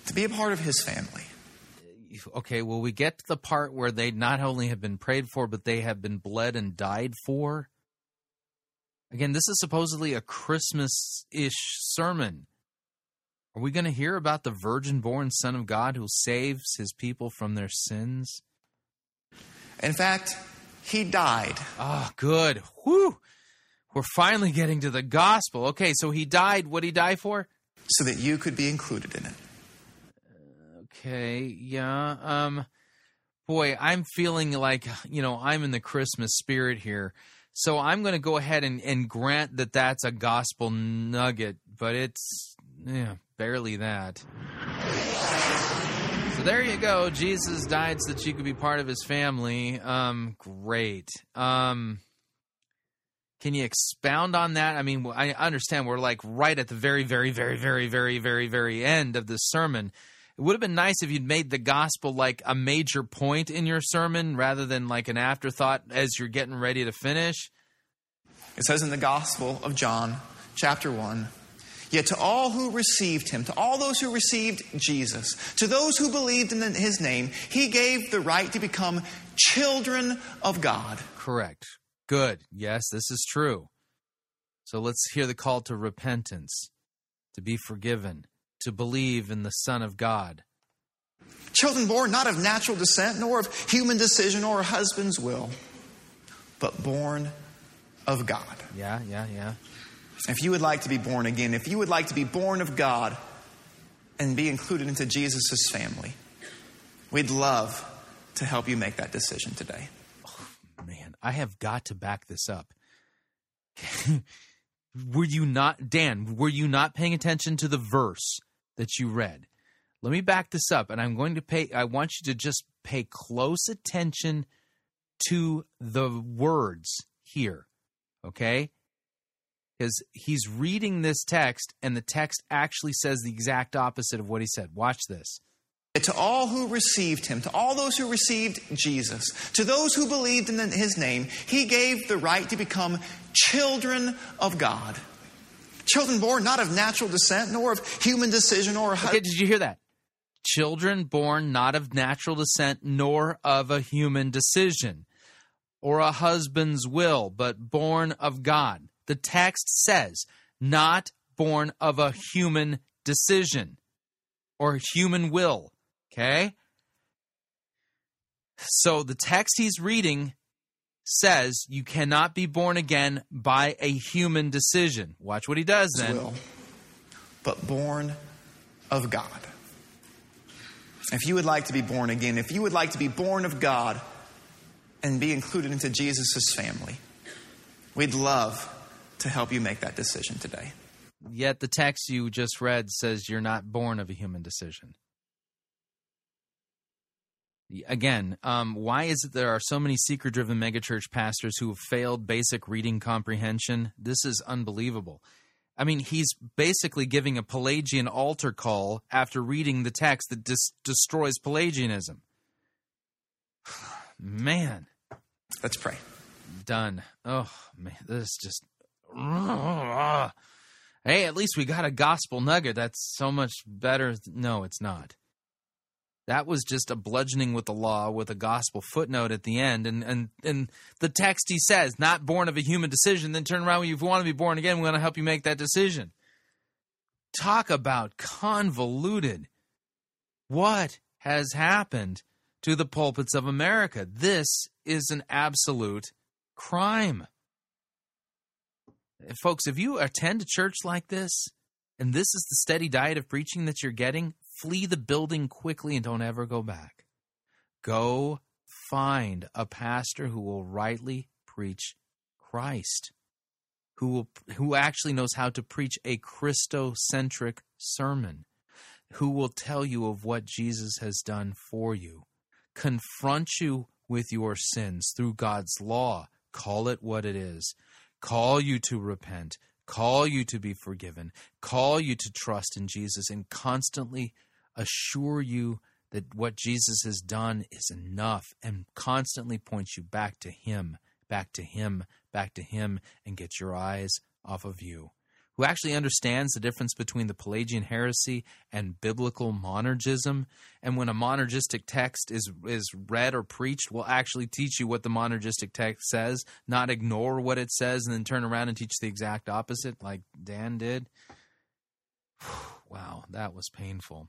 to be a part of his family. Okay, well, we get to the part where they not only have been prayed for, but they have been bled and died for. Again, this is supposedly a Christmas-ish sermon. Are we going to hear about the virgin-born Son of God who saves his people from their sins? In fact, he died. Ah, oh, good. Whew. We're finally getting to the gospel. Okay, so he died. What did he die for? So that you could be included in it. Okay, yeah. Um, boy, I'm feeling like, you know, I'm in the Christmas spirit here. So I'm going to go ahead and, and grant that that's a gospel nugget, but it's yeah, barely that. So there you go. Jesus died so that you could be part of his family. Um, great. Um, can you expound on that? I mean, I understand we're like right at the very, very, very, very, very, very, very end of this sermon. It would have been nice if you'd made the gospel like a major point in your sermon rather than like an afterthought as you're getting ready to finish. It says in the Gospel of John, chapter one, "Yet to all who received him, to all those who received Jesus, to those who believed in his name, he gave the right to become children of God." Correct. Good. Yes, this is true. So let's hear the call to repentance, to be forgiven, to believe in the Son of God. "Children born not of natural descent, nor of human decision or a husband's will, but born of God." Yeah, yeah, yeah. If you would like to be born again, if you would like to be born of God and be included into Jesus' family, we'd love to help you make that decision today. Oh, man, I have got to back this up. Were you not, Dan, were you not paying attention to the verse that you read? Let me back this up, and I'm going to pay, I want you to just pay close attention to the words here, okay? Because he's reading this text, and the text actually says the exact opposite of what he said. Watch this. "To all who received him, to all those who received Jesus, to those who believed in his name, he gave the right to become children of God. Children born not of natural descent, nor of human decision or..." Okay, did you hear that? Children born not of natural descent, nor of a human decision or a husband's will, but born of God. The text says, not born of a human decision or human will. Okay? So the text he's reading says you cannot be born again by a human decision. Watch what he does then. Will, but born of God. If you would like to be born again, if you would like to be born of God and be included into Jesus' family, we'd love to help you make that decision today. Yet the text you just read says you're not born of a human decision. Again, um, why is it there are so many seeker-driven megachurch pastors who have failed basic reading comprehension? This is unbelievable. I mean, he's basically giving a Pelagian altar call after reading the text that dis- destroys Pelagianism. Man. Let's pray. Done. Oh, man, this just... Hey, at least we got a gospel nugget. That's so much better. No, it's not. That was just a bludgeoning with the law with a gospel footnote at the end. And and and the text he says, not born of a human decision, then turn around. If you want to be born again, we're going to help you make that decision. Talk about convoluted. What has happened to the pulpits of America? This is an absolute crime. Folks, if you attend a church like this, and this is the steady diet of preaching that you're getting, flee the building quickly and don't ever go back. Go find a pastor who will rightly preach Christ, who will, who actually knows how to preach a Christocentric sermon, who will tell you of what Jesus has done for you, confront you with your sins through God's law, call it what it is, call you to repent, call you to be forgiven, call you to trust in Jesus, and constantly assure you that what Jesus has done is enough, and constantly points you back to him, back to him, back to him, and get your eyes off of you. Who actually understands the difference between the Pelagian heresy and biblical monergism, and when a monergistic text is, is read or preached, will actually teach you what the monergistic text says, not ignore what it says, and then turn around and teach the exact opposite, like Dan did. Wow, that was painful.